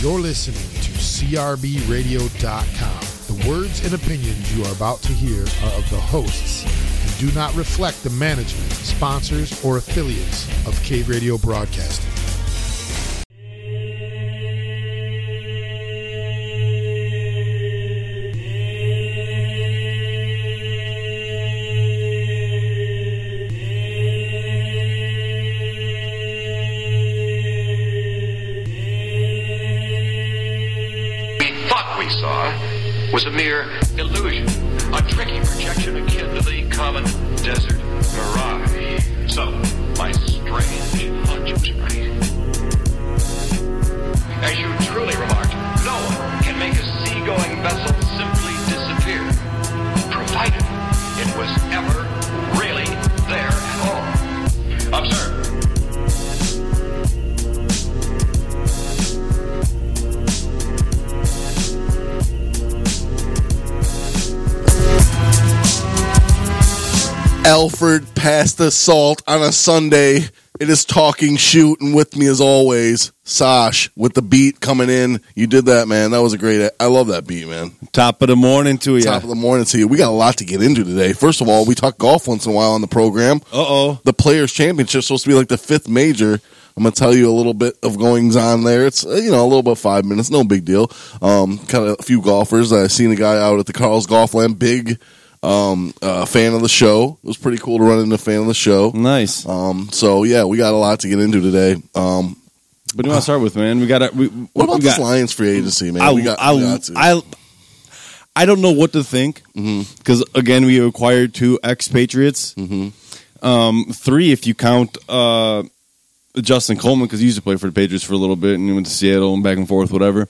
You're listening to CRBRadio.com. The words and opinions you are about to hear are of the hosts and do not reflect the management, sponsors, or affiliates of K-Radio Broadcasting. Was a mere illusion, a tricky projection akin to the common desert mirage. So, my strange hunch was right. As you truly remarked, no one can make a seagoing vessel simply disappear, provided it was ever really there at all. Observe. Alfred passed the salt on a Sunday. It is Talking Shoot, and with me as always, Sash, with the beat coming in. You did that, man. That was a great... I love that beat, man. Top of the morning to you. Top of the morning to you. We got a lot to get into today. First of all, we talk golf once in a while on the program. Uh-oh. The Players Championship is supposed to be like the fifth major. I'm going to tell you a little bit of goings on there. It's, you know, a little bit 5 minutes. No big deal. Kind of a few golfers. I seen a guy out at the Carl's Golf Land, big... fan of the show. It was pretty cool to run into a fan of the show. Nice. So yeah, we got a lot to get into today. But you want to start with, man? We got. What about this Lions free agency, man? I don't know what to think because again, we acquired two expatriates. Mm-hmm. Three if you count Justin Coleman because he used to play for the Patriots for a little bit and he went to Seattle and back and forth, whatever.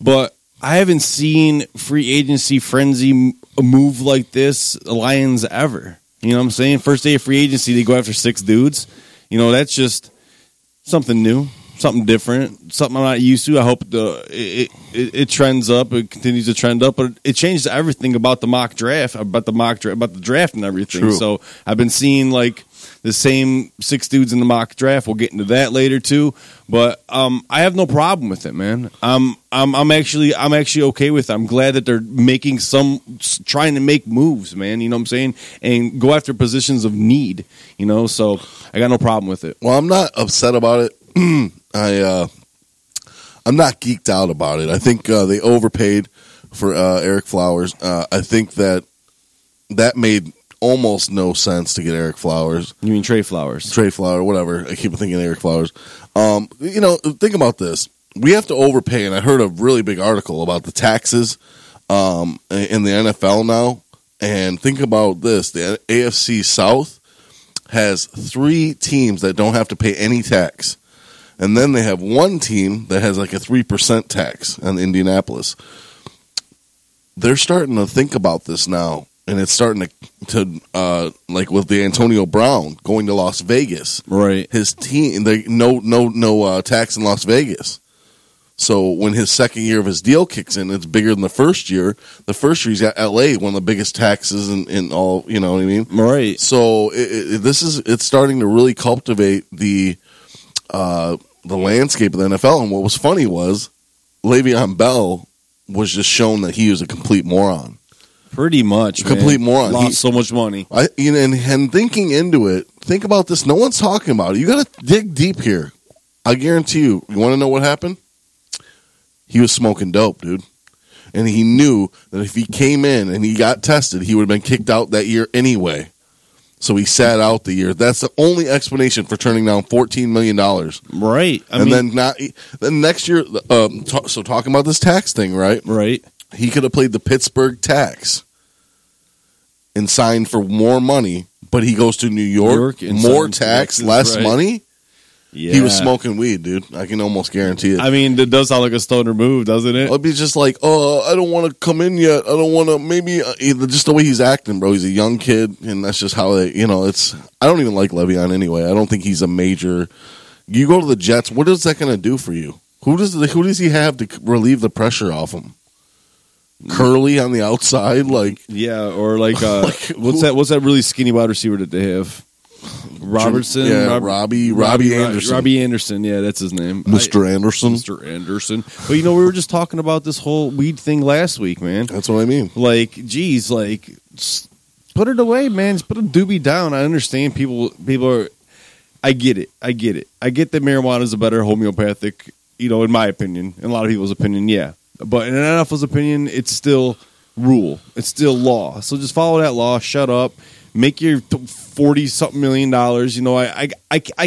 But I haven't seen free agency frenzy move like this Lions ever. You know what I'm saying? First day of free agency, they go after six dudes. You know, that's just something new, something different, something I'm not used to. I hope it trends up, it continues to trend up, but it changed everything about the mock draft, about the draft and everything. True. So I've been seeing like the same six dudes in the mock draft. We'll get into that later too, but I have no problem with it, man. I'm actually okay with it. I'm glad that they're making trying to make moves, man. You know what I'm saying, and go after positions of need. You know, so I got no problem with it. Well, I'm not upset about it. I'm not geeked out about it. I think they overpaid for Eric Flowers. I think that made almost no sense to get Eric Flowers. You mean Trey Flowers? Trey Flowers, whatever. I keep thinking Eric Flowers. You know, think about this. We have to overpay, and I heard a really big article about the taxes in the NFL now. And think about this. The AFC South has three teams that don't have to pay any tax. And then they have one team that has like a 3% tax on Indianapolis. They're starting to think about this now. And it's starting to like with the Antonio Brown going to Las Vegas, right? His team, no tax in Las Vegas. So when his second year of his deal kicks in, it's bigger than the first year. The first year he's got L.A., one of the biggest taxes in all. You know what I mean? Right. So it's starting to really cultivate the landscape of the NFL. And what was funny was Le'Veon Bell was just shown that he was a complete moron. Pretty much, complete man. Moron. Lost so much money. And thinking into it, think about this. No one's talking about it. You got to dig deep here. I guarantee you. You want to know what happened? He was smoking dope, dude. And he knew that if he came in and he got tested, he would have been kicked out that year anyway. So he sat out the year. That's the only explanation for turning down $14 million. Right. Then next year, so talking about this tax thing, right? Right. He could have played the Pittsburgh tax and signed for more money, but he goes to New York more tax, taxes, less right. money. Yeah. He was smoking weed, dude. I can almost guarantee it. I mean, it does sound like a stoner move, doesn't it? It'd be just like, I don't want to come in yet. I don't want to, maybe, just the way he's acting, bro. He's a young kid, and that's just how they, you know, it's, I don't even like Le'Veon anyway. I don't think he's a major. You go to the Jets, what is that going to do for you? Who does he have to relieve the pressure off him? Curly on the outside, like yeah, or like what's that really skinny wide receiver that they have? Robertson. Yeah, Robbie Anderson. Robbie Anderson, yeah, that's his name. Mr. Anderson. But, you know, we were just talking about this whole weed thing last week, man. That's what I mean. Like, geez, like, put it away, man. Just put a doobie down. I understand people are... I get it. I get that marijuana is a better homeopathic, you know, in my opinion, in a lot of people's opinion, yeah. But in NFL's opinion, it's still rule. It's still law. So just follow that law. Shut up. Make your $40-something million. You know, I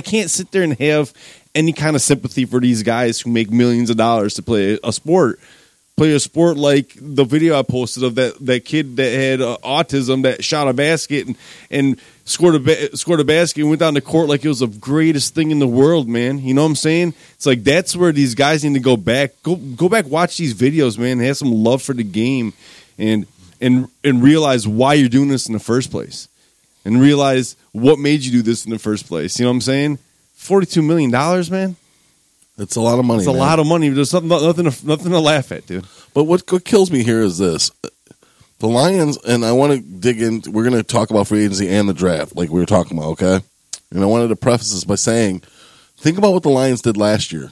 can't sit there and have any kind of sympathy for these guys who make millions of dollars to play a sport. Play a sport like the video I posted of that kid that had autism that shot a basket and scored a basket and went down the court like it was the greatest thing in the world, man. You know what I'm saying? It's like that's where these guys need to go back. Go back, watch these videos, man. Have some love for the game and realize why you're doing this in the first place. And realize what made you do this in the first place. You know what I'm saying? $42 million, man. That's a lot of money. It's a lot of money. There's nothing to laugh at, dude. But what kills me here is this: the Lions, and I want to dig in. We're going to talk about free agency and the draft, like we were talking about, okay? And I wanted to preface this by saying, think about what the Lions did last year.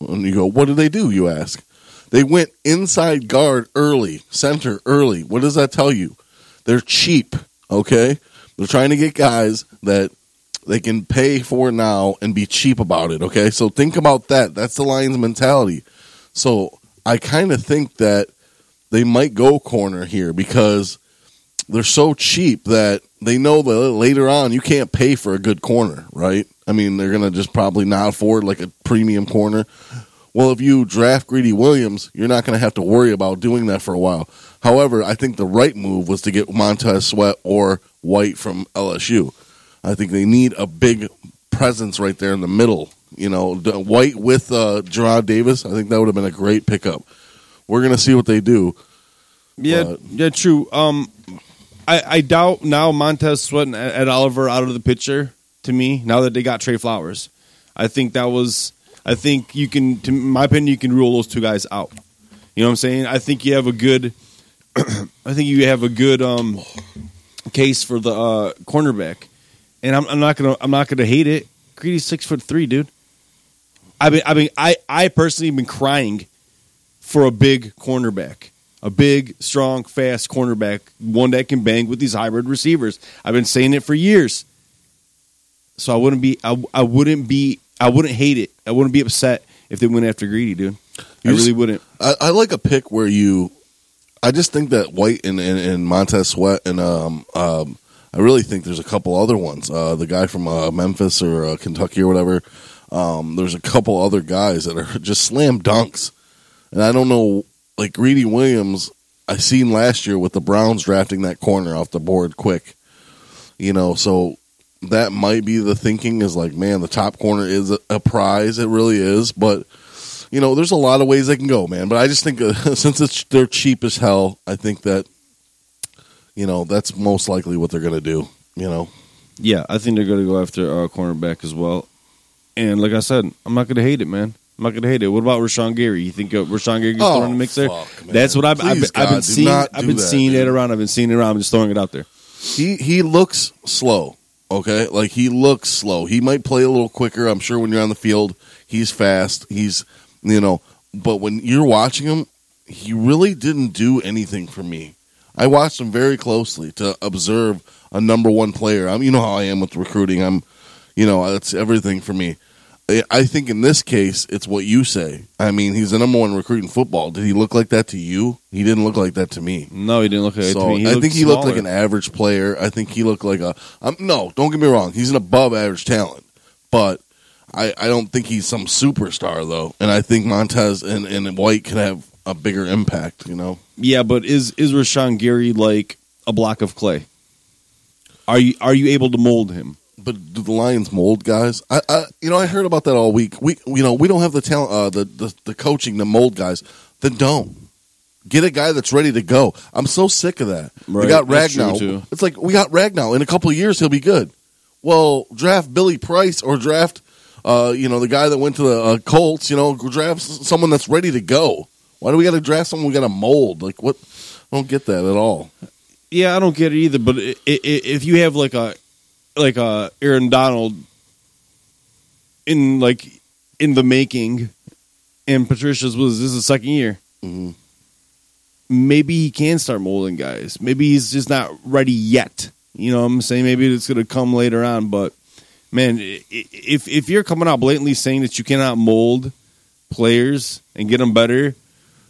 And you go, what did they do? You ask. They went inside guard early, center early. What does that tell you? They're cheap, okay? They're trying to get guys that they can pay for now and be cheap about it, okay? So think about that. That's the Lions' mentality. So I kind of think that they might go corner here because they're so cheap that they know that later on you can't pay for a good corner, right? I mean, they're going to just probably not afford like a premium corner. Well, if you draft Greedy Williams, you're not going to have to worry about doing that for a while. However, I think the right move was to get Montez Sweat or White from LSU. I think they need a big presence right there in the middle. You know, White with Gerard Davis, I think that would have been a great pickup. We're going to see what they do. Yeah, yeah, true. I doubt now Montez Sweat and Ed Oliver out of the picture to me, now that they got Trey Flowers. In my opinion, you can rule those two guys out. You know what I'm saying? I think you have a good case for the cornerback. And I'm not gonna hate it. Greedy's 6'3", dude. I personally have been crying for a big cornerback, a big, strong, fast cornerback, one that can bang with these hybrid receivers. I've been saying it for years. So I wouldn't hate it. I wouldn't be upset if they went after Greedy, dude. I really wouldn't. I like a pick where I just think that White and Montez Sweat and I really think there's a couple other ones. The guy from Memphis or Kentucky or whatever. There's a couple other guys that are just slam dunks. And I don't know, like Greedy Williams, I seen last year with the Browns drafting that corner off the board quick. You know, so that might be the thinking is like, man, the top corner is a prize. It really is. But, you know, there's a lot of ways they can go, man. But I just think since they're cheap as hell, I think that, you know, that's most likely what they're going to do, you know. Yeah, I think they're going to go after our cornerback as well. And like I said, I'm not going to hate it, man. I'm not going to hate it. What about Rashawn Gary? You think Rashawn Gary gets thrown in the mix there? Man. That's what I've been seeing it around. I'm just throwing it out there. He looks slow, okay? Like, he looks slow. He might play a little quicker. I'm sure when you're on the field, he's fast. He's, you know. But when you're watching him, he really didn't do anything for me. I watched him very closely to observe a number one player. You know how I am with recruiting. That's everything for me. I think in this case, it's what you say. I mean, he's the number one recruit in football. Did he look like that to you? He didn't look like that to me. No, he didn't look like that to me. I think he looked like an average player. I think he looked like no, don't get me wrong. He's an above average talent. But I don't think he's some superstar, though. And I think Montez and White could have a bigger impact, you know? Yeah, but is Rashawn Gary like a block of clay? Are you able to mold him? But do the Lions mold guys? I heard about that all week. We don't have the talent, the coaching to mold guys. Then don't get a guy that's ready to go. I'm so sick of that. Right. We got Ragnow. It's like we got Ragnow. In a couple of years, he'll be good. Well, draft Billy Price or draft the guy that went to the Colts. You know, draft someone that's ready to go. Why do we got to draft someone we got to mold? Like, what? I don't get that at all. Yeah, I don't get it either. But if you have like a like Aaron Donald in the making, and Patricia's was this is the second year. Mm-hmm. Maybe he can start molding guys. Maybe he's just not ready yet. You know what I'm saying? Maybe it's going to come later on. But, man, if you're coming out blatantly saying that you cannot mold players and get them better,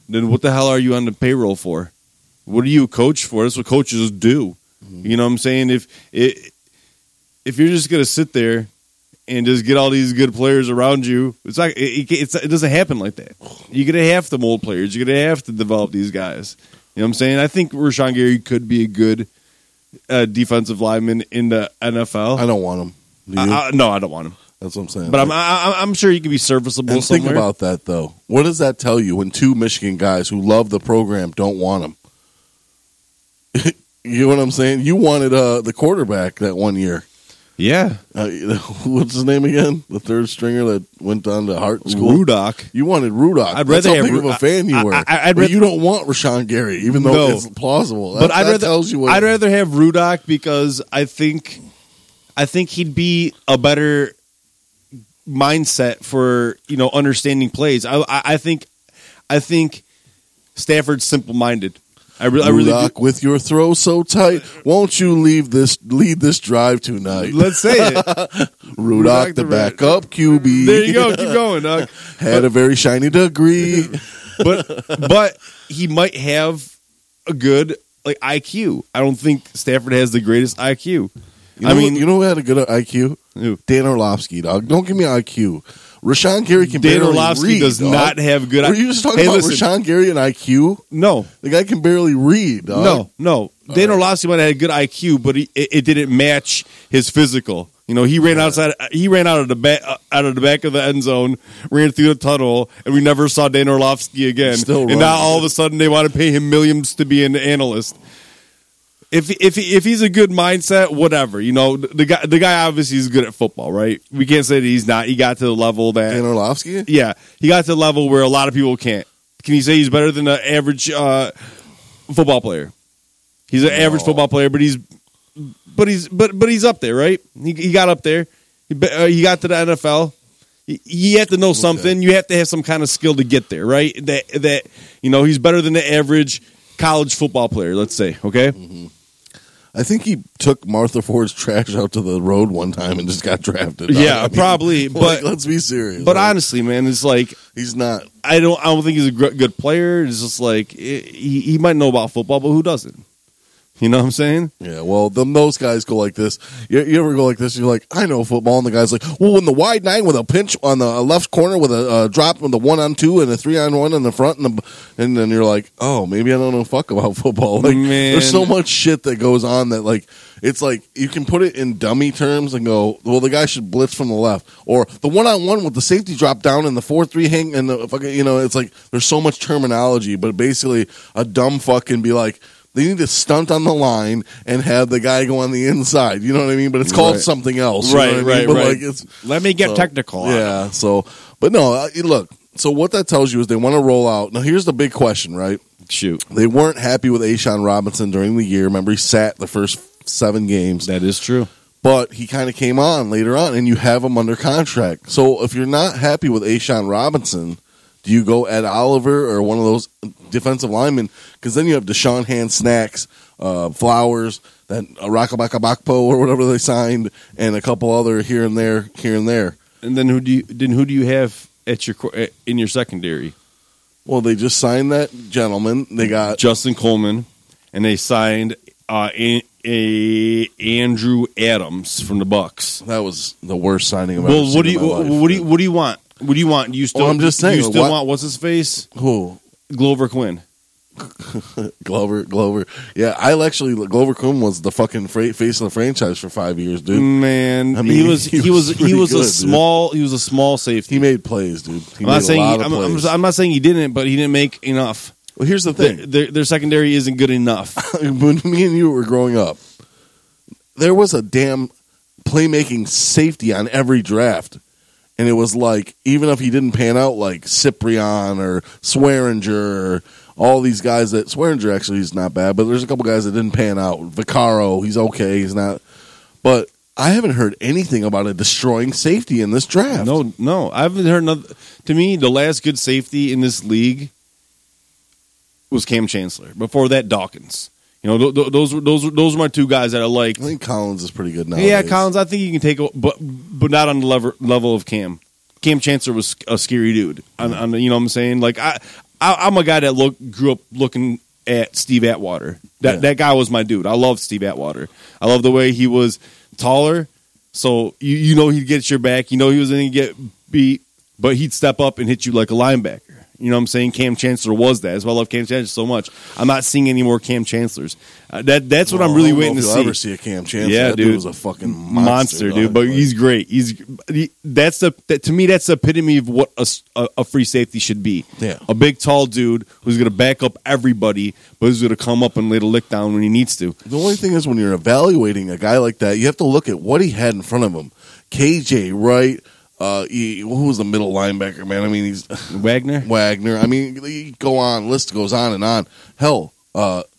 then what the hell are you on the payroll for? What are you a coach for? That's what coaches do. Mm-hmm. You know what I'm saying? If you're just going to sit there and just get all these good players around you, it doesn't happen like that. You're going to have to mold players. You're going to have to develop these guys. You know what I'm saying? I think Rashawn Gary could be a good defensive lineman in the NFL. I don't want him. Do you? No, I don't want him. That's what I'm saying. But I'm sure he can be serviceable and somewhere. Think about that, though. What does that tell you when two Michigan guys who love the program don't want him? You know what I'm saying? You wanted the quarterback that one year. Yeah. What's his name again? The third stringer that went down to Hart School? Rudock. You wanted Rudock. I'd rather have big of a fan you were. But you don't want Rashawn Gary, even though it's plausible. But I'd rather have Rudock because I think he'd be a better mindset for, understanding plays. I think Stafford's simple-minded. I really do. With your throw so tight, won't you lead this drive tonight? Let's say it. Rudock, the backup QB. There you go. Keep going, Doc. Had a very shiny degree. but he might have a good IQ. I don't think Stafford has the greatest IQ. You know who had a good IQ? Who? Dan Orlovsky, dog. Don't give me IQ. Rashawn Gary can Dan barely Orlovsky read. Does dog. Not have good IQ. Were you just talking about Rashawn Gary and IQ? No. The guy can barely read, dog. No. All Dan Orlovsky might have had a good IQ, but it didn't match his physical. He ran outside. He ran out of the back of the end zone, ran through the tunnel, and we never saw Dan Orlovsky again. Still and now all of a sudden they want to pay him millions to be an analyst. If he's a good mindset, whatever. The guy obviously is good at football, right? We can't say that he's not. He got to the level that Dan Orlovsky? Yeah. He got to the level where a lot of people can't. Can you say he's better than the average football player? He's an average football player, but he's up there, right? He got up there. He got to the NFL. You have to know something. Okay. You have to have some kind of skill to get there, right? That he's better than the average college football player, let's say, okay? Mm-hmm. I think he took Martha Ford's trash out to the road one time and just got drafted. Yeah, probably. But let's be serious. But honestly, man, it's like he's not. I don't think he's a good player. It's just like he might know about football, but who doesn't? You know what I'm saying? Yeah. Well, those guys go like this. You ever go like this? You're like, I know football, and the guy's like, well, in the wide nine with a pinch on the left corner with a drop on the 1-on-2 and a 3-on-1 in the front, and then you're like, oh, maybe I don't know fuck about football. Like, man. There's so much shit that goes on that it's like you can put it in dummy terms and go, well, the guy should blitz from the left, or the 1-on-1 with the safety drop down and the 4-3 hang and the fucking it's like there's so much terminology, but basically a dumb fuck can be like, they need to stunt on the line and have the guy go on the inside. You know what I mean? But it's called something else. Right. Let me get technical. Yeah. So, but no, look. So what that tells you is they want to roll out. Now, here's the big question, right? Shoot. They weren't happy with A'Shaun Robinson during the year. Remember, he sat the first 7 games. That is true. But he kind of came on later on, and you have him under contract. So if you're not happy with A'Shaun Robinson, do you go Ed Oliver or one of those defensive linemen? Because then you have Deshaun Hand-Snacks, Flowers, that Rakabakabakpo or whatever they signed, and a couple other here and there. And then who do you have in your secondary? Well, they just signed that gentleman. They got Justin Coleman, and they signed Andrew Adams from the Bucks. That was the worst signing. What do you want? What do you want? Do you still? Well, I'm just saying. You still want what's his face? Who? Glover Quinn. Glover. Yeah, Glover Quinn was the fucking face of the franchise for 5 years, dude. Man, I mean, he was a small safety. He made plays, dude. I'm not saying he didn't, but he didn't make enough. Well, here's the thing: their secondary isn't good enough. When me and you were growing up, there was a damn playmaking safety on every draft. And it was like, even if he didn't pan out, like Cyprian or Swearinger, or all these guys that Swearinger actually is not bad, but there's a couple guys that didn't pan out. Vaccaro, he's okay, he's not. But I haven't heard anything about a destroying safety in this draft. No, I haven't heard nothing. To me, the last good safety in this league was Cam Chancellor. Before that, Dawkins. You know, those are my two guys that I like. I think Collins is pretty good nowadays. Yeah, Collins, I think you can take, but not on the level of Cam. Cam Chancellor was a scary dude. You know what I'm saying? Like I'm a guy that grew up looking at Steve Atwater. That guy was my dude. I love Steve Atwater. I love the way he was taller, so you know he'd get your back. You know he was going to get beat, but he'd step up and hit you like a linebacker. You know what I'm saying? Cam Chancellor was that. That's why I love Cam Chancellor so much. I'm not seeing any more Cam Chancellors. That's what I'm really waiting to see. You'll ever see a Cam Chancellor? Yeah, that dude was a fucking monster dude. But he's great. To me, that's the epitome of what a free safety should be. Yeah, a big, tall dude who's going to back up everybody, but who's going to come up and lay the lick down when he needs to. The only thing is, when you're evaluating a guy like that, you have to look at what he had in front of him. KJ Wright. Who was the middle linebacker, man? I mean, he's Wagner. I mean, go on. List goes on and on. Hell,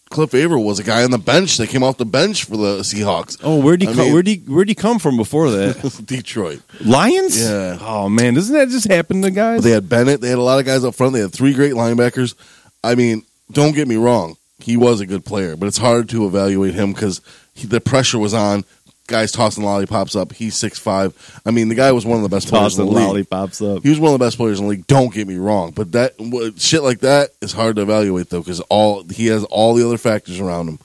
Cliff Averill was a guy on the bench that came off the bench for the Seahawks. Oh, where'd he come from before that? Detroit Lions. Yeah. Oh man, doesn't that just happen to guys? But they had Bennett. They had a lot of guys up front. They had three great linebackers. I mean, don't get me wrong. He was a good player, but it's hard to evaluate him because the pressure was on. Guys tossing lollipops up. He's 6'5". I mean, the guy was one of the best players in the league. Lollipops up. He was one of the best players in the league. Don't get me wrong, but that shit like that is hard to evaluate though, because he has all the other factors around him.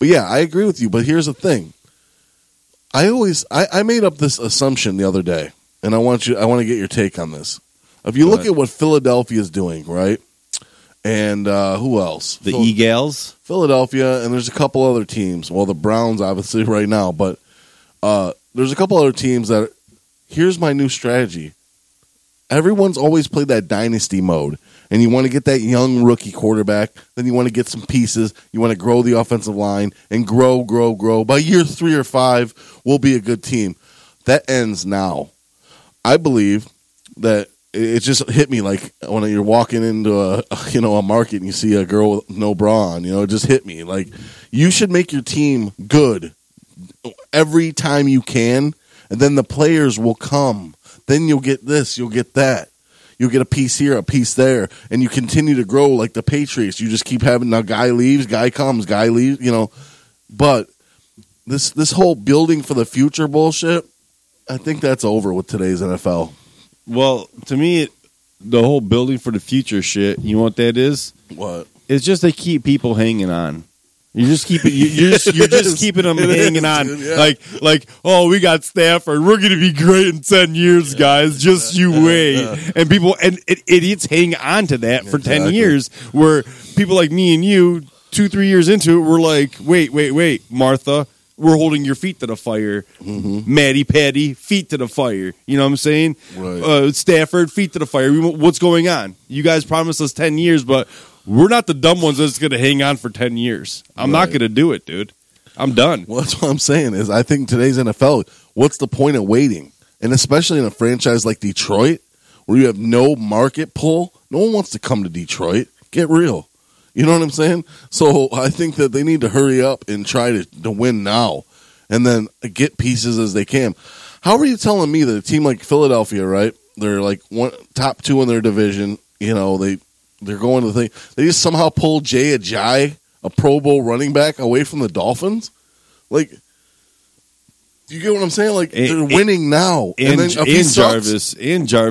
But yeah, I agree with you. But here's the thing: I made up this assumption the other day, and I want to get your take on this. If you look at what Philadelphia is doing, right, and who else? The Eagles, Philadelphia, and there's a couple other teams. Well, the Browns, obviously, right now, but. There's a couple other teams that here's my new strategy. Everyone's always played that dynasty mode, and you want to get that young rookie quarterback, then you want to get some pieces, you want to grow the offensive line, and grow. By year 3 or 5, we'll be a good team. That ends now. I believe that it just hit me like when you're walking into a market and you see a girl with no bra on. You know, it just hit me. Like, you should make your team good every time you can, and then the players will come. Then you'll get this, you'll get that. You'll get a piece here, a piece there, and you continue to grow like the Patriots. You just keep having, now guy leaves, guy comes, guy leaves, you know. But this whole building for the future bullshit, I think that's over with today's NFL. Well, to me, the whole building for the future shit, you know what that is? What? It's just they keep people hanging on. You're just keeping them hanging on, dude, yeah. like we got Stafford, we're gonna be great in 10 years, guys. Just you wait, and people and idiots hang on to that for 10 years. Where people like me and you, 2-3 years into it, we're like, wait, Martha, we're holding your feet to the fire, mm-hmm. Matty Patty, feet to the fire. You know what I'm saying? Right. Stafford, feet to the fire. What's going on? You guys promised us 10 years, but. We're not the dumb ones that's going to hang on for 10 years. I'm not going to do it, dude. I'm done. Well, that's what I'm saying is I think today's NFL, what's the point of waiting? And especially in a franchise like Detroit where you have no market pull, no one wants to come to Detroit. Get real. You know what I'm saying? So I think that they need to hurry up and try to win now and then get pieces as they can. How are you telling me that a team like Philadelphia, right, they're like top 2 in their division, you know, they're going to the thing. They just somehow pulled Jay Ajayi, a Pro Bowl running back, away from the Dolphins. Like, you get what I'm saying? Like, they're winning now. And Jarvis,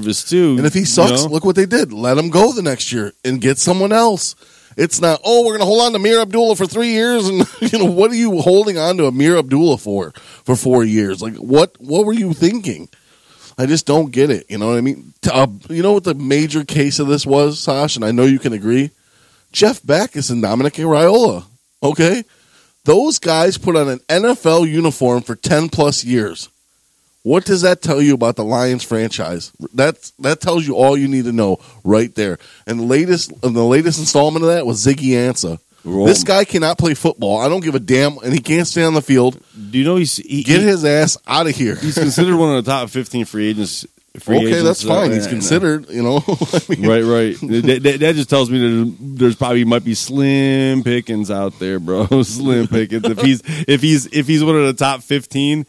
too. And if he sucks, look what they did. Let him go the next year and get someone else. It's not, we're going to hold on to Amir Abdullah for 3 years. And, what are you holding on to Amir Abdullah for 4 years? Like, what were you thinking? I just don't get it. You know what I mean? You know what the major case of this was, Sash? And I know you can agree. Jeff Backus and Dominic Raiola. Okay? Those guys put on an NFL uniform for 10-plus years. What does that tell you about the Lions franchise? That tells you all you need to know right there. And the latest installment of that was Ziggy Ansah. This guy cannot play football. I don't give a damn, and he can't stay on the field. Do you know get his ass out of here? He's considered one of the top 15 free agents. Okay, that's fine. He's considered. You know, I mean. Right. That just tells me that there's probably might be slim pickings out there, bro. Slim pickings. If he's one of the top 15.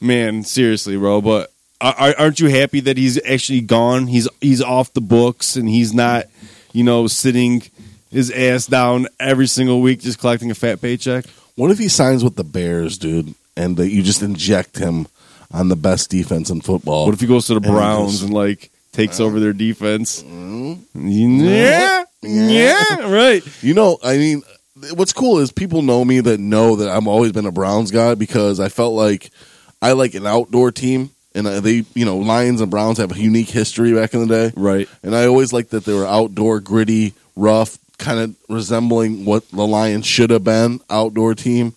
man, seriously, bro. But aren't you happy that he's actually gone? He's off the books, and he's not, you know, sitting his ass down every single week just collecting a fat paycheck. What if he signs with the Bears, dude, and that you just inject him on the best defense in football? What if he goes to the Browns and like takes over their defense? Yeah, right. You know, I mean, what's cool is people know me that know that I've always been a Browns guy because I felt like I like an outdoor team. And they, you know, Lions and Browns have a unique history back in the day. Right. And I always liked that they were outdoor, gritty, rough, kind of resembling what the Lions should have been, outdoor team.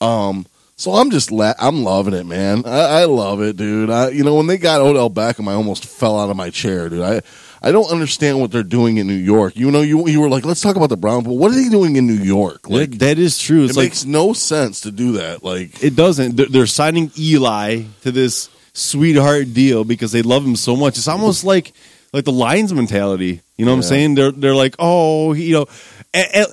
So I'm just, I'm loving it, man. I love it, dude. You know, when they got Odell Beckham, I almost fell out of my chair, dude. I don't understand what they're doing in New York. You know, you were like, let's talk about the Browns, but what are they doing in New York? Like, that is true. It makes no sense to do that. Like, it doesn't. They're signing Eli to this sweetheart deal because they love him so much. It's almost like the Lions mentality. You know what I'm saying? They're like, oh, you know,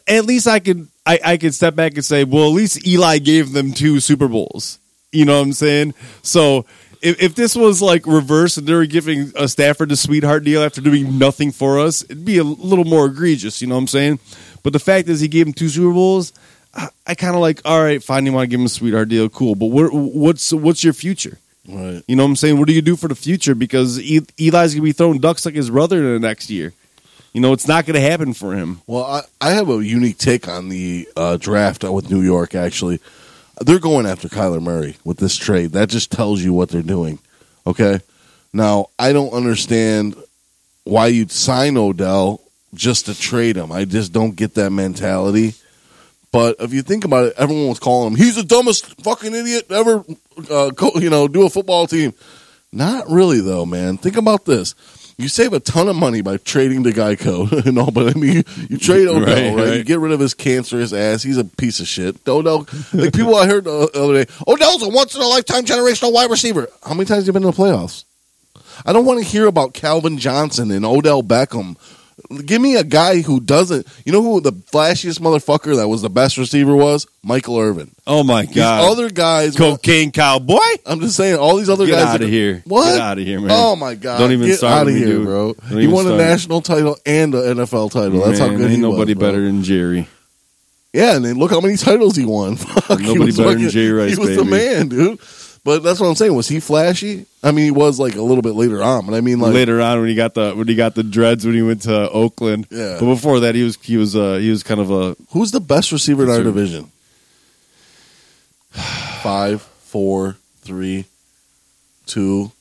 at least I could step back and say, well, at least Eli gave them 2 Super Bowls. You know what I'm saying? So if this was like reverse and they were giving a Stafford a sweetheart deal after doing nothing for us, it'd be a little more egregious. You know what I'm saying? But the fact is, he gave him 2 Super Bowls. I kind of like, all right, fine, you want to give him a sweetheart deal, cool. But what's your future? Right. You know what I'm saying? What do you do for the future? Because Eli's going to be throwing ducks like his brother in the next year. You know, it's not going to happen for him. Well, I have a unique take on the draft with New York, actually. They're going after Kyler Murray with this trade. That just tells you what they're doing, okay? Now, I don't understand why you'd sign Odell just to trade him. I just don't get that mentality. But if you think about it, everyone was calling him, he's the dumbest fucking idiot ever, do a football team. Not really, though, man. Think about this. You save a ton of money by trading to Geico and all, but I mean, you trade Odell, right? You get rid of his cancerous ass. He's a piece of shit. Odell, like people I heard the other day, Odell's a once-in-a-lifetime generational wide receiver. How many times have you been in the playoffs? I don't want to hear about Calvin Johnson and Odell Beckham. Give me a guy who doesn't. You know who the flashiest motherfucker that was the best receiver was? Michael Irvin. Oh my God! These other guys, cocaine cowboy. I'm just saying, all these other guys. Get out of here! What? Get out of here, man! Oh my God! Don't even get out of here, bro. He won a national title and an NFL title. That's how good he was. Ain't nobody better than Jerry. Yeah, and then look how many titles he won. Fuck, nobody better than Jerry Rice. He was the man, dude. But that's what I'm saying. Was he flashy? I mean, he was like a little bit later on. But I mean, like later on when he got the dreads when he went to Oakland. Yeah. But before that, he was kind of a. Who's the best receiver in our division? 5, 4, 3, 2.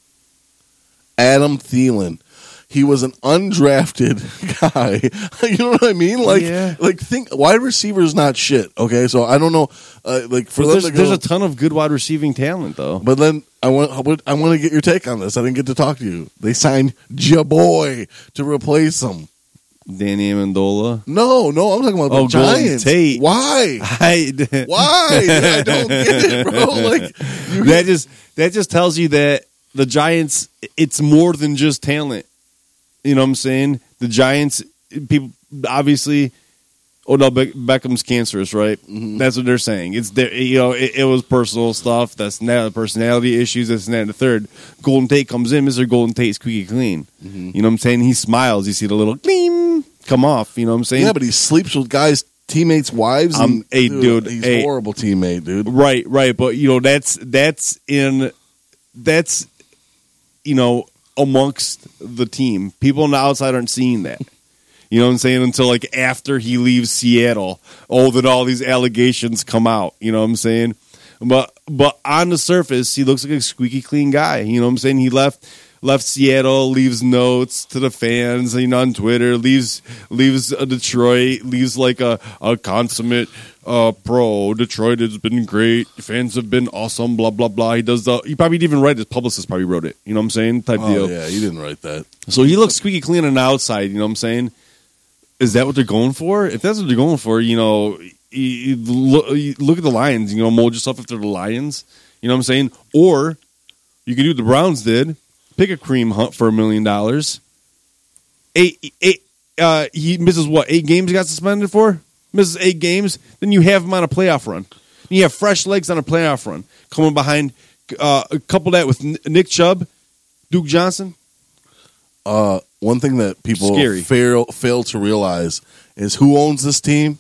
Adam Thielen. He was an undrafted guy. You know what I mean? Like, think wide receiver's not shit. Okay, so I don't know. There's a ton of good wide receiving talent, though. But then I want to get your take on this. I didn't get to talk to you. They signed Jaboy to replace him. Danny Amendola? No, I'm talking about the Giants. Tate. Why? Why? I don't get it, bro. Like that just tells you that the Giants. It's more than just talent. You know what I'm saying? The Giants, people obviously, Odell Beckham's cancerous, right? Mm-hmm. That's what they're saying. It's their, you know, it was personal stuff. That's now personality issues. That's now the third. Golden Tate comes in. Mr. Golden Tate's squeaky clean. Mm-hmm. You know what I'm saying? He smiles. You see the little gleam come off. You know what I'm saying? Yeah, but he sleeps with guys, teammates, wives. He's a horrible teammate, dude. Right. But you know that's amongst the team. People on the outside aren't seeing that. You know what I'm saying? Until like after he leaves Seattle, that all these allegations come out. You know what I'm saying? But on the surface, he looks like a squeaky clean guy. You know what I'm saying? He left Seattle, leaves notes to the fans, you know, on Twitter, leaves Detroit, leaves like a consummate pro. Detroit has been great. Fans have been awesome, blah, blah, blah. He probably didn't even write it. His publicist probably wrote it. You know what I'm saying? Type deal. Yeah, he didn't write that. So he looks squeaky clean on the outside. You know what I'm saying? Is that what they're going for? If that's what they're going for, you know, you look at the Lions. You know, mold yourself after the Lions. You know what I'm saying? Or you can do what the Browns did. Pick a Kareem Hunt for $1 million. He misses what? 8 games he got suspended for? Misses 8 games? Then you have him on a playoff run. You have fresh legs on a playoff run. Coming behind Couple that with Nick Chubb, Duke Johnson. One thing that people fail to realize is who owns this team?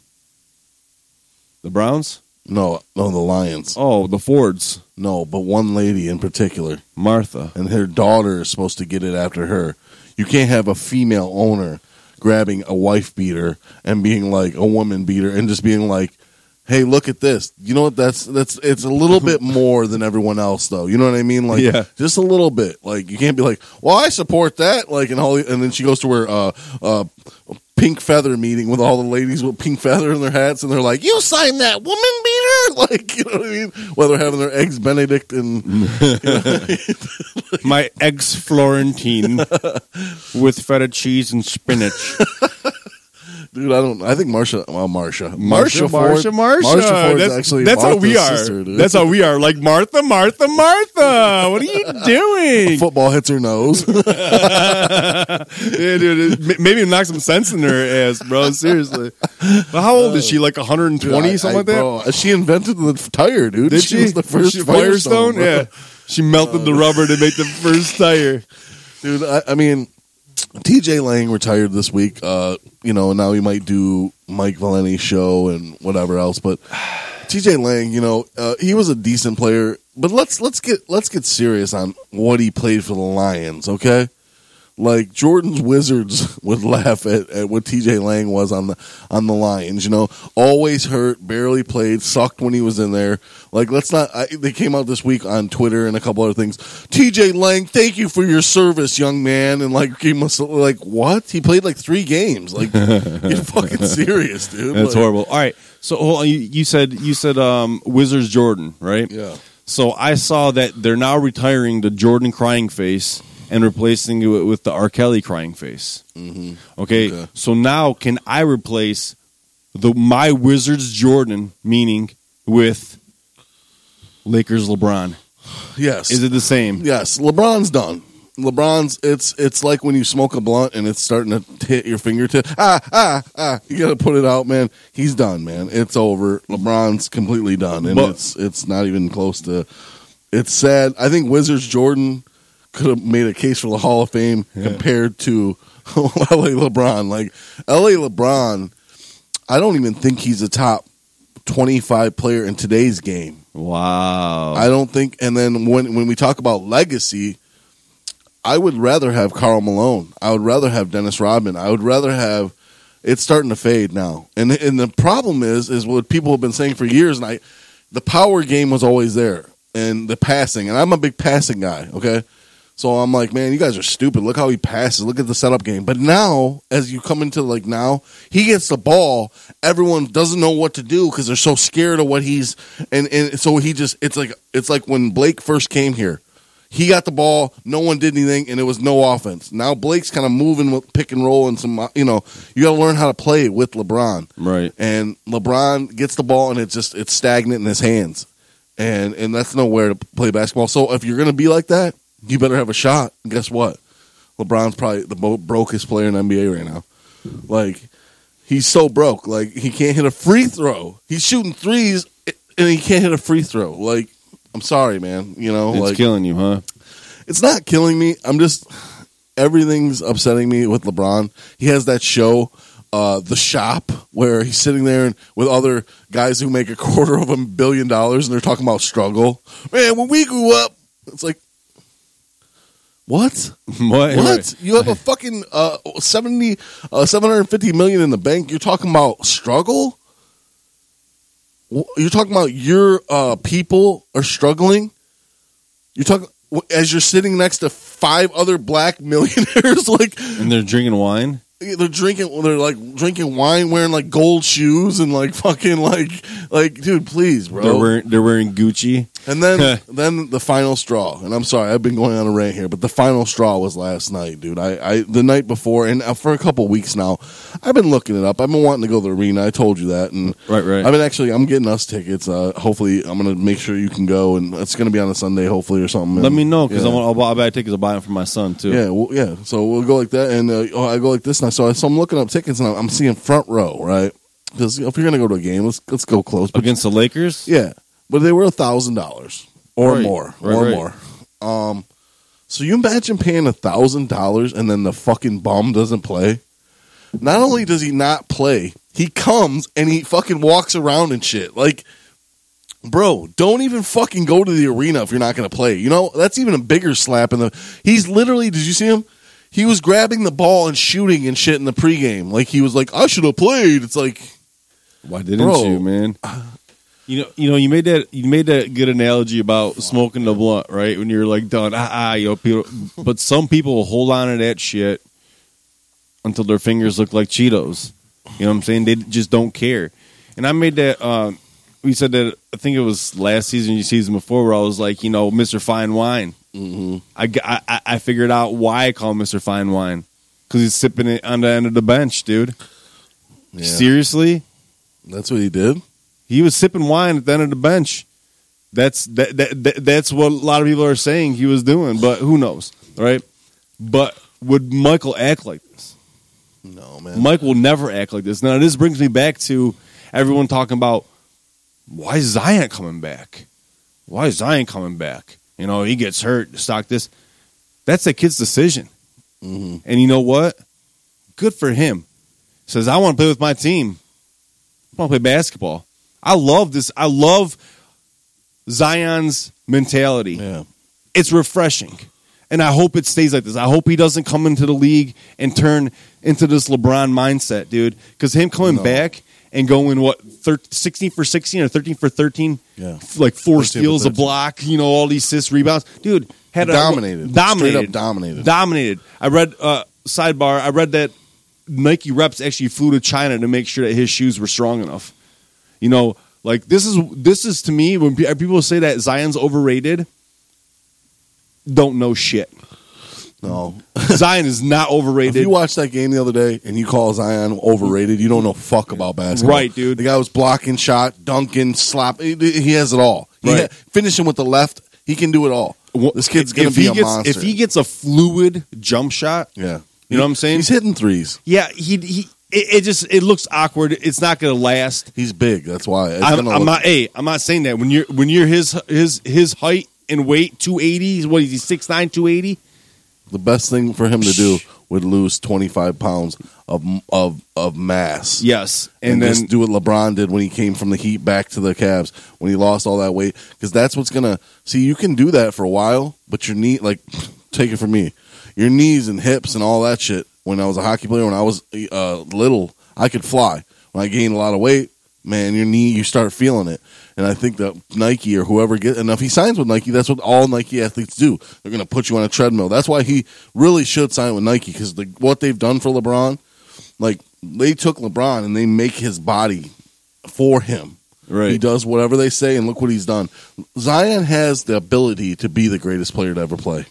The Browns? No, the Lions. Oh, the Fords. No, but one lady in particular. Martha. And her daughter is supposed to get it after her. You can't have a female owner grabbing a wife beater and being like a woman beater and just being like, hey, look at this. You know what? That's it's a little bit more than everyone else, though. You know what I mean? Like, yeah. Just a little bit. Like, you can't be like, well, I support that. Like, and then she goes to her pink feather meeting with all the ladies with pink feather in their hats, and they're like, "You signed that woman beater," like, you know what I mean? Well, they're having their eggs Benedict and you know, like, my eggs Florentine with feta cheese and spinach. Dude, I think Marsha Ford. That's Martha's how we are. Sister, that's how we are. Like Martha. What are you doing? A football hits her nose. Yeah, dude. Maybe knock some sense in her ass, bro. Seriously. Well, how old is she? Like 120, dude, something like that. Bro, she invented the tire, dude. Did she? Was the first Firestone. Yeah. She melted the rubber to make the first tire. Dude, I mean. T.J. Lang retired this week. You know, now he might do Mike Valeni's show and whatever else. But T.J. Lang, you know, he was a decent player. But let's get serious on what he played for the Lions, okay? Like Jordan's Wizards would laugh at what T.J. Lang was on the Lions. You know, always hurt, barely played, sucked when he was in there. Like let's not. They came out this week on Twitter and a couple other things. T.J. Lang, thank you for your service, young man. And like he must like what he played like 3 games. Like you're fucking serious, dude. That's like, horrible. All right, so hold on. You said Wizards Jordan, right? Yeah. So I saw that they're now retiring the Jordan crying face. And replacing it with the R. Kelly crying face. Mm-hmm. Okay, so now can I replace my Wizards Jordan meaning with Lakers LeBron? Yes. Is it the same? Yes. LeBron's done. LeBron's it's like when you smoke a blunt and it's starting to hit your fingertip. You gotta put it out, man. He's done, man. It's over. LeBron's completely done, and it's not even close to. It's sad. I think Wizards Jordan. Could have made a case for the Hall of Fame compared to L.A. LeBron. Like, L.A. LeBron, I don't even think he's a top 25 player in today's game. Wow. I don't think. And then when we talk about legacy, I would rather have Karl Malone. I would rather have Dennis Rodman. I would rather have. It's starting to fade now. And the problem is what people have been saying for years. And the power game was always there. And the passing. And I'm a big passing guy, okay? So I'm like, man, you guys are stupid. Look how he passes. Look at the setup game. But now, as you come into like now, he gets the ball. Everyone doesn't know what to do because they're so scared of what he's and so he just it's like when Blake first came here. He got the ball, no one did anything, and it was no offense. Now Blake's kind of moving with pick and roll and some, you know, you got to learn how to play with LeBron. Right. And LeBron gets the ball and it's stagnant in his hands. And that's nowhere to play basketball. So if you're going to be like that, you better have a shot. And guess what? LeBron's probably the brokest player in the NBA right now. Like, he's so broke. Like, he can't hit a free throw. He's shooting threes, and he can't hit a free throw. Like, I'm sorry, man. You know, it's killing you, huh? It's not killing me. I'm just everything's upsetting me with LeBron. He has that show, The Shop, where he's sitting there and with other guys who make $250 million, and they're talking about struggle. Man, when we grew up, it's like. What? Right. You have a fucking $750 million in the bank. You're talking about struggle? You're talking about your people are struggling? You're talking as you're sitting next to 5 other black millionaires, like, and they're drinking wine. They're like drinking wine, wearing like gold shoes and like fucking like dude, please, bro. They're wearing Gucci. And then the final straw. And I'm sorry, I've been going on a rant here, but the final straw was last night, dude. I the night before, and for a couple weeks now, I've been looking it up. I've been wanting to go to the arena. I told you that, and right. I'm getting us tickets. Hopefully, I'm gonna make sure you can go, and it's gonna be on a Sunday, hopefully, or something. Let me know because I'll buy tickets. I'll buy them for my son too. Yeah, well, yeah. So we'll go like that, and I go like this now. So I'm looking up tickets, and I'm seeing front row, right? Because if you're gonna go to a game, let's go close against the Lakers. Yeah. But they were $1,000. or right. more, right, or right. more. So you imagine paying $1,000 and then the fucking bum doesn't play. Not only does he not play, he comes and he fucking walks around and shit. Like, bro, don't even fucking go to the arena if you're not going to play. You know, that's even a bigger slap in the... He's literally... Did you see him? He was grabbing the ball and shooting and shit in the pregame. Like, he was like, I should have played. It's like... Why didn't you, man? You know, you made that good analogy about smoking the blunt, right? When you're like done, you know, people, but some people hold on to that shit until their fingers look like Cheetos. You know what I'm saying? They just don't care. And I made that. We said that. I think it was last season, or season before, where I was like, you know, Mr. Fine Wine. Mm-hmm. I figured out why I call him Mr. Fine Wine, because he's sipping it on the end of the bench, dude. Yeah. Seriously. That's what he did? He was sipping wine at the end of the bench. That's what a lot of people are saying he was doing, but who knows, right? But would Michael act like this? No, man. Mike will never act like this. Now, this brings me back to everyone talking about, why is Zion coming back? Why is Zion coming back? You know, he gets hurt, stock this. That's that kid's decision. Mm-hmm. And you know what? Good for him. Says, I want to play with my team. I want to play basketball. I love this. I love Zion's mentality. Yeah. It's refreshing. And I hope it stays like this. I hope he doesn't come into the league and turn into this LeBron mindset, dude. Because him coming back and going, 16 for 16 or 13 for 13? Yeah. Like 4 steals, a block, you know, all these assists, rebounds. Dude, dominated. Straight up dominated. I read, sidebar, that Nike reps actually flew to China to make sure that his shoes were strong enough. You know, like, this is to me, when people say that Zion's overrated, don't know shit. No. Zion is not overrated. If you watched that game the other day and you call Zion overrated, you don't know fuck about basketball. Right, dude. The guy was blocking shot, dunking, slap. He has it all. Right. Finishing with the left, he can do it all. This kid's going to be a monster. If he gets a fluid jump shot... Yeah. You know what I'm saying? He's hitting threes. Yeah, it looks awkward. It's not going to last. He's big. That's why. I'm not saying that. When you're his height and weight, 280. What is he? 6'9", 280. The best thing for him to do would lose 25 pounds of mass. Yes, and then just do what LeBron did when he came from the Heat back to the Cavs when he lost all that weight, because that's what's gonna see. You can do that for a while, but your knee, like, take it from me. Your knees and hips and all that shit. When I was a hockey player, when I was little, I could fly. When I gained a lot of weight, man, your knee, you start feeling it. And I think that Nike or whoever gets, and if he signs with Nike, that's what all Nike athletes do. They're going to put you on a treadmill. That's why he really should sign with Nike, because what they've done for LeBron, like, they took LeBron and they make his body for him. Right. He does whatever they say, and look what he's done. Zion has the ability to be the greatest player to ever play.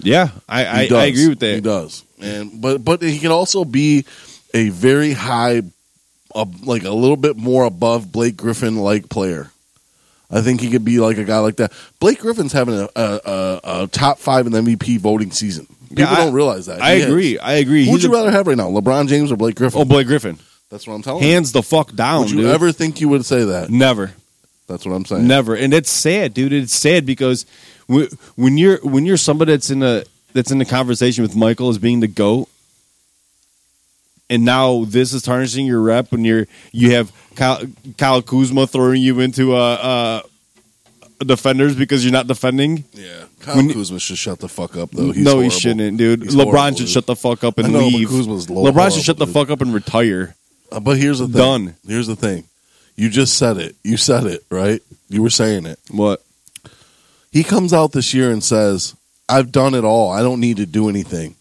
Yeah, I agree with that. He does, and but he can also be a very high, like a little bit more above Blake Griffin like player. I think he could be like a guy like that. Blake Griffin's having a top 5 in the MVP voting season. People don't realize that. I agree. Who would you rather have right now, LeBron James or Blake Griffin? Oh, Blake Griffin. That's what I'm telling you. Hands the fuck down. Would you ever think you would say that? Never. That's what I'm saying. Never, and that's sad, dude. It's sad because when you're somebody that's in the conversation with Michael as being the GOAT, and now this is tarnishing your rep when you have Kyle Kuzma throwing you into defenders because you're not defending. Yeah, Kuzma should shut the fuck up though. He shouldn't, dude. He's LeBron horrible, should dude. Shut the fuck up and leave. LeBron should shut the fuck up and retire. But here's the thing. Done. Here's the thing. You just said it. You said it, right? You were saying it. What? He comes out this year and says, I've done it all. I don't need to do anything.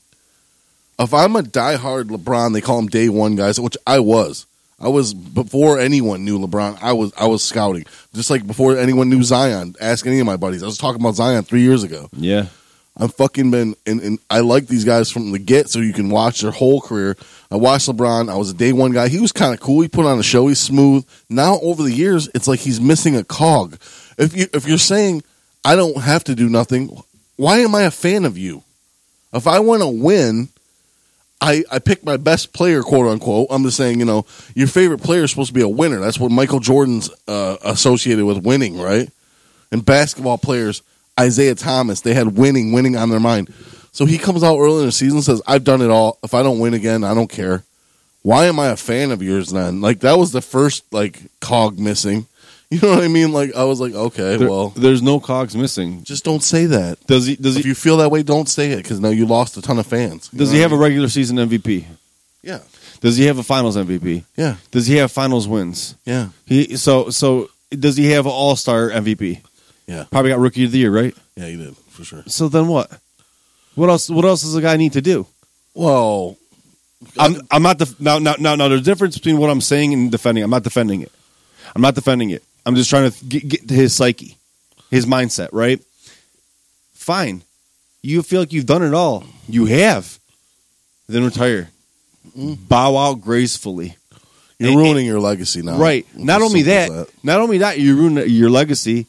If I'm a diehard LeBron, they call him day one guys, which I was. I was, before anyone knew LeBron, I was scouting. Just like before anyone knew Zion, ask any of my buddies. I was talking about Zion 3 years ago. Yeah. I've fucking been, and I like these guys from the get, so you can watch their whole career. I watched LeBron. I was a day one guy. He was kind of cool. He put on a show. He's smooth. Now, over the years, it's like he's missing a cog. If you're saying, I don't have to do nothing, why am I a fan of you? If I want to win, I pick my best player, quote unquote. I'm just saying, you know, your favorite player is supposed to be a winner. That's what Michael Jordan's associated with winning, right? and basketball players, Isaiah Thomas, they had winning on their mind. So he comes out early in the season and says, I've done it all. If I don't win again, I don't care. Why am I a fan of yours then? Like, that was the first, like, cog missing. You know what I mean? Like, I was like, okay, well. There's no cogs missing. Just don't say that. Does he? If you feel that way, don't say it, because now you lost a ton of fans. Does he have a regular season MVP? Yeah. Does he have a finals MVP? Yeah. Does he have finals wins? Yeah. So does he have an all-star MVP? Yeah. Probably got rookie of the year, right? Yeah, he did, for sure. So then what? What else does a guy need to do? Well, I'm not now. There's a difference between what I'm saying and defending. I'm not defending it. I'm just trying to get to his psyche, his mindset. Right? Fine. You feel like you've done it all. You have. Then retire. Bow out gracefully. You're ruining your legacy now. Right. Not only that, you ruin your legacy.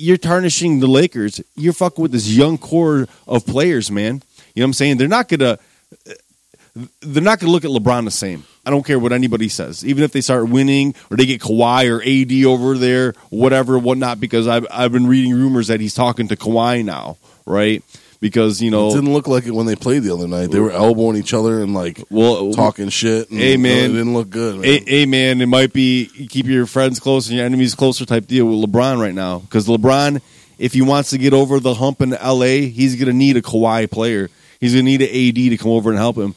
You're tarnishing the Lakers. You're fucking with this young core of players, man. You know what I'm saying? They're not gonna look at LeBron the same. I don't care what anybody says. Even if they start winning or they get Kawhi or AD over there, whatever, whatnot, because I've been reading rumors that he's talking to Kawhi now, right? Because, you know, it didn't look like it when they played the other night. They were elbowing each other and talking shit. And, hey, man, it didn't look good. Man. Hey, man, it might be keep your friends close and your enemies closer type deal with LeBron right now. Because LeBron, if he wants to get over the hump in L.A., he's going to need a Kawhi player. He's going to need an AD to come over and help him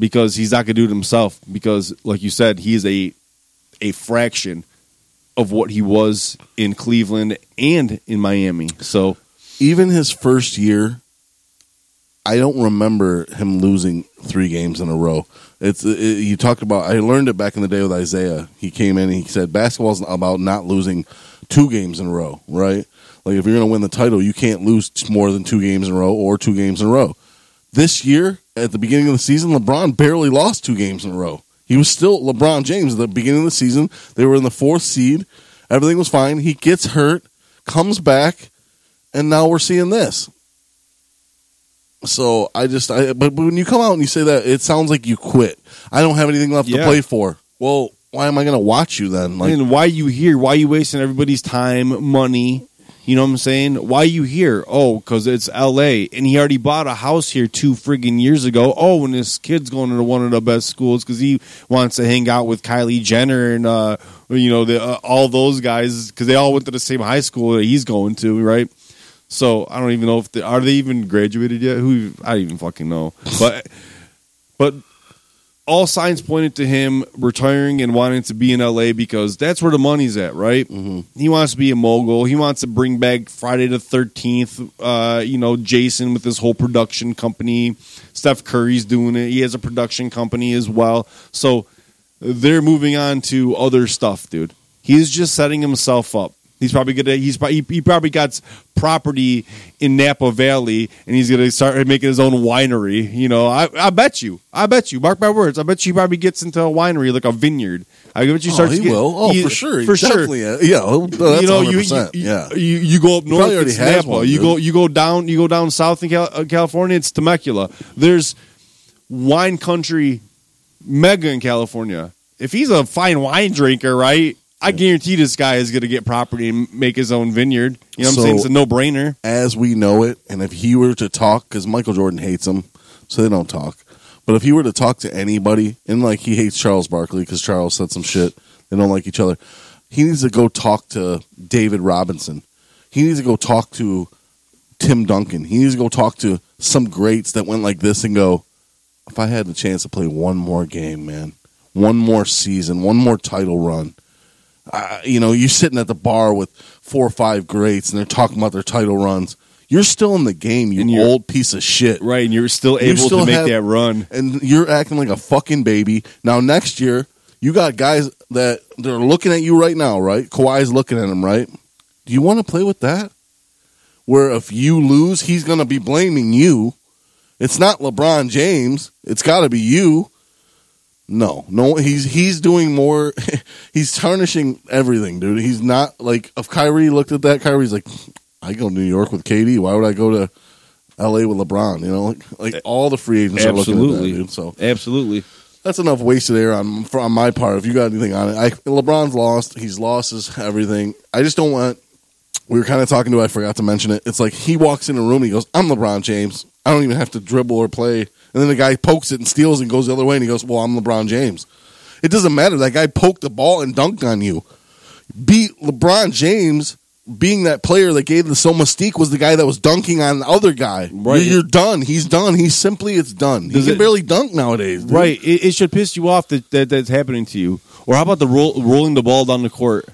because he's not going to do it himself. Because, like you said, he is a fraction of what he was in Cleveland and in Miami. So. Even his first year, I don't remember him losing 3 games in a row. You talked about, I learned it back in the day with Isaiah. He came in and he said, basketball's about not losing 2 games in a row, right? Like, if you're going to win the title, you can't lose more than 2 games in a row or 2 games in a row. This year, at the beginning of the season, LeBron barely lost 2 games in a row. He was still LeBron James at the beginning of the season. They were in the 4th seed. Everything was fine. He gets hurt, comes back. And now we're seeing this. So but when you come out and you say that, it sounds like you quit. I don't have anything left to play for. Well, why am I going to watch you then? Like, and why are you here? Why are you wasting everybody's time, money? You know what I'm saying? Why are you here? Oh, because it's L.A. And he already bought a house here 2 friggin' years ago. Oh, and his kid's going to one of the best schools because he wants to hang out with Kylie Jenner and, all those guys because they all went to the same high school that he's going to, right? So I don't even know if are they even graduated yet. Who I don't even fucking know. But all signs pointed to him retiring and wanting to be in L.A. because that's where the money's at, right? Mm-hmm. He wants to be a mogul. He wants to bring back Friday the 13th. Jason with his whole production company. Steph Curry's doing it. He has a production company as well. So they're moving on to other stuff, dude. He's just setting himself up. He's probably gonna. He probably got property in Napa Valley, and he's gonna start making his own winery. You know, I bet you. Mark my words. I bet you he probably gets into a winery like a vineyard. I bet you starts. He will. For sure. Yeah. That's 100%. You go up north. It's Napa. One, you go down. You go down south in California. It's Temecula. There's wine country, mega in California. If he's a fine wine drinker, right? I guarantee this guy is going to get property and make his own vineyard. You know what I'm saying? It's a no-brainer. As we know it, and if he were to talk, because Michael Jordan hates him, so they don't talk. But if he were to talk to anybody, and like he hates Charles Barkley because Charles said some shit, they don't like each other, he needs to go talk to David Robinson. He needs to go talk to Tim Duncan. He needs to go talk to some greats that went like this and go, if I had the chance to play one more game, man, one more season, one more title run, you're sitting at the bar with 4 or 5 greats, and they're talking about their title runs. You're still in the game, you old piece of shit. Right, and you're still able to make that run. And you're acting like a fucking baby. Now, next year, you got guys that they're looking at you right now, right? Kawhi's looking at him, right? Do you want to play with that? Where if you lose, he's going to be blaming you. It's not LeBron James. It's got to be you. No, he's doing more. He's tarnishing everything, dude. He's not like, if Kyrie looked at that, Kyrie's like, I go to New York with KD. Why would I go to LA with LeBron? You know, like all the free agents are looking at that, dude. So absolutely. That's enough wasted air on my part. If you got anything on it, LeBron's lost. He's lost his everything. I just don't want. We were kind of talking to. I forgot to mention it. It's like he walks in a room. He goes, "I'm LeBron James. I don't even have to dribble or play." And then the guy pokes it and steals and goes the other way. And he goes, "Well, I'm LeBron James." It doesn't matter. That guy poked the ball and dunked on you. Beat LeBron James. Being that player that gave the so mystique was the guy that was dunking on the other guy. Right. You're done. He's done. He's simply, it's done. He can barely dunk nowadays. Dude. Right. It should piss you off that that's happening to you. Or how about the rolling the ball down the court?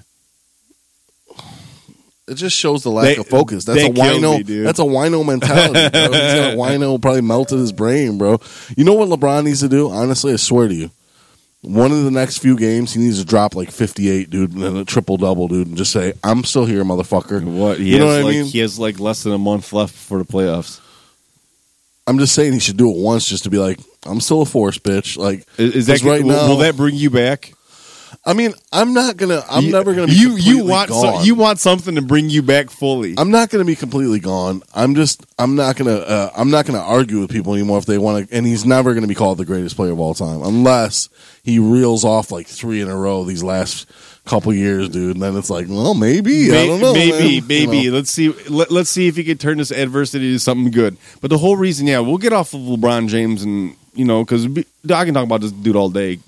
It just shows the lack of focus. That's a wino mentality, bro. He's got a wino, probably melted his brain, bro. You know what LeBron needs to do? Honestly, I swear to you. One of the next few games, he needs to drop like 58, dude, and then a triple-double, dude, and just say, "I'm still here, motherfucker." What? You know what I mean? He has like less than a month left for the playoffs. I'm just saying he should do it once just to be like, "I'm still a force, bitch." Like, is that right now? Will that bring you back? I mean, I'm never gonna be completely gone. You want something to bring you back fully. I'm not gonna be completely gone. I'm not gonna argue with people anymore if they want to. And he's never gonna be called the greatest player of all time unless he reels off like three in a row these last couple years, dude. And then it's like, well, maybe I don't know. Maybe. You know? Let's see if he can turn this adversity to something good. But the whole reason, we'll get off of LeBron James, and because I can talk about this dude all day.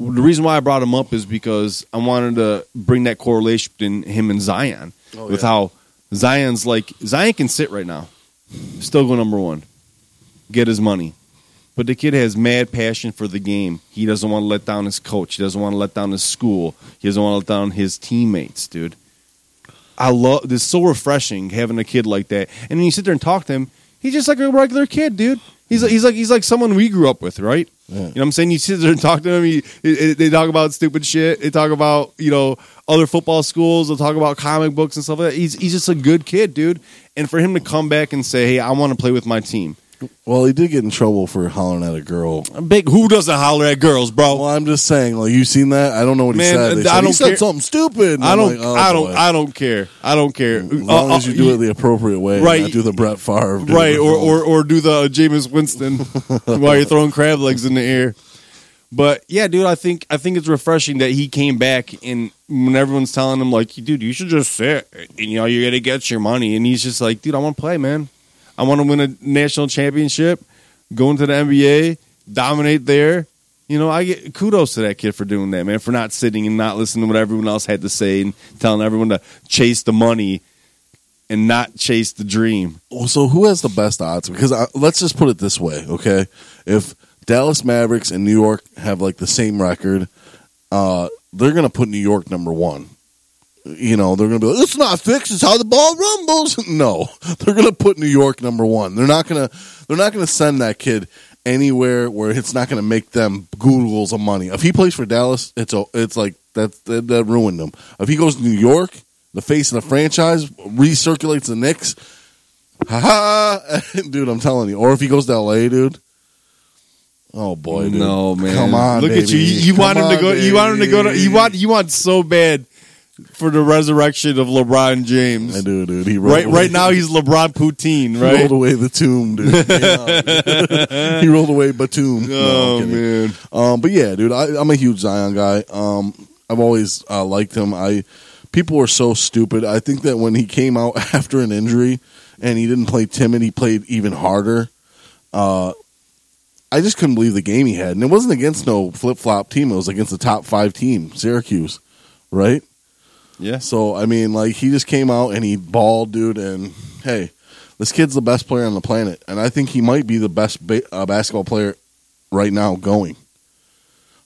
The reason why I brought him up is because I wanted to bring that correlation in him and Zion with how Zion can sit right now, still go number one, get his money. But the kid has mad passion for the game. He doesn't want to let down his coach. He doesn't want to let down his school. He doesn't want to let down his teammates, dude. I love this. So refreshing having a kid like that. And then you sit there and talk to him. He's just like a regular kid, dude. He's like someone we grew up with, right? Yeah. You know what I'm saying? You sit there and talk to them. They talk about stupid shit. They talk about other football schools. They'll talk about comic books and stuff like that. He's just a good kid, dude. And for him to come back and say, "Hey, I want to play with my team." Well, he did get in trouble for hollering at a girl. Who doesn't holler at girls, bro? Well, I'm just saying. Like, you seen that? I don't know what he said. He said something stupid. I don't care. As long as you do it the appropriate way, right? Not do the Brett Favre, dude, right? Or do the Jameis Winston while you're throwing crab legs in the air. But yeah, dude, I think it's refreshing that he came back, and when everyone's telling him like, "Dude, you should just sit. And, you're gonna get your money," and he's just like, "Dude, I want to play, man. I want to win a national championship, go into the NBA, dominate there." I get kudos to that kid for doing that, man, for not sitting and not listening to what everyone else had to say and telling everyone to chase the money and not chase the dream. So who has the best odds? Because let's just put it this way, okay? If Dallas Mavericks and New York have like the same record, they're going to put New York number one. They're going to be like, "It's not fixed. It's how the ball rumbles." No, they're going to put New York number one. They're not going to send that kid anywhere where it's not going to make them googles of money. If he plays for Dallas, it's like that ruined him. If he goes to New York, the face of the franchise, recirculates the Knicks. Dude, I'm telling you. Or if he goes to LA, dude. Oh boy, dude. No, man. Come on, look baby. At you. You want him to go. Baby. You want him to go to. You want so bad. For the resurrection of LeBron James. I do, dude. He right now, he's LeBron Poutine, right? He rolled away the tomb, dude. Yeah, he rolled away Batum. Oh, no, man. But yeah, dude, I'm a huge Zion guy. I've always liked him. People were so stupid. I think that when he came out after an injury and he didn't play timid, he played even harder. I just couldn't believe the game he had. And it wasn't against no flip-flop team. It was against the top 5 team, Syracuse, right? Yeah. So, I mean, like, he just came out and he balled, dude, and, hey, this kid's the best player on the planet, and I think he might be the best basketball player right now going.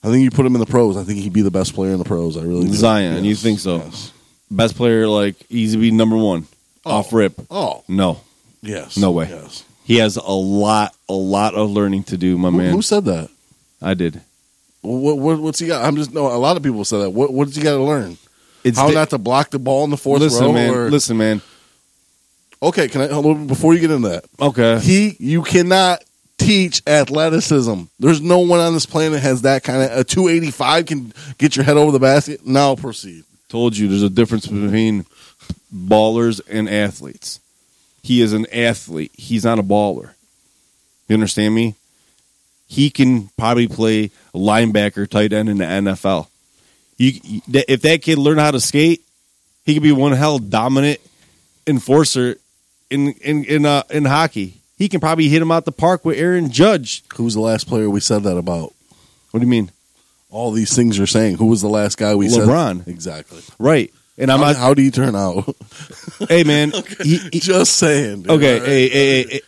I think you put him in the pros. I think he'd be the best player in the pros. I really do. Zion, yes. You think so? Yes. Best player, like, he's to be number one. Oh. Off rip. Oh. No. Yes. No way. Yes. He has a lot of learning to do, my man. Who said that? I did. What's he got? A lot of people said that. What does he got to learn? How not to block the ball in the fourth row? Listen, man. Okay, before you get into that. Okay. You cannot teach athleticism. There's no one on this planet has that kind of, a 285 can get your head over the basket. Now proceed. Told you, there's a difference between ballers and athletes. He is an athlete. He's not a baller. You understand me? he can probably play linebacker, tight end in the NFL. If that kid learn how to skate, he could be one hell dominant enforcer in hockey. He can probably hit him out the park with Aaron Judge. Who's the last player we said that about? What do you mean? All these things you're saying. Who was the last guy we said? LeBron. Exactly. Right. And I'm how do you turn out? Hey, man. Okay. Just saying. Dude. Okay. Right. Hey.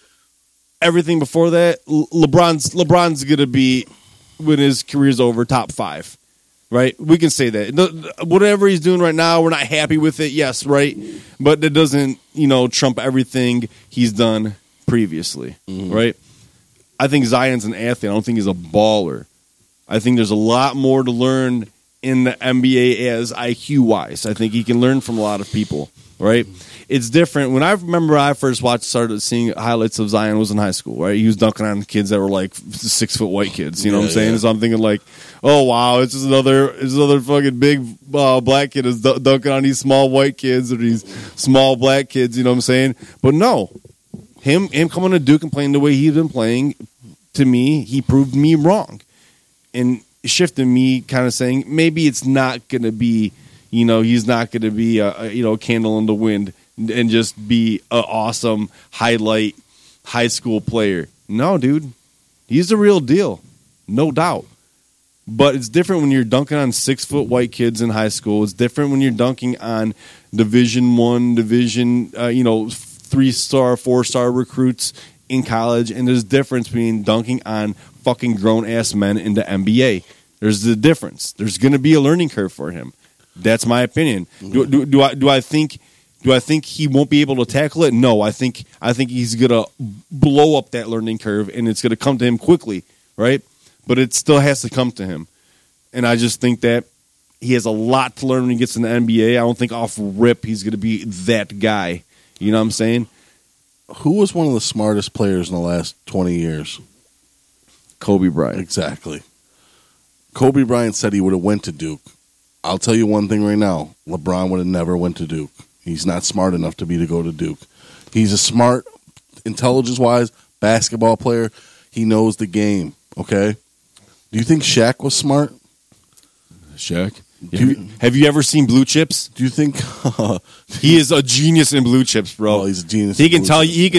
Everything before that, LeBron's going to be, when his career's over, top five. Right? We can say that. Whatever he's doing right now, we're not happy with it. Yes, right? But that doesn't, trump everything he's done previously. Mm-hmm. Right? I think Zion's an athlete. I don't think he's a baller. I think there's a lot more to learn in the NBA as IQ-wise. I think he can learn from a lot of people, right? It's different. When I remember I first started seeing highlights of Zion was in high school, right? He was dunking on kids that were like 6-foot white kids, you know what I'm saying? Yeah. So I'm thinking like, oh, wow, it's just another fucking big black kid is dunking on these small white kids or these small black kids, you know what I'm saying? But no, him coming to Duke and playing the way he's been playing, to me, he proved me wrong. And shifted me, kind of saying maybe it's not going to be, he's not going to be a candle in the wind and just be an awesome highlight high school player. No, dude, he's the real deal, no doubt. But it's different when you're dunking on 6-foot white kids in high school. It's different when you're dunking on Division I, Division 3-star, 4-star recruits in college, and there's a difference between dunking on fucking grown-ass men in the NBA. There's the difference. There's going to be a learning curve for him. That's my opinion. Do I think he won't be able to tackle it? No, I think he's going to blow up that learning curve, and it's going to come to him quickly, right? But it still has to come to him. And I just think that he has a lot to learn when he gets in the NBA. I don't think off rip he's going to be that guy. You know what I'm saying? Who was one of the smartest players in the last 20 years? Kobe Bryant. Exactly. Kobe Bryant said he would have went to Duke. I'll tell you one thing right now. LeBron would have never went to Duke. He's not smart enough to go to Duke. He's a smart, intelligence-wise basketball player. He knows the game, okay? Do you think Shaq was smart? Shaq? Have you ever seen Blue Chips? Do you think he is a genius in Blue Chips, bro? Well, he's a genius. He can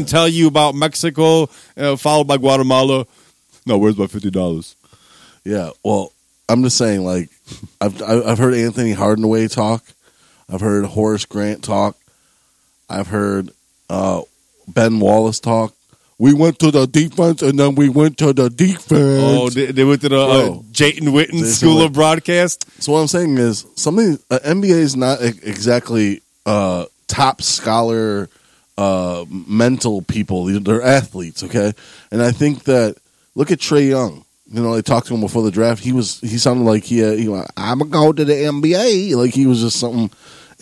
tell you about Mexico, followed by Guatemala. No, where's my $50? Yeah, well, I'm just saying. Like, I've heard Anthony Hardaway talk. I've heard Horace Grant talk. I've heard Ben Wallace talk. We went to the defense, and then we went to the defense. Oh, they went to the Jayton Witten School of Broadcast. So what I'm saying is, something NBA is not exactly top scholar, mental people. They're athletes, okay? And I think that look at Trae Young. They talked to him before the draft. He sounded like I'm gonna go to the NBA. Like he was just something.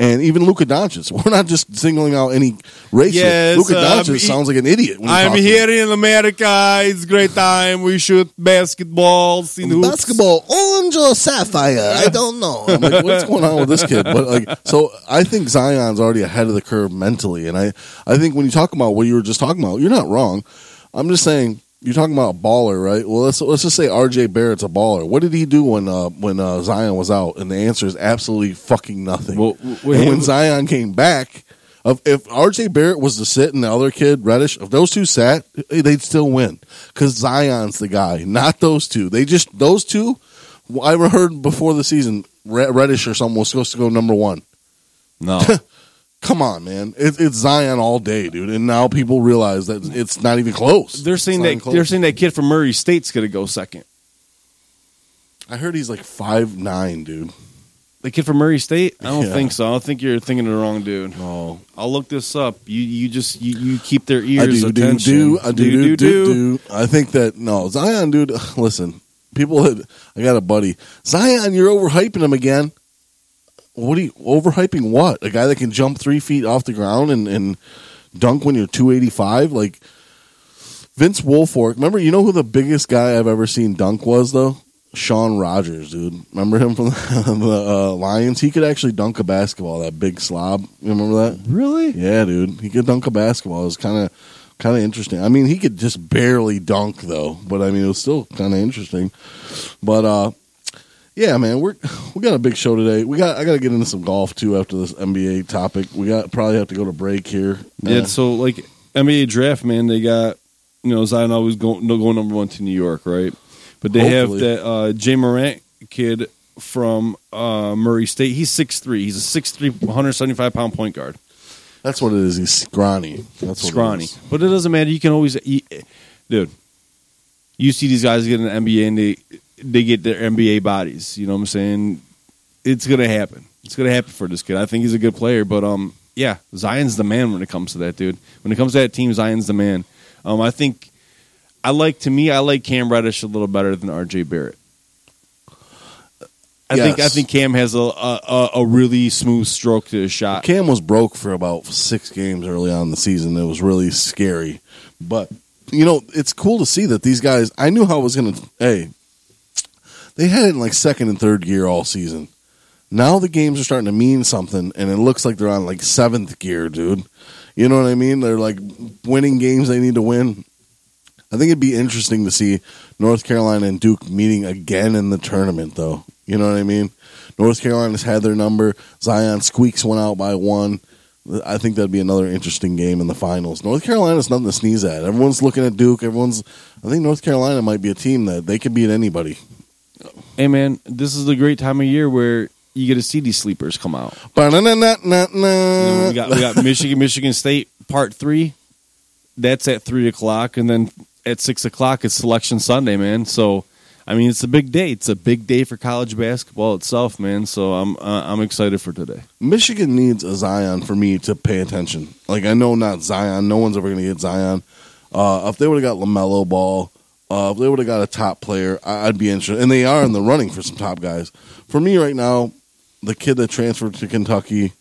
And even Luka Doncic. We're not just singling out any race. Yes, Luka Doncic sounds like an idiot. I'm here in America. It's great time. We shoot basketballs. Basketball, orange or sapphire? I don't know. I'm like, what's going on with this kid? But so I think Zion's already ahead of the curve mentally. And I think when you talk about what you were just talking about, you're not wrong. I'm just saying you're talking about a baller, right? Well, let's just say R.J. Barrett's a baller. What did he do when Zion was out? And the answer is absolutely fucking nothing. Well, when Zion came back, if R.J. Barrett was to sit and the other kid, Reddish, if those two sat, they'd still win because Zion's the guy, not those two. Those two, I heard before the season, Reddish or someone was supposed to go number one. No. Come on, man! It's Zion all day, dude. And now people realize that it's not even close. They're saying that kid from Murray State's going to go second. I heard he's like 5'9", dude. The kid from Murray State? I don't think so. I don't think you're thinking of the wrong dude. Oh, I'll look this up. You keep their ears attention. I think that Zion, dude. Listen, I got a buddy. Zion, you're overhyping him again. What are you overhyping? What, a guy that can jump 3 feet off the ground and dunk when you're 285? Like Vince Wilfork. Remember, who the biggest guy I've ever seen dunk was though? Sean Rogers, dude. Remember him from the Lions? He could actually dunk a basketball. That big slob. You remember that? Really? Yeah, dude. He could dunk a basketball. It was kind of kind of interesting. I mean, he could just barely dunk, though. But, I mean, it was still kind of interesting. But, yeah, man, we got a big show today. I got to get into some golf, too, after this NBA topic. We got probably have to go to break here. Yeah, so, like, NBA draft, man, they got, you know, Zion always going number one to New York, right? But they have that Jay Morant kid from Murray State. He's 6'3". He's a 6'3", 175-pound point guard. That's what it is. He's scrawny. That's what scrawny. It is. But it doesn't matter. You can always – dude, you see these guys get in the NBA and they get their NBA bodies. You know what I'm saying? It's going to happen. It's going to happen for this kid. I think he's a good player. But, yeah, Zion's the man when it comes to that, dude. When it comes to that team, Zion's the man. I think – I like Cam Reddish a little better than R.J. Barrett. I think Cam has a really smooth stroke to his shot. Cam was broke for about 6 games early on in the season. It was really scary. But, you know, it's cool to see that these guys, I knew how it was going to, hey, they had it in like second and third gear all season. Now the games are starting to mean something, and it looks like they're on like seventh gear, dude. You know what I mean? They're like winning games they need to win. I think it'd be interesting to see North Carolina and Duke meeting again in the tournament, though. You know what I mean? North Carolina's had their number. Zion squeaks one out by one. I think that'd be another interesting game in the finals. North Carolina's nothing to sneeze at. Everyone's looking at Duke. I think North Carolina might be a team that they could beat anybody. Hey, man, this is the great time of year where you get to see these sleepers come out. We got Michigan State Part 3. That's at 3 o'clock. And then at 6 o'clock, it's Selection Sunday, man. So... I mean, it's a big day. It's a big day for college basketball itself, man. So I'm excited for today. Michigan needs a Zion for me to pay attention. Like, I know not Zion. No one's ever going to get Zion. If they would have got LaMelo Ball, if they would have got a top player, I'd be interested. And they are in the running for some top guys. For me right now, the kid that transferred to Kentucky.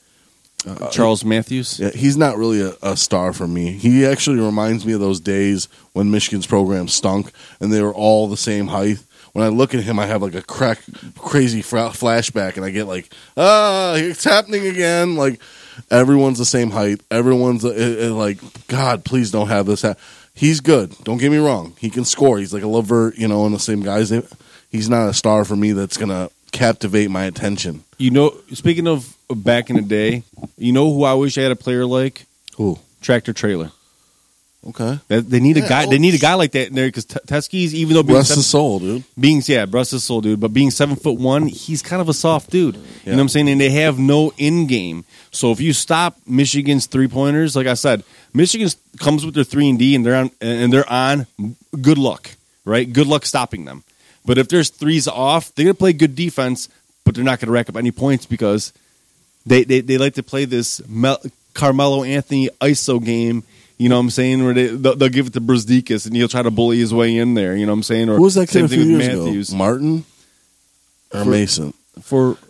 Charles Matthews? Yeah, he's not really a star for me. He actually reminds me of those days when Michigan's program stunk and they were all the same height. When I look at him, I have like a crazy flashback, and I get like, it's happening again. Like, everyone's the same height. Everyone's like, God, please don't have this happen. He's good. Don't get me wrong. He can score. He's like a Levert, you know, and the same guys. He's not a star for me that's going to captivate my attention. You know, speaking of back in the day, you know who I wish I had a player like? Who? Tractor Trailer. Okay. They need a guy. They need a guy like that in there because Teskey's, even though being rest his soul, dude. But being 7'1", he's kind of a soft dude. Yeah. You know what I'm saying? And they have no end game. So if you stop Michigan's 3-pointers, like I said, Michigan comes with their 3 and D, and they're on. Good luck, right? Good luck stopping them. But if there's threes off, they're gonna play good defense, but they're not gonna rack up any points because they like to play this Carmelo Anthony ISO game. You know what I'm saying? Where they'll give it to Brzdickas, and he'll try to bully his way in there. You know what I'm saying? Or who was that kid a few years Matthews. Ago? Martin or Mason?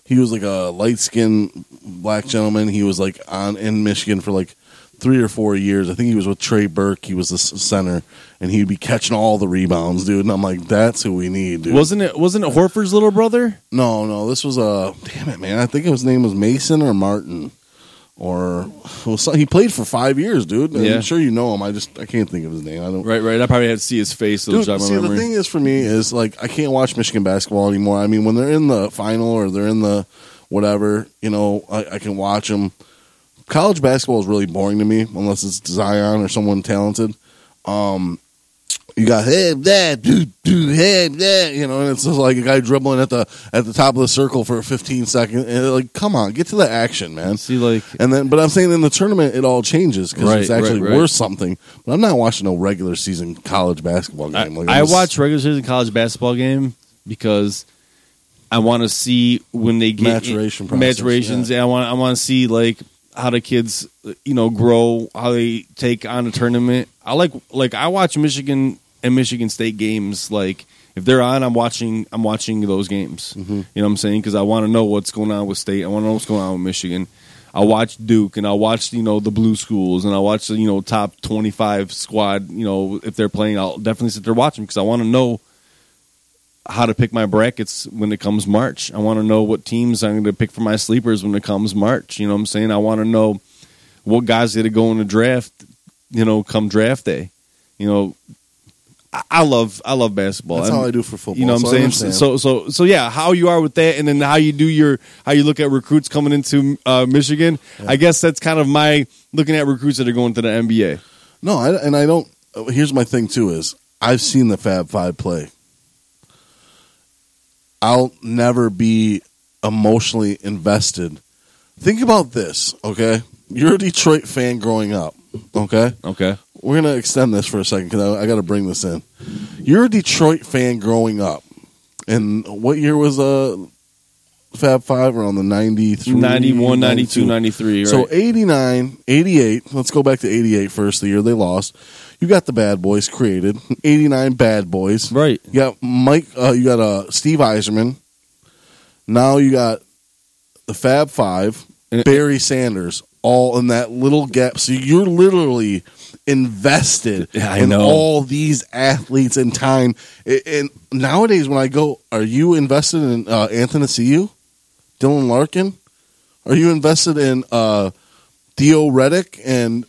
He was like a light-skinned black gentleman. He was like in Michigan for like 3 or 4 years. I think he was with Trey Burke. He was the center, and he'd be catching all the rebounds, dude. And I'm like, that's who we need, dude. Wasn't it Horford's little brother? No. This was damn it, man. I think his name was Mason or Martin. He played for 5 years, dude. Yeah. I'm sure you know him. I can't think of his name. Right. I probably had to see his face. Dude, the thing is for me is like I can't watch Michigan basketball anymore. I mean, when they're in the final or they're in the whatever, you know, I can watch them. College basketball is really boring to me unless it's Zion or someone talented. You got hey, that, you know, and it's just like a guy dribbling at the top of the circle for 15 seconds. And like, come on, get to the action, man. See, like, and then, but I'm saying in the tournament it all changes because it's actually worth something. But I'm not watching a regular season college basketball game. I watch regular season college basketball game because I want to see when they get maturations. Yeah. I want to see like how the kids, you know, grow, how they take on a tournament. I watch Michigan and Michigan State games. Like if they're on, I'm watching those games. Mm-hmm. You know what I'm saying? Because I want to know what's going on with State. I want to know what's going on with Michigan. I watch Duke and I watch, you know, the blue schools and I watch, you know, top 25 squad. You know, if they're playing, I'll definitely sit there watching because I want to know how to pick my brackets when it comes March. I want to know what teams I'm going to pick for my sleepers when it comes March. You know what I'm saying? I want to know what guys are going to go in the draft you know, come draft day. You know, I love basketball. That's all I do for football. You know what I'm saying? So yeah, how you are with that, and then how you do your how you look at recruits coming into Michigan. Yeah. I guess that's kind of my looking at recruits that are going to the NBA. No, I don't. Here's my thing too: is I've seen the Fab Five play. I'll never be emotionally invested. Think about this, okay? You're a Detroit fan growing up, okay? Okay. We're going to extend this for a second because I got to bring this in. You're a Detroit fan growing up. And what year was Fab Five? Around the 93? 91, 92, 93, right? So 89, 88. Let's go back to 88 first, the year they lost. You got the Bad Boys created. 89 Bad Boys. Right. You got Steve Yzerman. Now you got the Fab Five, Barry Sanders, all in that little gap. So you're literally invested in all these athletes and time. And nowadays when I go, are you invested in Anthony Ciu, Dylan Larkin? Are you invested in Theo Riddick? And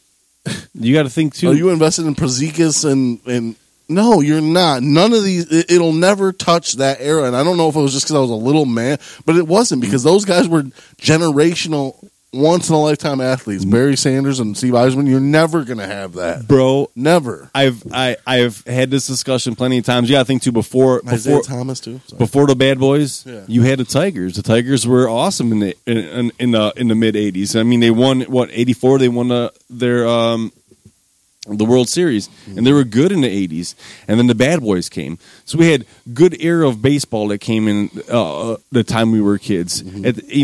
you got to think too. Are you invested in Porzingis and no, you're not. None of these, it'll never touch that era. And I don't know if it was just because I was a little man, but it wasn't because those guys were generational, once-in-a-lifetime athletes. Barry Sanders and Steve Yzerman, you're never going to have that. Bro. Never. I've had this discussion plenty of times. You got to think, too, before Thomas, too. Sorry. Before the Bad Boys, yeah. You had the Tigers. The Tigers were awesome in the mid-'80s. I mean, they won, what, 84? They won the World Series, and they were good in the 80s, and then the Bad Boys came. So we had good era of baseball that came in the time we were kids. Mm-hmm. At the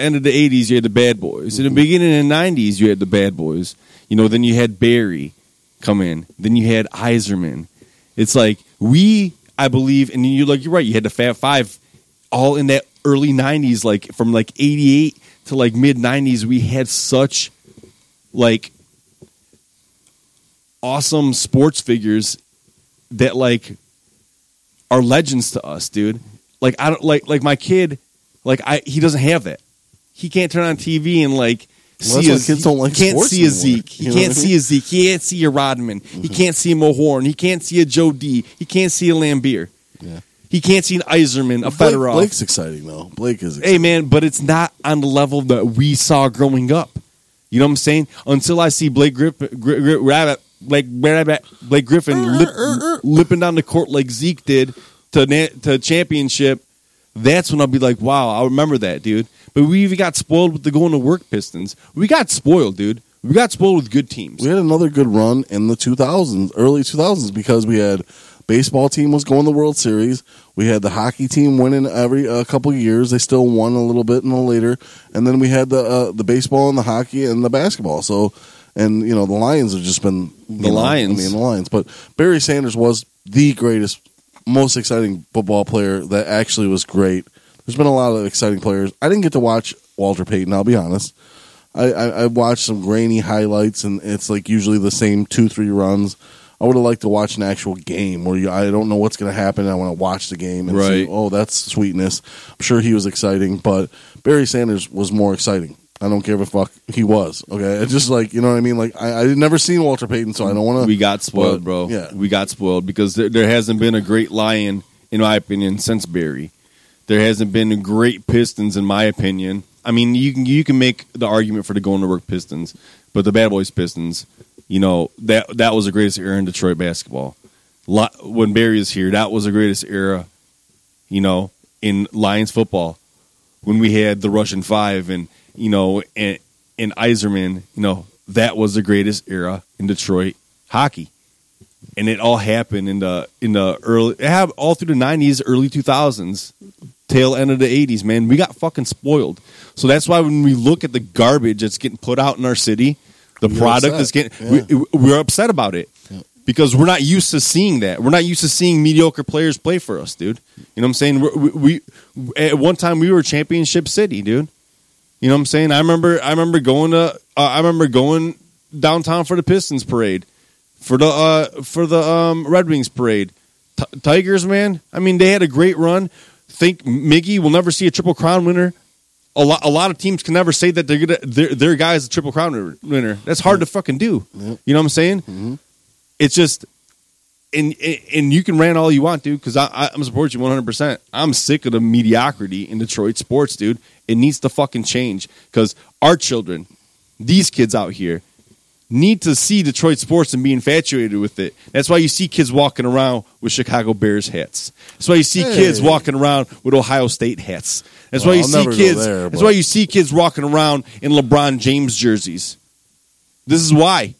end of the 80s, you had the Bad Boys. Mm-hmm. In the beginning of the 90s, you had the Bad Boys. You know, then you had Barry come in. Then you had Yzerman. It's like I believe, and you're right, you had the Fab Five all in that early 90s, like from like 88 to like mid-90s, we had such like awesome sports figures that like are legends to us, dude. Like I don't like my kid. Like he doesn't have that. He can't turn on TV and like see a Zeke. He can't see a Zeke. He can't see a Rodman. Mm-hmm. He can't see a Mohorn. He can't see a Joe D. He can't see a Lambeer. Yeah. He can't see an Yzerman, a Fedorov. Blake's exciting though. Blake is exciting. Hey man, but it's not on the level that we saw growing up. You know what I'm saying? Until I see Blake Griffin lipping down the court like Zeke did to championship, that's when I'll be like, wow, I remember that, dude. But we even got spoiled with the going to work Pistons. We got spoiled, dude. We got spoiled with good teams. We had another good run in the 2000s, early 2000s, because we had baseball team was going to the World Series. We had the hockey team winning every couple years. They still won a little bit in the later. And then we had the baseball and the hockey and the basketball. So. And, you know, the Lions have just been... But Barry Sanders was the greatest, most exciting football player that actually was great. There's been a lot of exciting players. I didn't get to watch Walter Payton, I'll be honest. I watched some grainy highlights, and it's like usually the same 2-3 runs. I would have liked to watch an actual game where I don't know what's going to happen, and I want to watch the game and see, oh, that's sweetness. I'm sure he was exciting, but Barry Sanders was more exciting. I don't give a fuck. He was. Okay. It's just like, you know what I mean? Like, I'd never seen Walter Payton, so I don't want to. We got spoiled, bro. Yeah. We got spoiled because there hasn't been a great Lion, in my opinion, since Barry. There hasn't been a great Pistons, in my opinion. I mean, you can make the argument for the going to work Pistons, but the Bad Boys Pistons, you know, that was the greatest era in Detroit basketball. When Barry is here, that was the greatest era, you know, in Lions football. When we had the Russian Five and Yzerman, you know, that was the greatest era in Detroit hockey, and it all happened in the early, all through the 90s, early 2000s, tail end of the 80s. Man, we got fucking spoiled. So that's why when we look at the garbage that's getting put out in our city, we're upset about it. Yeah. Because we're not used to seeing that. We're not used to seeing mediocre players play for us, dude. You know what I'm saying? We at one time we were championship city, dude. You know what I'm saying? I remember going downtown for the Pistons parade, for the Red Wings parade. Tigers, man. I mean, they had a great run. Think Miggy will never see a Triple Crown winner a lot of teams can never say that they're gonna their guy is a Triple Crown winner. That's hard to fucking do. Yep. You know what I'm saying? Mm-hmm. It's just, and you can rant all you want, dude, because I'm supporting you 100%. I'm sick of the mediocrity in Detroit sports, dude. It needs to fucking change because our children, these kids out here, need to see Detroit sports and be infatuated with it. That's why you see kids walking around with Chicago Bears hats. That's why you see kids walking around with Ohio State hats. That's why you see kids. That's why you see kids walking around in LeBron James jerseys. This is why,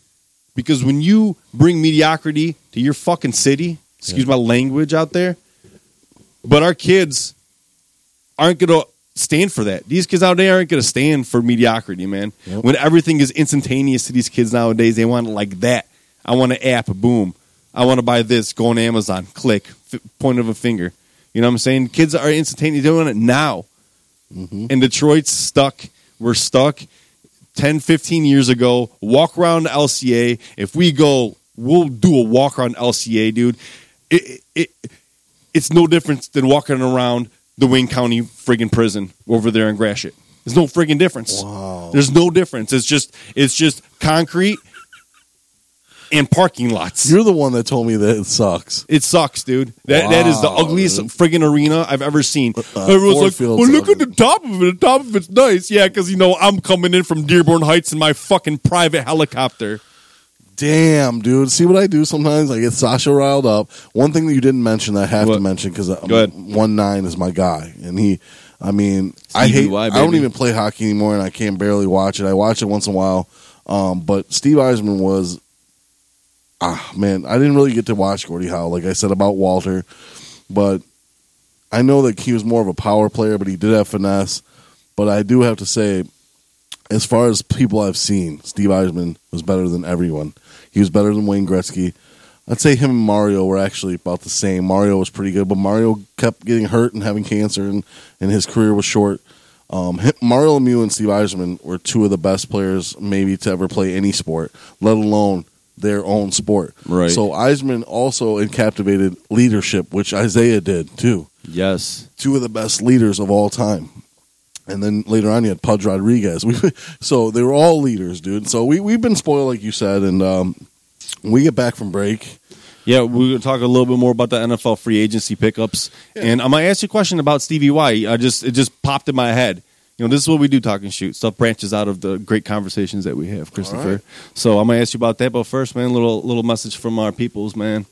because when you bring mediocrity to your fucking city, excuse my language out there, but our kids aren't gonna stand for that. These kids out there aren't going to stand for mediocrity, man. Yep. When everything is instantaneous to these kids nowadays, they want it like that. I want an app, boom. I want to buy this, go on Amazon, click, point of a finger. You know what I'm saying? Kids are instantaneous. They want it now. Mm-hmm. And Detroit's stuck. We're stuck 10, 15 years ago. Walk around LCA. If we go, we'll do a walk around LCA, dude. It's no different than walking around the Wayne County friggin' prison over there in Gratiot. There's no friggin' difference. Wow. There's no difference. It's just concrete and parking lots. You're the one that told me that it sucks. It sucks, dude. That is the ugliest friggin' arena I've ever seen. Everyone's like, well, look at the top of it. The top of it's nice. Yeah, because, you know, I'm coming in from Dearborn Heights in my fucking private helicopter. Damn, dude. See what I do sometimes? I get Sasha riled up. One thing that you didn't mention that I have to mention, because 1-9 is my guy. And he, I mean, I don't even play hockey anymore, and I can barely watch it. I watch it once in a while. But Steve Eisman was, I didn't really get to watch Gordie Howe, like I said about Walter. But I know that he was more of a power player, but he did have finesse. But I do have to say, as far as people I've seen, Steve Eisman was better than everyone. He was better than Wayne Gretzky. I'd say him and Mario were actually about the same. Mario was pretty good, but Mario kept getting hurt and having cancer, and his career was short. Mario Lemieux and Steve Eisman were two of the best players maybe to ever play any sport, let alone their own sport. Right. So Eisman also encaptivated leadership, which Isaiah did too. Yes. Two of the best leaders of all time. And then later on, you had Pudge Rodriguez. So they were all leaders, dude. So we've been spoiled, like you said. And when we get back from break, yeah, we're going to talk a little bit more about the NFL free agency pickups. Yeah. And I'm going to ask you a question about Stevie Y. It just popped in my head. You know, this is what we do, talking shoot. Stuff branches out of the great conversations that we have, Christopher. Right. So I'm going to ask you about that. But first, man, little message from our peoples, man.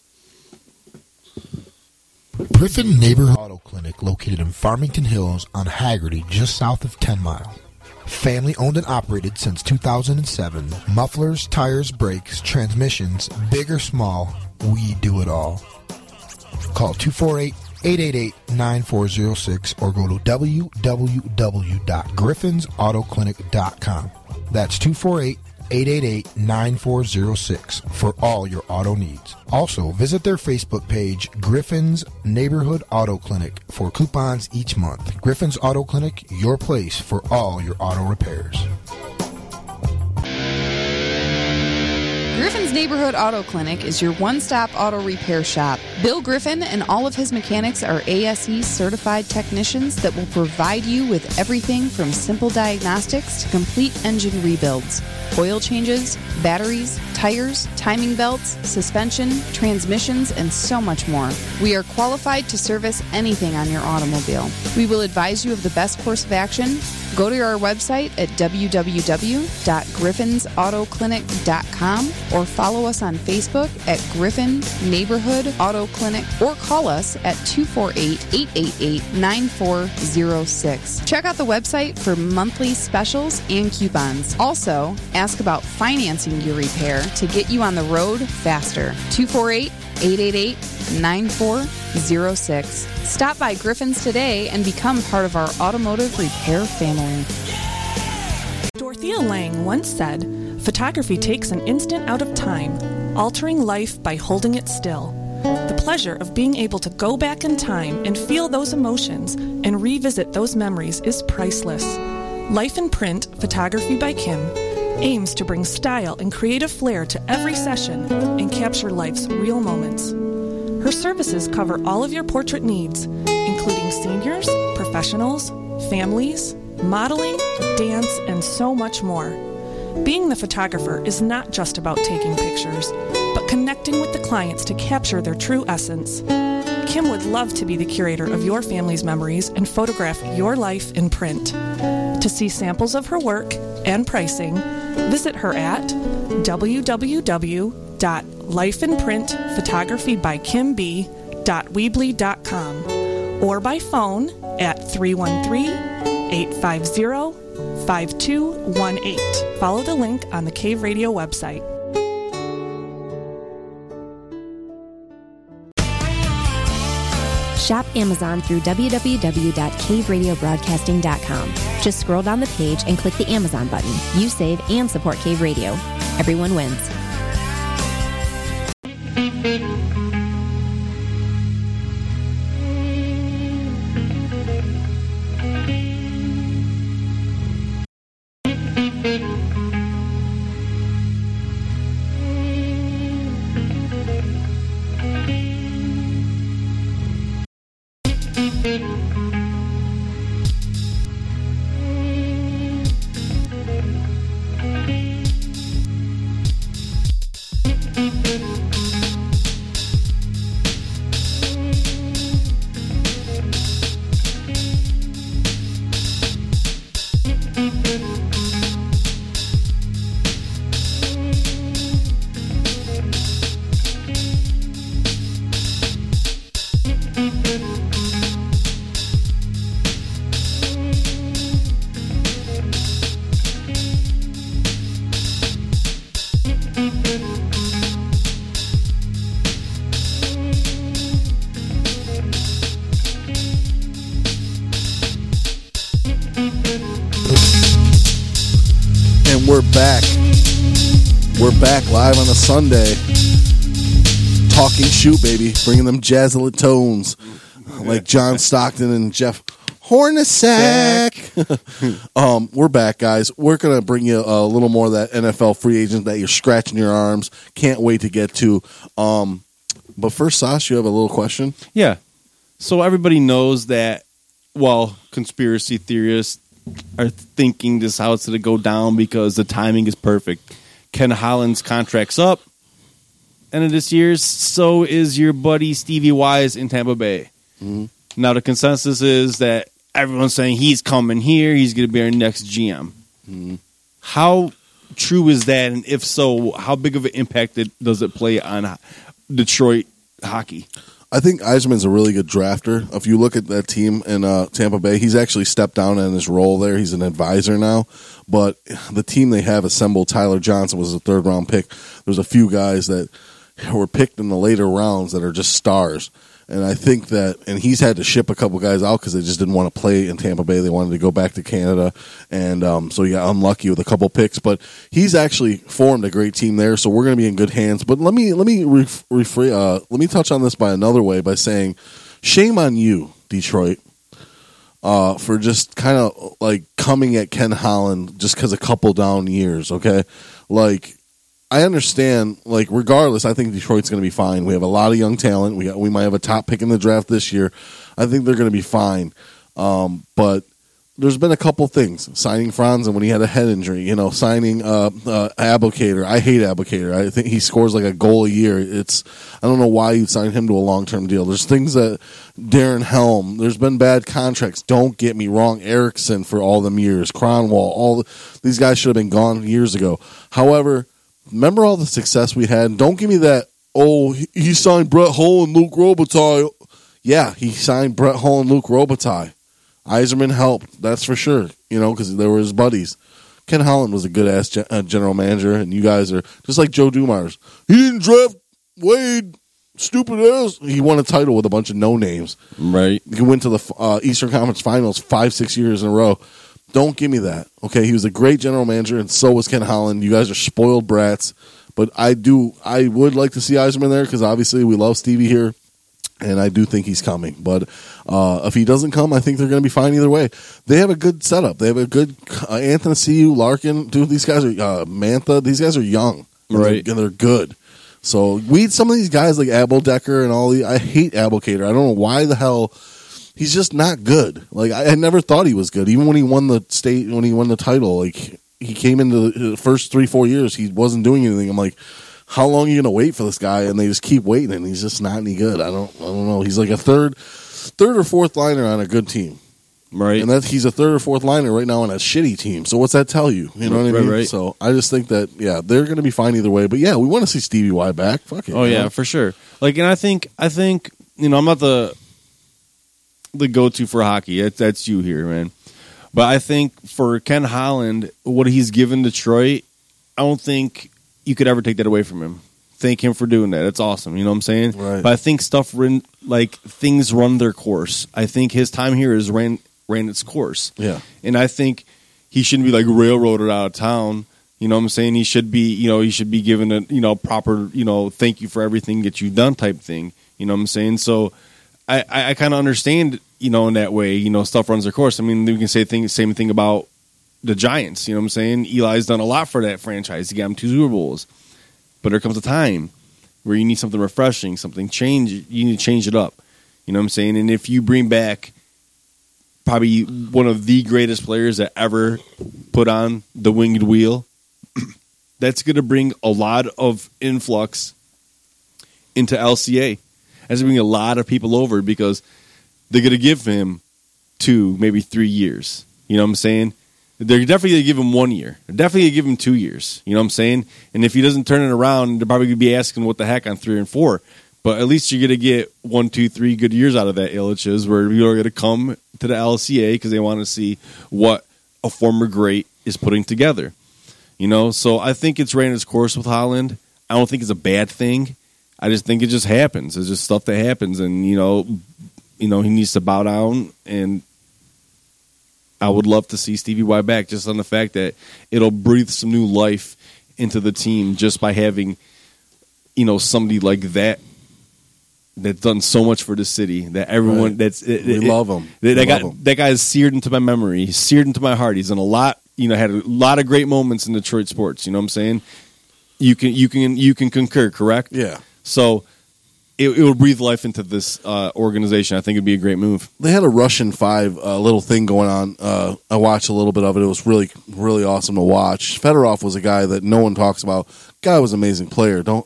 Griffin Neighborhood Auto Clinic, located in Farmington Hills on Haggerty, just south of 10 Mile. Family owned and operated since 2007. Mufflers, tires, brakes, transmissions, big or small, we do it all. Call 248-888-9406 or go to www.griffinsAutoClinic.com. That's 248-888-9406 for all your auto needs. Also, visit their Facebook page, Griffin's Neighborhood Auto Clinic, for coupons each month. Griffin's Auto Clinic, your place for all your auto repairs. Griffin's Neighborhood Auto Clinic is your one-stop auto repair shop. Bill Griffin and all of his mechanics are ASE-certified technicians that will provide you with everything from simple diagnostics to complete engine rebuilds, oil changes, batteries, tires, timing belts, suspension, transmissions, and so much more. We are qualified to service anything on your automobile. We will advise you of the best course of action. Go to our website at www.griffinsautoclinic.com or follow us on Facebook at Griffin Neighborhood Auto Clinic or call us at 248-888-9406. Check out the website for monthly specials and coupons. Also, ask about financing your repair to get you on the road faster. 248-888-9406. Stop by Griffin's today and become part of our automotive repair family. Dorothea Lange once said, "Photography takes an instant out of time, altering life by holding it still." The pleasure of being able to go back in time and feel those emotions and revisit those memories is priceless. Life in Print Photography by Kim aims to bring style and creative flair to every session and capture life's real moments. Her services cover all of your portrait needs, including seniors, professionals, families, modeling, dance, and so much more. Being the photographer is not just about taking pictures, but connecting with the clients to capture their true essence. Kim would love to be the curator of your family's memories and photograph your life in print. To see samples of her work and pricing, visit her at www.lifeinprintphotographybyKimB.weebly.com or by phone at 313-850-5218. Follow the link on the Cave Radio website. Shop Amazon through www.caveradiobroadcasting.com. Just scroll down the page and click the Amazon button. You save and support Cave Radio. Everyone wins. Live on a Sunday, talking shoe, baby, bringing them jazzlet tones like John Stockton and Jeff Hornacek. We're back, guys. We're going to bring you a little more of that NFL free agent that you're scratching your arms. Can't wait to get to. But first, Sas, you have a little question? Yeah. So everybody knows that, well, conspiracy theorists are thinking this how it's going to go down because the timing is perfect. Ken Holland's contract's up, end of this year. So is your buddy Stevie Wise in Tampa Bay. Mm-hmm. Now the consensus is that everyone's saying he's coming here. He's going to be our next GM. Mm-hmm. How true is that? And if so, how big of an impact does it play on Detroit hockey? I think Eiserman's a really good drafter. If you look at that team in Tampa Bay, he's actually stepped down in his role there. He's an advisor now. But the team they have assembled, Tyler Johnson was a third-round pick. There's a few guys that were picked in the later rounds that are just stars. And I think that – and he's had to ship a couple guys out because they just didn't want to play in Tampa Bay. They wanted to go back to Canada. And so he got unlucky with a couple picks. But he's actually formed a great team there, so we're going to be in good hands. But let me touch on this by another way by saying shame on you, Detroit, for just kind of like coming at Ken Holland just because a couple down years, okay? Like – I understand, like, regardless, I think Detroit's going to be fine. We have a lot of young talent. We might have a top pick in the draft this year. I think they're going to be fine. But there's been a couple things. Signing Franzen when he had a head injury. You know, signing Aboukader. I hate Aboukader. I think he scores like a goal a year. I don't know why you'd sign him to a long-term deal. There's things that Darren Helm. There's been bad contracts. Don't get me wrong. Erickson for all them years. Cronwall. These guys should have been gone years ago. However, remember all the success we had? Don't give me that, oh, he signed Brett Hull and Luke Robitaille. Yeah, he signed Brett Hull and Luke Robitaille. Eiserman helped, that's for sure, you know, because they were his buddies. Ken Holland was a good-ass general manager, and you guys are just like Joe Dumars. He didn't draft Wade, stupid-ass. He won a title with a bunch of no-names. Right. He went to the Eastern Conference Finals 5-6 years in a row. Don't give me that. Okay, he was a great general manager, and so was Ken Holland. You guys are spoiled brats, but I would like to see Eiserman there because obviously we love Stevie here, and I do think he's coming. But if he doesn't come, I think they're going to be fine either way. They have a good setup. They have a good Anthony Ciu, Larkin. Dude, these guys are Mantha. These guys are young, right? And they're good. So some of these guys like Abeldecker and all. I hate Aboukader. I don't know why the hell he's just not good. Like, I never thought he was good. Even when he won the state, when he won the title, like, he came into the first 3-4 years, he wasn't doing anything. I'm like, how long are you going to wait for this guy? And they just keep waiting, and he's just not any good. I don't know. He's like a third or fourth liner on a good team. Right. And that he's a third or fourth liner right now on a shitty team. So what's that tell you? You know what I mean? Right. So I just think that, yeah, they're going to be fine either way. But, yeah, we want to see Stevie Y back. Fuck it. Oh, yeah, for sure. Like, and I think, you know, I'm not the go-to for hockey. That's you here, man. But I think for Ken Holland, what he's given Detroit, I don't think you could ever take that away from him. Thank him for doing that. That's awesome. You know what I'm saying? Right. But I think things run their course. I think his time here has ran its course. Yeah. And I think he shouldn't be like railroaded out of town. You know what I'm saying? He should be, you know, given a, you know, proper, you know, thank you for everything that you've done type thing. You know what I'm saying? So I kind of understand, you know, in that way, you know, stuff runs their course. I mean, we can say same thing about the Giants. You know what I'm saying? Eli's done a lot for that franchise. He got him 2 Super Bowls. But there comes a time where you need something refreshing, something change. You need to change it up. You know what I'm saying? And if you bring back probably one of the greatest players that ever put on the winged wheel, that's going to bring a lot of influx into LCA. That's going to bring a lot of people over because they're going to give him 2, maybe 3 years. You know what I'm saying? They're definitely going to give him 1 year. They're definitely going to give him 2 years. You know what I'm saying? And if he doesn't turn it around, they're probably going to be asking what the heck on 3 and 4. But at least you're going to get 1, 2, 3 good years out of that Illich's, where people are going to come to the LCA because they want to see what a former great is putting together. You know, so I think it's ran its course with Holland. I don't think it's a bad thing. I just think it just happens. It's just stuff that happens, and you know, he needs to bow down. And I would love to see Stevie Y back, just on the fact that it'll breathe some new life into the team just by having, you know, somebody like that. That's done so much for the city that everyone right. Love him. That guy is seared into my memory, he's seared into my heart. He's done a lot, you know, had a lot of great moments in Detroit sports. You know what I'm saying? You can concur, correct? Yeah. So it will breathe life into this organization. I think it'd be a great move. They had a Russian 5 little thing going on. I watched a little bit of it. It was really, really awesome to watch. Fedorov was a guy that no one talks about. Guy was an amazing player. Good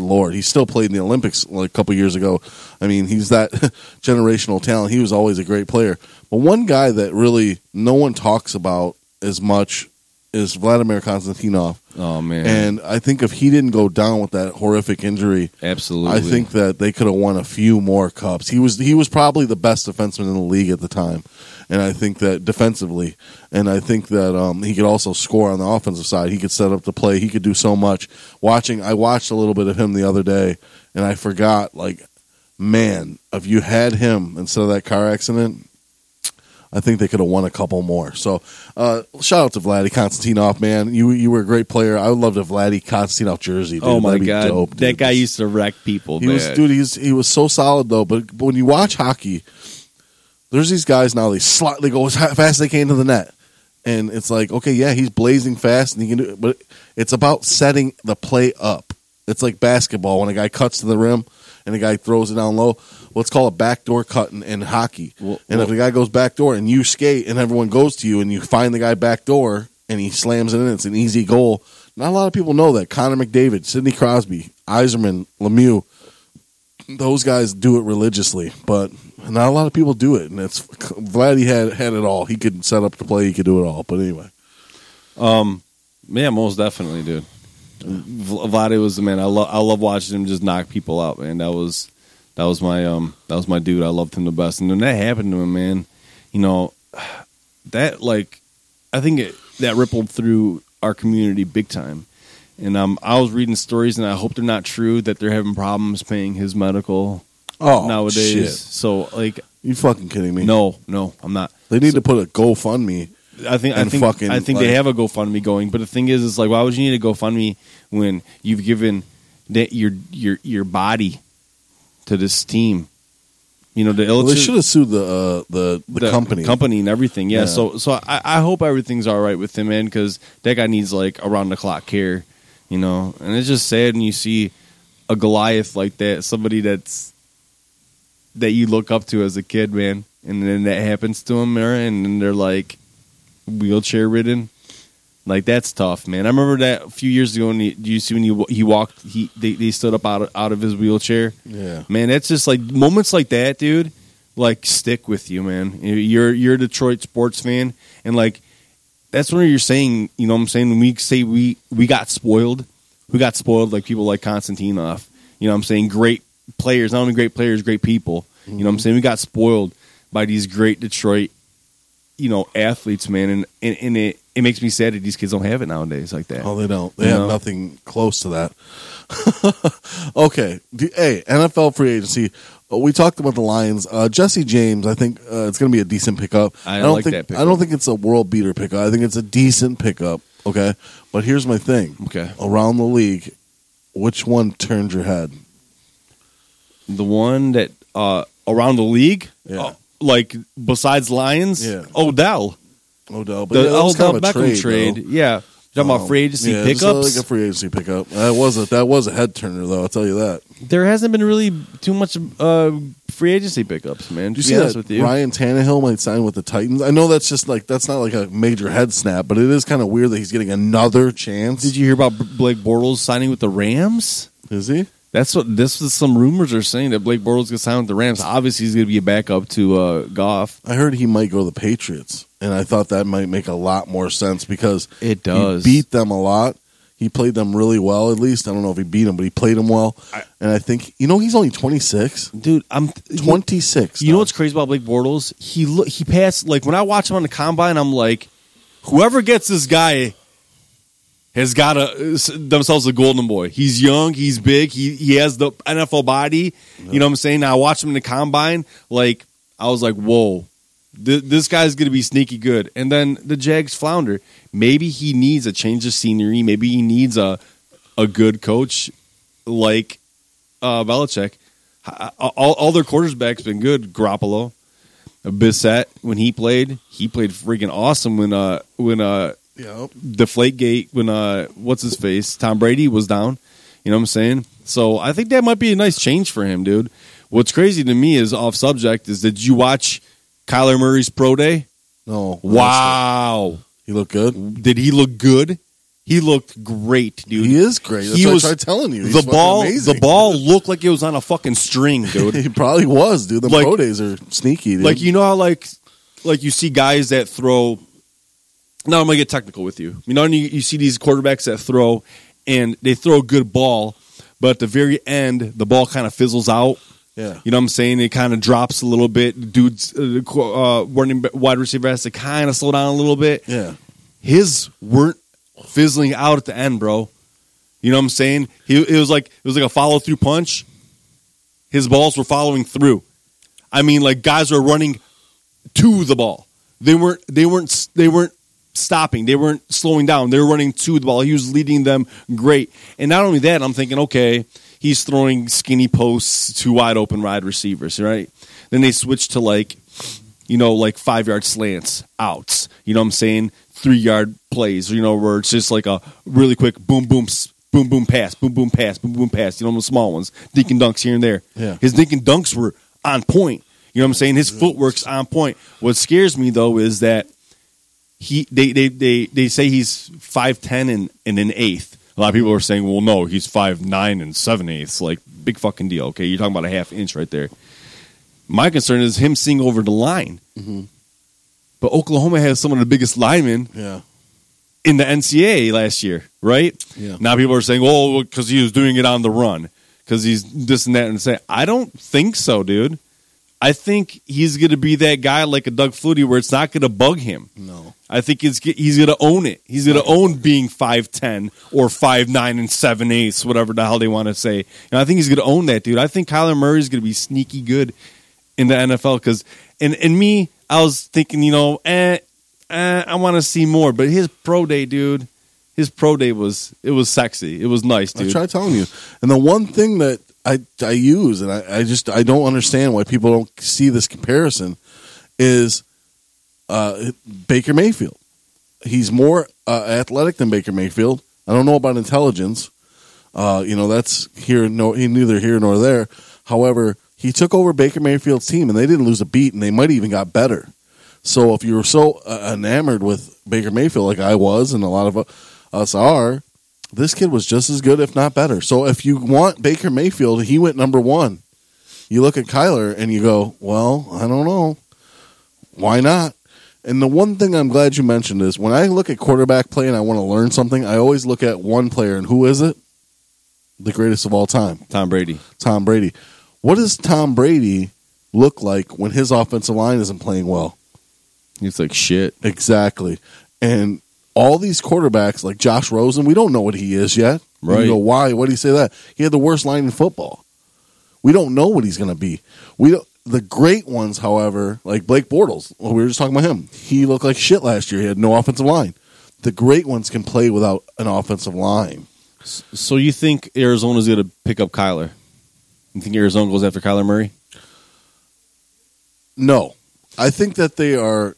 Lord. He still played in the Olympics like a couple years ago. I mean, he's that generational talent. He was always a great player. But one guy that really no one talks about as much is Vladimir Konstantinov. Oh, man. And I think if he didn't go down with that horrific injury, absolutely, I think that they could have won a few more cups. He was probably the best defenseman in the league at the time. And I think that defensively, and I think that he could also score on the offensive side. He could set up the play. He could do so much. I watched a little bit of him the other day, and I forgot, like, man, if you had him instead of that car accident, I think they could have won a couple more. So shout out to Vladdy Konstantinov, man. You were a great player. I would love to Vladdy Konstantinov jersey, dude. Oh, my God. Dope, dude. That guy used to wreck people, man. He was so solid, though. But when you watch hockey, there's these guys now, they go as fast as they can to the net. And it's like, okay, yeah, he's blazing fast and he can do it, but it's about setting the play up. It's like basketball when a guy cuts to the rim and a guy throws it down low. Let's call a backdoor cut in hockey. If the guy goes backdoor and you skate and everyone goes to you and you find the guy backdoor and he slams it in, it's an easy goal. Not a lot of people know that. Connor McDavid, Sidney Crosby, Yzerman, Lemieux, those guys do it religiously, but not a lot of people do it. And that's Vladdy had it all. He could set up the play. He could do it all. But anyway, yeah, most definitely, dude. Vladdy was the man. I love watching him just knock people out, man. That was my dude. I loved him the best. And when that happened to him, man, you know, I think that rippled through our community big time. And I was reading stories, and I hope they're not true, that they're having problems paying his medical nowadays. Shit. So, like, you fucking kidding me? No, I'm not. They need to put a GoFundMe. I think they have a GoFundMe going. But the thing is, it's like, why would you need a GoFundMe when you've given that your body to this team? You know, they should have sued the company and everything. Yeah. So I hope everything's all right with him, man, because that guy needs like around the clock care. You know, and it's just sad when you see a Goliath like that, somebody that's that you look up to as a kid, man. And then that happens to them, and then they're like wheelchair ridden. Like, that's tough, man. I remember that a few years ago. When he walked, they stood up out of his wheelchair. Yeah, man, that's just like moments like that, dude. Like, stick with you, man. You're a Detroit sports fan, and like that's when you're saying, you know what I'm saying. When we say we got spoiled, like people like Konstantinov. You know what I'm saying, great players, not only great players, great people. Mm-hmm. You know what I'm saying, we got spoiled by these great Detroit, you know, athletes, man, and it makes me sad that these kids don't have it nowadays like that. Oh, they don't. They have nothing close to that. Okay. Hey, NFL free agency. We talked about the Lions. Jesse James, I think it's going to be a decent pickup. I don't think that pickup. I don't think it's a world beater pickup. I think it's a decent pickup. Okay. But here's my thing. Okay. Around the league, which one turned your head? The one that around the league? Yeah. Like, besides Lions? Yeah. Odell. But the Odell Beckham trade. Yeah. You're talking about free agency pickups? Yeah, like a free agency pickup. That was a head turner, though, I'll tell you that. There hasn't been really too much free agency pickups, man. Do you see that with you? Ryan Tannehill might sign with the Titans? I know that's just like, that's not like a major head snap, but it is kind of weird that he's getting another chance. Did you hear about Blake Bortles signing with the Rams? Is he? That's what some rumors are saying, that Blake Bortles gonna sign with the Rams. Obviously, he's gonna be a backup to Goff. I heard he might go to the Patriots, and I thought that might make a lot more sense because it does. He beat them a lot. He played them really well. At least I don't know if he beat them, but he played them well. And I think he's only 26, dude. I'm 26. You know what's crazy about Blake Bortles? He passed, like, when I watch him on the combine, I'm like, whoever gets this guy has got themselves a golden boy. He's young, he's big, he has the NFL body. Yeah. You know what I'm saying? Now, I watched him in the combine. Like, I was like, whoa, this guy's going to be sneaky good. And then the Jags flounder. Maybe he needs a change of scenery. Maybe he needs a good coach like Belichick. All their quarterbacks been good. Garoppolo, Bissett, when he played freaking awesome when Deflategate, when what's his face, Tom Brady was down, you know what I'm saying? So I think that might be a nice change for him, dude. What's crazy to me is off subject is, did you watch Kyler Murray's pro day? No. Wow, he looked good. Did he look good? He looked great, dude. He is great. That's what I tried telling you. The ball looked like it was on a fucking string, dude. He probably was, dude. The pro days are sneaky, dude. Like, you know how like you see guys that throw. Now I'm going to get technical with you. You know, and you see these quarterbacks that throw, and they throw a good ball, but at the very end, the ball kind of fizzles out. Yeah. You know what I'm saying? It kind of drops a little bit. Dude's wide receiver has to kind of slow down a little bit. Yeah. His weren't fizzling out at the end, bro. You know what I'm saying? It was like a follow-through punch. His balls were following through. I mean, like, guys were running to the ball. They weren't stopping. They weren't slowing down. They were running to the ball. He was leading them great. And not only that, I'm thinking, okay, he's throwing skinny posts to wide open wide receivers, right? Then they switch to, like, you know, like 5-yard slants, outs, you know what I'm saying? 3-yard plays, you know, where it's just like a really quick boom, boom, boom, boom, pass, boom, boom, pass, boom, boom, pass, you know, the small ones, dink and dunks here and there. Yeah. His dink and dunks were on point. You know what I'm saying? His footwork's on point. What scares me, though, is that They say he's 5'10" and an eighth. A lot of people are saying, well, no, he's 5'9" and 7/8". Like, big fucking deal. Okay, you're talking about a half inch right there. My concern is him seeing over the line. Mm-hmm. But Oklahoma has some of the biggest linemen in the NCAA last year, right? Yeah. Now people are saying, well, because he was doing it on the run, because he's this and that and that. I don't think so, dude. I think he's going to be that guy like a Doug Flutie, where it's not going to bug him. No. I think he's going to own it. He's going to own being 5'10" or 5'9" and 7/8", whatever the hell they want to say. And I think he's going to own that, dude. I think Kyler Murray's going to be sneaky good in the NFL because, and me, I was thinking, you know, I want to see more. But his pro day, dude, it was sexy. It was nice, dude. I tried telling you. And the one thing that I use, and I just don't understand why people don't see this comparison, is Baker Mayfield. He's more athletic than Baker Mayfield. I don't know about intelligence. That's neither here nor there. However, He took over Baker Mayfield's team, and they didn't lose a beat, and they might even got better. So if you were so enamored with Baker Mayfield like I was and a lot of us are, this kid was just as good, if not better. So if you want Baker Mayfield, he went number one. You look at Kyler and you go, well, I don't know. Why not? And the one thing I'm glad you mentioned is when I look at quarterback play and I want to learn something, I always look at one player. And who is it? The greatest of all time. Tom Brady. Tom Brady. What does Tom Brady look like when his offensive line isn't playing well? He's like shit. Exactly. And all these quarterbacks like Josh Rosen, we don't know what he is yet. Right. You go, why? Why do you say that? He had the worst line in football. We don't know what he's going to be. We don't. The great ones, however, like Blake Bortles, well, we were just talking about him. He looked like shit last year. He had no offensive line. The great ones can play without an offensive line. So you think Arizona's going to pick up Kyler? You think Arizona goes after Kyler Murray? No. I think that they are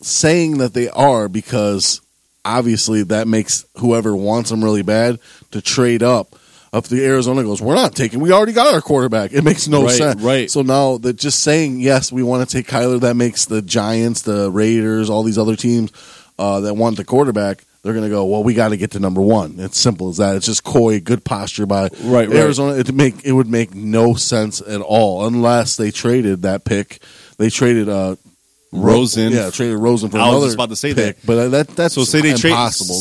saying that they are because obviously that makes whoever wants them really bad to trade up. Up the Arizona goes, we're not taking. We already got our quarterback. It makes no sense. Right. So now that just saying, yes, we want to take Kyler, that makes the Giants, the Raiders, all these other teams that want the quarterback, they're going to go, well, we got to get to number one. It's simple as that. It's just coy, good posture by Arizona. Right. It would make no sense at all unless they traded that pick. They traded Rosen. Yeah, traded Rosen for another pick. I was just about to say that. But that's so say they impossible.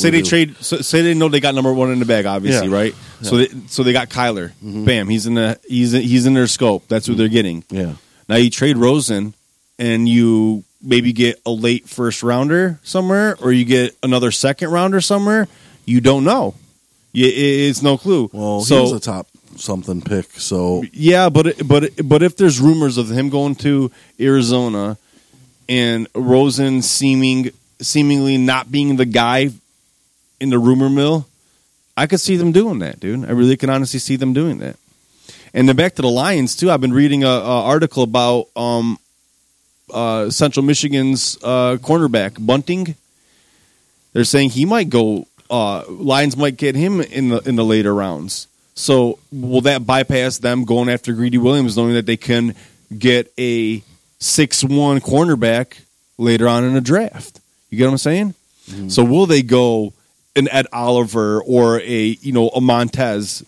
Say they know they got number one in the bag, obviously, right? Yeah. So they got Kyler. Mm-hmm. Bam, he's in their scope. That's who they're getting. Yeah. Now you trade Rosen and you maybe get a late first rounder somewhere or you get another second rounder somewhere. You don't know. It's no clue. Well, so, he was a top something pick. So yeah, but if there's rumors of him going to Arizona and Rosen seemingly not being the guy in the rumor mill, I could see them doing that, dude. I really can honestly see them doing that. And then back to the Lions, too. I've been reading an article about Central Michigan's cornerback, Bunting. They're saying he might go, Lions might get him in the later rounds. So will that bypass them going after Greedy Williams, knowing that they can get a 6'1" cornerback later on in the draft? You get what I'm saying? Mm-hmm. So will they go an Ed Oliver or a Montez?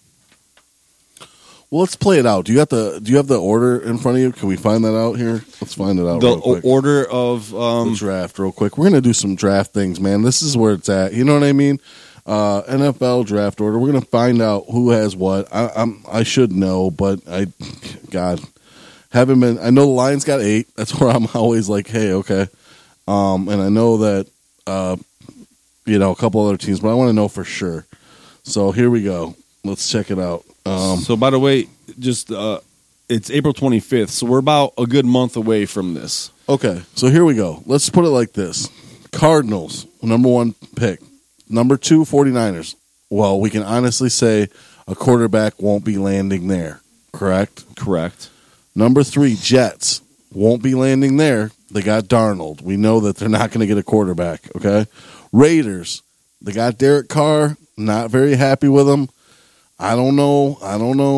Well, let's play it out. Do you have the order in front of you? Can we find that out here? Let's find it out. The real quick. Order of the draft, real quick. We're gonna do some draft things, man. This is where it's at. You know what I mean? NFL draft order. We're gonna find out who has what. I should know, but I know the Lions got 8. That's where I'm always like, hey, okay. And I know that, a couple other teams, but I want to know for sure. So here we go. Let's check it out. So by the way, just it's April 25th, so we're about a good month away from this. Okay, so here we go. Let's put it like this. Cardinals, number 1 pick. Number 2, 49ers. Well, we can honestly say a quarterback won't be landing there, correct? Correct. Number 3, Jets. Won't be landing there. They got Darnold. We know that they're not going to get a quarterback, okay? Raiders. They got Derek Carr. Not very happy with him. I don't know.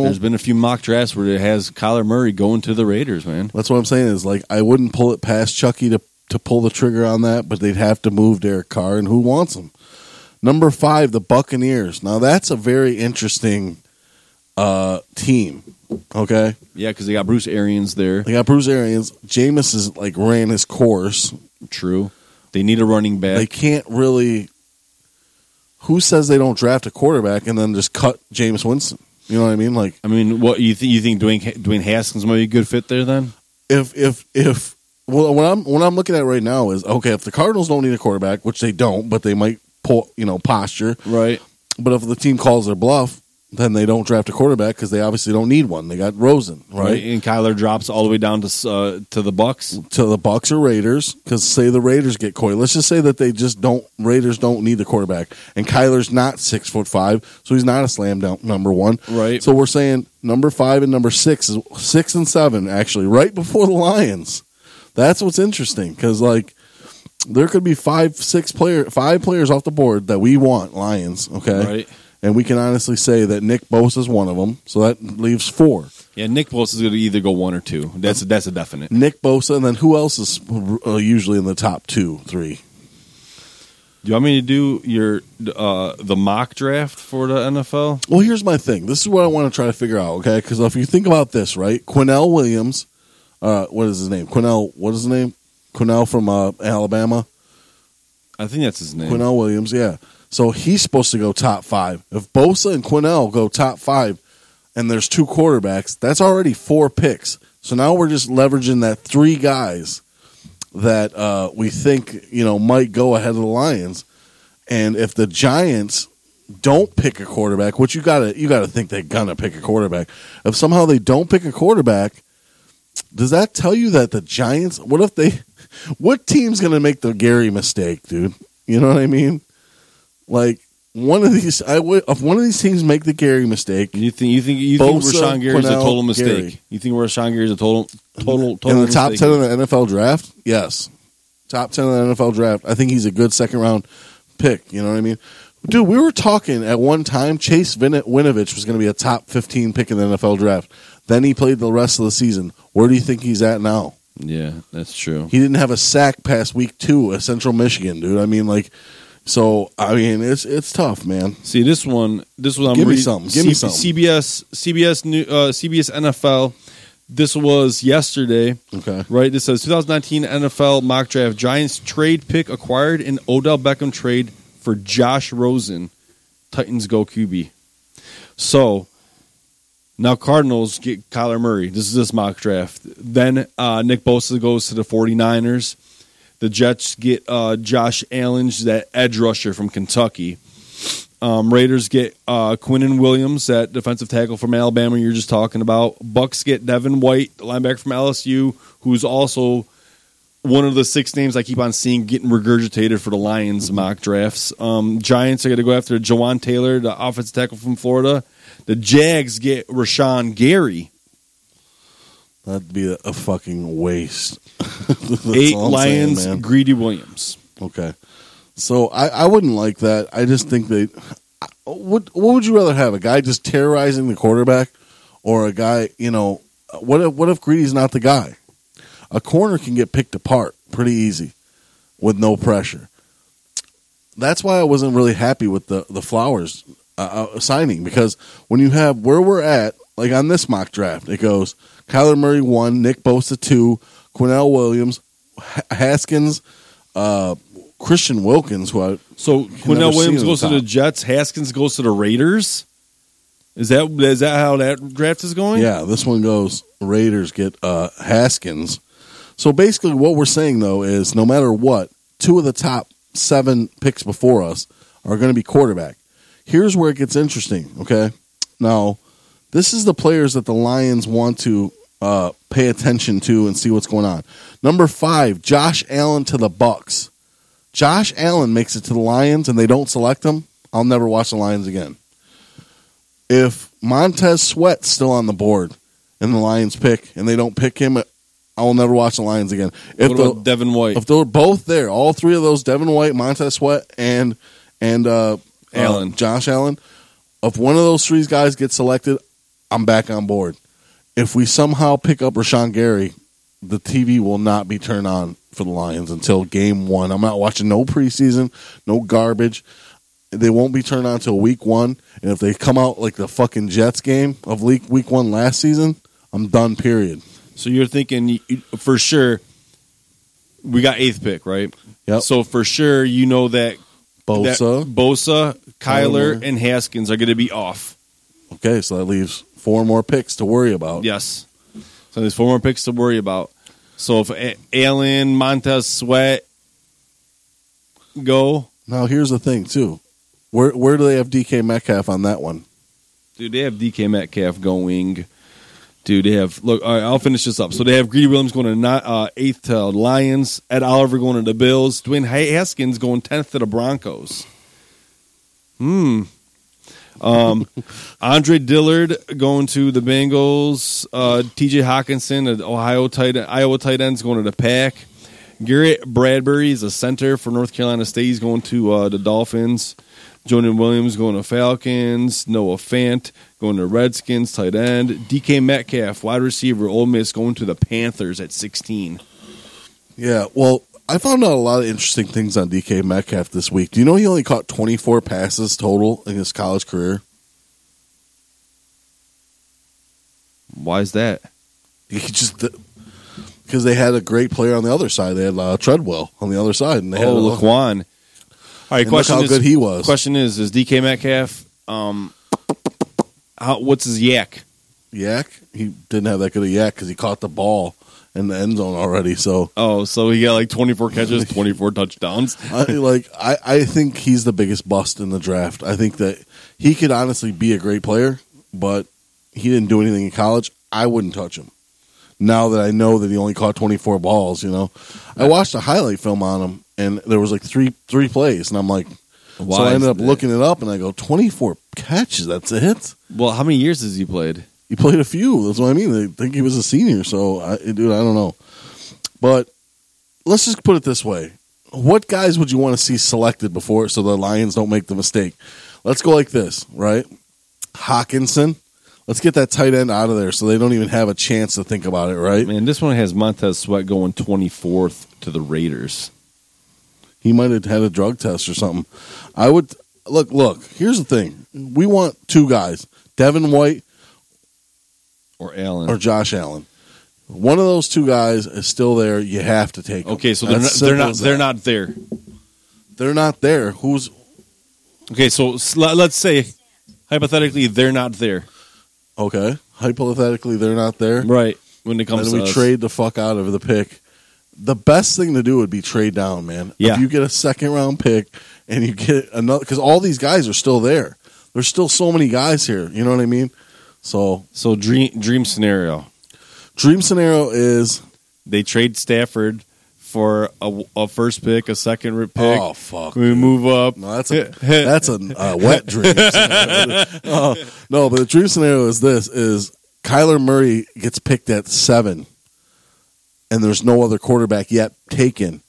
There's been a few mock drafts where it has Kyler Murray going to the Raiders, man. That's what I'm saying is, like, I wouldn't pull it past Chucky to pull the trigger on that, but they'd have to move Derek Carr, and who wants him? Number 5, the Buccaneers. Now, that's a very interesting team. Okay. Yeah, because they got Bruce Arians there. Jameis is like ran his course. True. They need a running back. They can't really. Who says they don't draft a quarterback and then just cut Jameis Winston? You know what I mean? Like, I mean, what you think Dwayne Haskins might be a good fit there? Then if well, what I'm looking at right now is okay. If the Cardinals don't need a quarterback, which they don't, but they might posture right. But if the team calls their bluff, then they don't draft a quarterback because they obviously don't need one. They got Rosen, right? And Kyler drops all the way down to the Bucks, or Raiders. Because say the Raiders get Coy, let's just say that they just don't. Raiders don't need the quarterback, and Kyler's not 6'5", so he's not a slam dunk number 1, right? So we're saying number 5 and number 6 is 6 and 7 actually, right before the Lions. That's what's interesting because like there could be 5 players off the board that we want Lions, okay, right. and we can honestly say that Nick Bosa is one of them, so that leaves four. Yeah, Nick Bosa is going to either go one or two. That's a definite. Nick Bosa, and then who else is usually in the top two, three? Do you want me to do your the mock draft for the NFL? Well, here's my thing. This is what I want to try to figure out, okay? Because if you think about this, right, Quinnell Williams, Quinnell from Alabama. I think that's his name. Quinnell Williams, yeah. So he's supposed to go top five. If Bosa and Quinnell go top five and there's two quarterbacks, that's already four picks. So now we're just leveraging that three guys that we think, you know, might go ahead of the Lions. And if the Giants don't pick a quarterback, which you gotta think they're gonna pick a quarterback. If somehow they don't pick a quarterback, does that tell you that the Giants? What team's gonna make the Gary mistake, dude? You know what I mean? Like one of these, if one of these teams make the Gary mistake, you think Rashawn Gary's a total mistake? Gary. You think Rashawn Gary's a total in the top mistake? 10 of the NFL draft? Yes, top 10 of the NFL draft. I think he's a good second round pick. You know what I mean, dude? We were talking at one time. Chase Winovich was going to be a top 15 pick in the NFL draft. Then he played the rest of the season. Where do you think he's at now? Yeah, that's true. He didn't have a sack past week 2 at Central Michigan, dude. I mean, like. So I mean, it's tough, man. See this one. Give me something. CBS NFL. This was yesterday. Okay, right. This says 2019 NFL mock draft. Giants trade pick acquired in Odell Beckham trade for Josh Rosen. Titans go QB. So now Cardinals get Kyler Murray. This is this mock draft. Then Nick Bosa goes to the 49ers. The Jets get Josh Allen, that edge rusher from Kentucky. Raiders get Quinnen Williams, that defensive tackle from Alabama you were just talking about. Bucks get Devin White, the linebacker from LSU, who's also one of the 6 names I keep on seeing getting regurgitated for the Lions mock drafts. Giants are going to go after Jawan Taylor, the offensive tackle from Florida. The Jags get Rashawn Gary. That'd be a fucking waste. 8 Lions, saying, Greedy Williams. Okay. So I wouldn't like that. I just think what would you rather have, a guy just terrorizing the quarterback or a guy, you know, what if Greedy's not the guy? A corner can get picked apart pretty easy with no pressure. That's why I wasn't really happy with the Flowers signing, because when you have where we're at, like on this mock draft, it goes Kyler Murray 1, Nick Bosa 2, Quinnell Williams, Haskins, Christian Wilkins. So Quinnell Williams goes to the Jets, Haskins goes to the Raiders? Is that how that draft is going? Yeah, this one goes Raiders get Haskins. So basically what we're saying, though, is no matter what, 2 of the top 7 picks before us are going to be quarterback. Here's where it gets interesting, okay? Now, this is the players that the Lions want to pay attention to and see what's going on. Number 5, Josh Allen to the Bucks. Josh Allen makes it to the Lions and they don't select him, I'll never watch the Lions again. If Montez Sweat's still on the board and the Lions pick and they don't pick him, I will never watch the Lions again. What about Devin White? If they're both there, all 3 of those, Devin White, Montez Sweat, and Allen, Josh Allen, if one of those 3 guys gets selected, I'm back on board. If we somehow pick up Rashawn Gary, the TV will not be turned on for the Lions until game 1. I'm not watching no preseason, no garbage. They won't be turned on until week 1. And if they come out like the fucking Jets game of week 1 last season, I'm done, period. So you're thinking for sure we got 8th pick, right? Yep. So for sure you know that Bosa, Kyler, and Haskins are going to be off. Okay, so that leaves 4 more picks to worry about. Yes. So there's 4 more picks to worry about. So if Allen, Montez Sweat go. Now here's the thing too. Where do they have DK Metcalf on that one? Dude, they have DK Metcalf going. Dude, they have all right, I'll finish this up. So they have Greedy Williams going to 8th to Lions, Ed Oliver going to the Bills, Dwayne Haskins going 10th to the Broncos. Andre Dillard going to the Bengals. T.J. Hockenson, an Iowa tight end, is going to the Pack. Garrett Bradbury is a center for North Carolina State. He's going to the Dolphins. Jordan Williams going to Falcons, Noah Fant going to Redskins, tight end. DK Metcalf, wide receiver, Ole Miss, going to the Panthers at 16. Yeah, well, I found out a lot of interesting things on DK Metcalf this week. Do you know he only caught 24 passes total in his college career? Why is that? He just... Because they had a great player on the other side. They had Treadwell on the other side. And they had Laquan. All right, question is, how good he was. Question is DK Metcalf, what's his yak? Yak? He didn't have that good a yak because he caught the ball in the end zone already. So he got like 24 catches, 24 touchdowns. I think he's the biggest bust in the draft. I think that he could honestly be a great player, but he didn't do anything in college. I wouldn't touch him. Now that I know that he only caught 24 balls, you know, I watched a highlight film on him, and there was like three plays, and I'm like, why? So I ended up looking it up, and I go, 24 catches, that's it? Well, how many years has he played? He played a few. That's what I mean. I think he was a senior, so dude, I don't know. But let's just put it this way: what guys would you want to see selected before so the Lions don't make the mistake? Let's go like this, right? Hawkinson. Let's get that tight end out of there so they don't even have a chance to think about it, right? Man, this one has Montez Sweat going 24th to the Raiders. He might have had a drug test or something. I would look, here's the thing. We want two guys, Devin White or Allen or Josh Allen. One of those two guys is still there. You have to take him. Okay, so they're not there. They're not there. Okay, so let's say hypothetically they're not there. Okay. Hypothetically, they're not there. Right. When it comes to us. And we trade the fuck out of the pick. The best thing to do would be trade down, man. Yeah. If you get a second-round pick and you get another... Because all these guys are still there. There's still so many guys here. You know what I mean? So dream scenario. Dream scenario is... They trade Stafford for a first pick, a second pick. Oh, fuck. We move up. No, that's a wet dream scenario. No, but the dream scenario is this, is Kyler Murray gets picked at 7, and there's no other quarterback yet taken,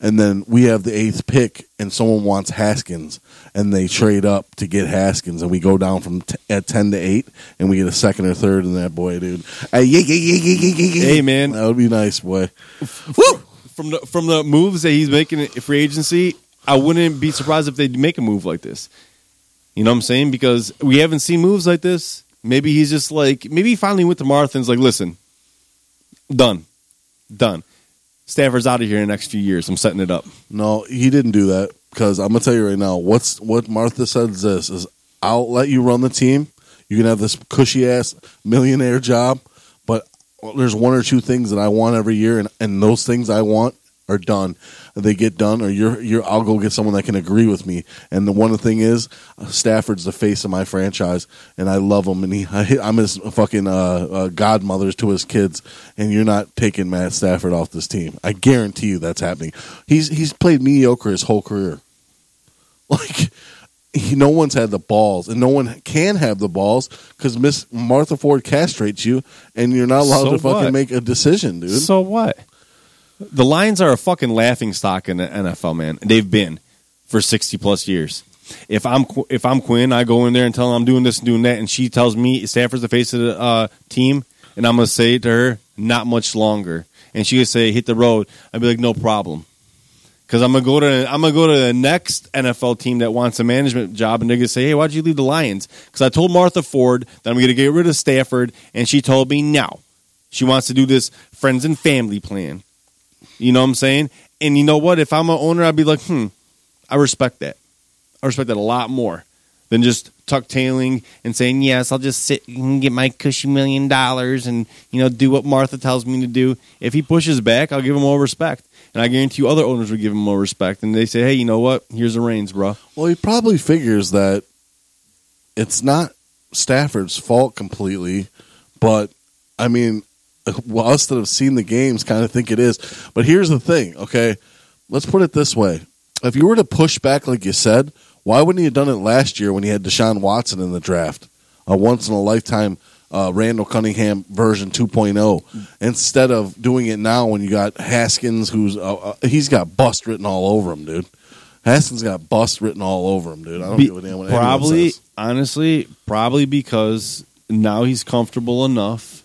and then we have the 8th pick, and someone wants Haskins, and they trade up to get Haskins, and we go down from at 10 to 8, and we get a second or third in that boy, dude. Hey, man. That would be nice, boy. Woo! From the moves that he's making for agency, I wouldn't be surprised if they make a move like this. You know what I'm saying? Because we haven't seen moves like this. Maybe he's just like, maybe he finally went to Martha and's like, listen, done. Stafford's out of here in the next few years. I'm setting it up. No, he didn't do that because I'm gonna tell you right now. What Martha said is this: is I'll let you run the team. You can have this cushy ass millionaire job. There's one or two things that I want every year, and those things I want are done. They get done, or I'll go get someone that can agree with me. And the one thing is, Stafford's the face of my franchise, and I love him, and I'm his fucking godmother to his kids. And you're not taking Matt Stafford off this team. I guarantee you that's happening. He's played mediocre his whole career. Like. No one's had the balls, and no one can have the balls because Miss Martha Ford castrates you, and you're not allowed to fucking make a decision, dude. So what? The Lions are a fucking laughing stock in the NFL, man. They've been for 60-plus years. If I'm Quinn, I go in there and tell her I'm doing this and doing that, and she tells me Stafford's the face of the team, and I'm going to say to her, not much longer. And she would say, hit the road. I'd be like, no problem. Because I'm gonna go to the next NFL team that wants a management job, and they're gonna say, "Hey, why'd you leave the Lions?" Because I told Martha Ford that I'm gonna get rid of Stafford, and she told me no. She wants to do this friends and family plan. You know what I'm saying? And you know what? If I'm an owner, I'd be like, I respect that. I respect that a lot more than just tuck tailing and saying, "Yes, I'll just sit and get my cushy $1 million and do what Martha tells me to do." If he pushes back, I'll give him more respect. And I guarantee you other owners would give him more respect. And they say, hey, you know what? Here's the reins, bro. Well, he probably figures that it's not Stafford's fault completely. But, I mean, us that have seen the games kind of think it is. But here's the thing, okay? Let's put it this way. If you were to push back like you said, why wouldn't he have done it last year when he had Deshaun Watson in the draft? A once-in-a-lifetime Randall Cunningham version 2.0 instead of doing it now when you got Haskins, who's he's got bust written all over him, dude. Haskins got bust written all over him, dude. I don't give a damn what anyone says. Honestly, probably because now he's comfortable enough.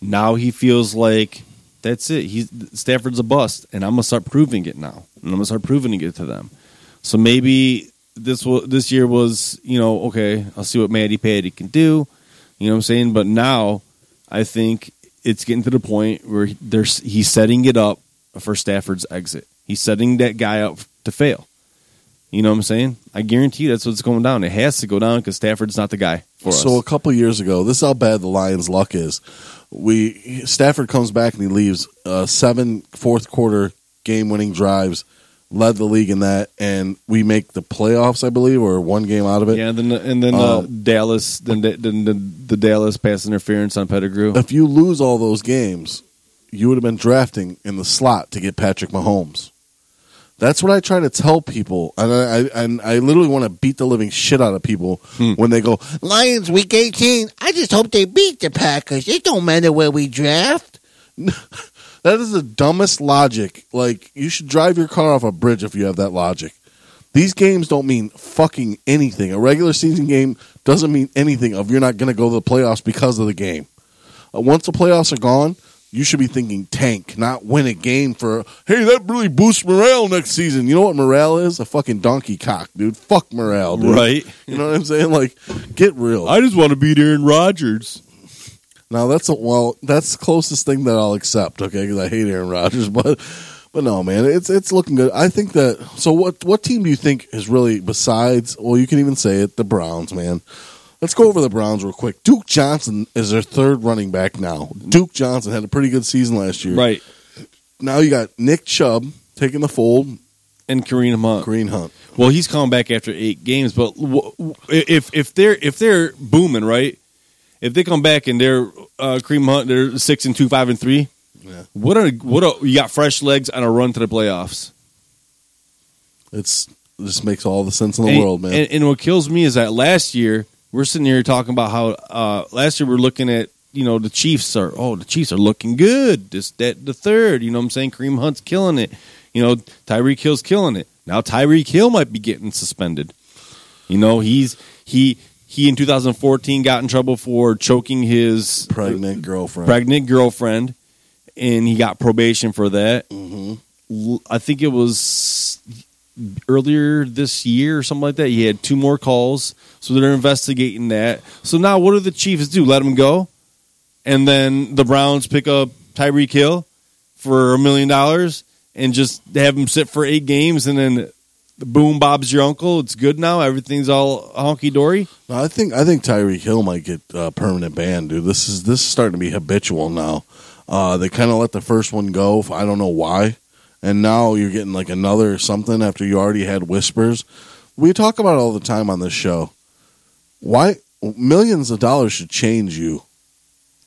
Now he feels like that's it. Stafford's a bust, and I'm going to start proving it now. And I'm going to start proving it to them. So maybe this year was, you know, okay, I'll see what Matty Patty can do. You know what I'm saying? But now I think it's getting to the point where he's setting it up for Stafford's exit. He's setting that guy up to fail. You know what I'm saying? I guarantee you that's what's going down. It has to go down because Stafford's not the guy for us. So a couple years ago, this is how bad the Lions' luck is. Stafford comes back and he leaves 7 fourth-quarter game-winning drives, led the league in that, and we make the playoffs, I believe, or one game out of it. Yeah, then the Dallas pass interference on Pettigrew. If you lose all those games, you would have been drafting in the slot to get Patrick Mahomes. That's what I try to tell people, and I literally want to beat the living shit out of people when they go, Lions Week 18, I just hope they beat the Packers. It don't matter where we draft. That is the dumbest logic. Like, you should drive your car off a bridge if you have that logic. These games don't mean fucking anything. A regular season game doesn't mean anything if you're not going to go to the playoffs because of the game. Once the playoffs are gone, you should be thinking tank, not win a game for, hey, that really boosts morale next season. You know what morale is? A fucking donkey cock, dude. Fuck morale, dude. Right. You know what I'm saying? Like, get real. I just want to beat Aaron Rodgers. Now, that's the closest thing that I'll accept, okay, because I hate Aaron Rodgers. But no, man, it's looking good. I think that, so what team do you think is really, besides, well, you can even say it, the Browns, man. Let's go over the Browns real quick. Duke Johnson is their third running back now. Duke Johnson had a pretty good season last year. Right. Now you got Nick Chubb taking the fold. And Kareem Hunt. Well, he's coming back after 8 games, but if they're booming, right, if they come back and they're Kareem Hunt, they're 6-2, 5-3, yeah. You got fresh legs on a run to the playoffs. It just makes all the sense in the world, man. And what kills me is that last year, we're sitting here talking about how last year we're looking at, you know, the Chiefs are looking good. The third, you know what I'm saying? Kareem Hunt's killing it. You know, Tyreek Hill's killing it. Now Tyreek Hill might be getting suspended. You know, he in 2014 got in trouble for choking his pregnant girlfriend, and he got probation for that. Mm-hmm. I think it was earlier this year or something like that. He had 2 more calls, so they're investigating that. So now what do the Chiefs do? Let him go? And then the Browns pick up Tyreek Hill for $1 million and just have him sit for 8 games, and then boom, Bob's your uncle. It's good now. Everything's all honky-dory. No, I think Tyreek Hill might get a permanent ban, dude. This is starting to be habitual now. They kind of let the first one go. I don't know why. And now you're getting like another something after you already had whispers. We talk about it all the time on this show. Why millions of dollars should change you?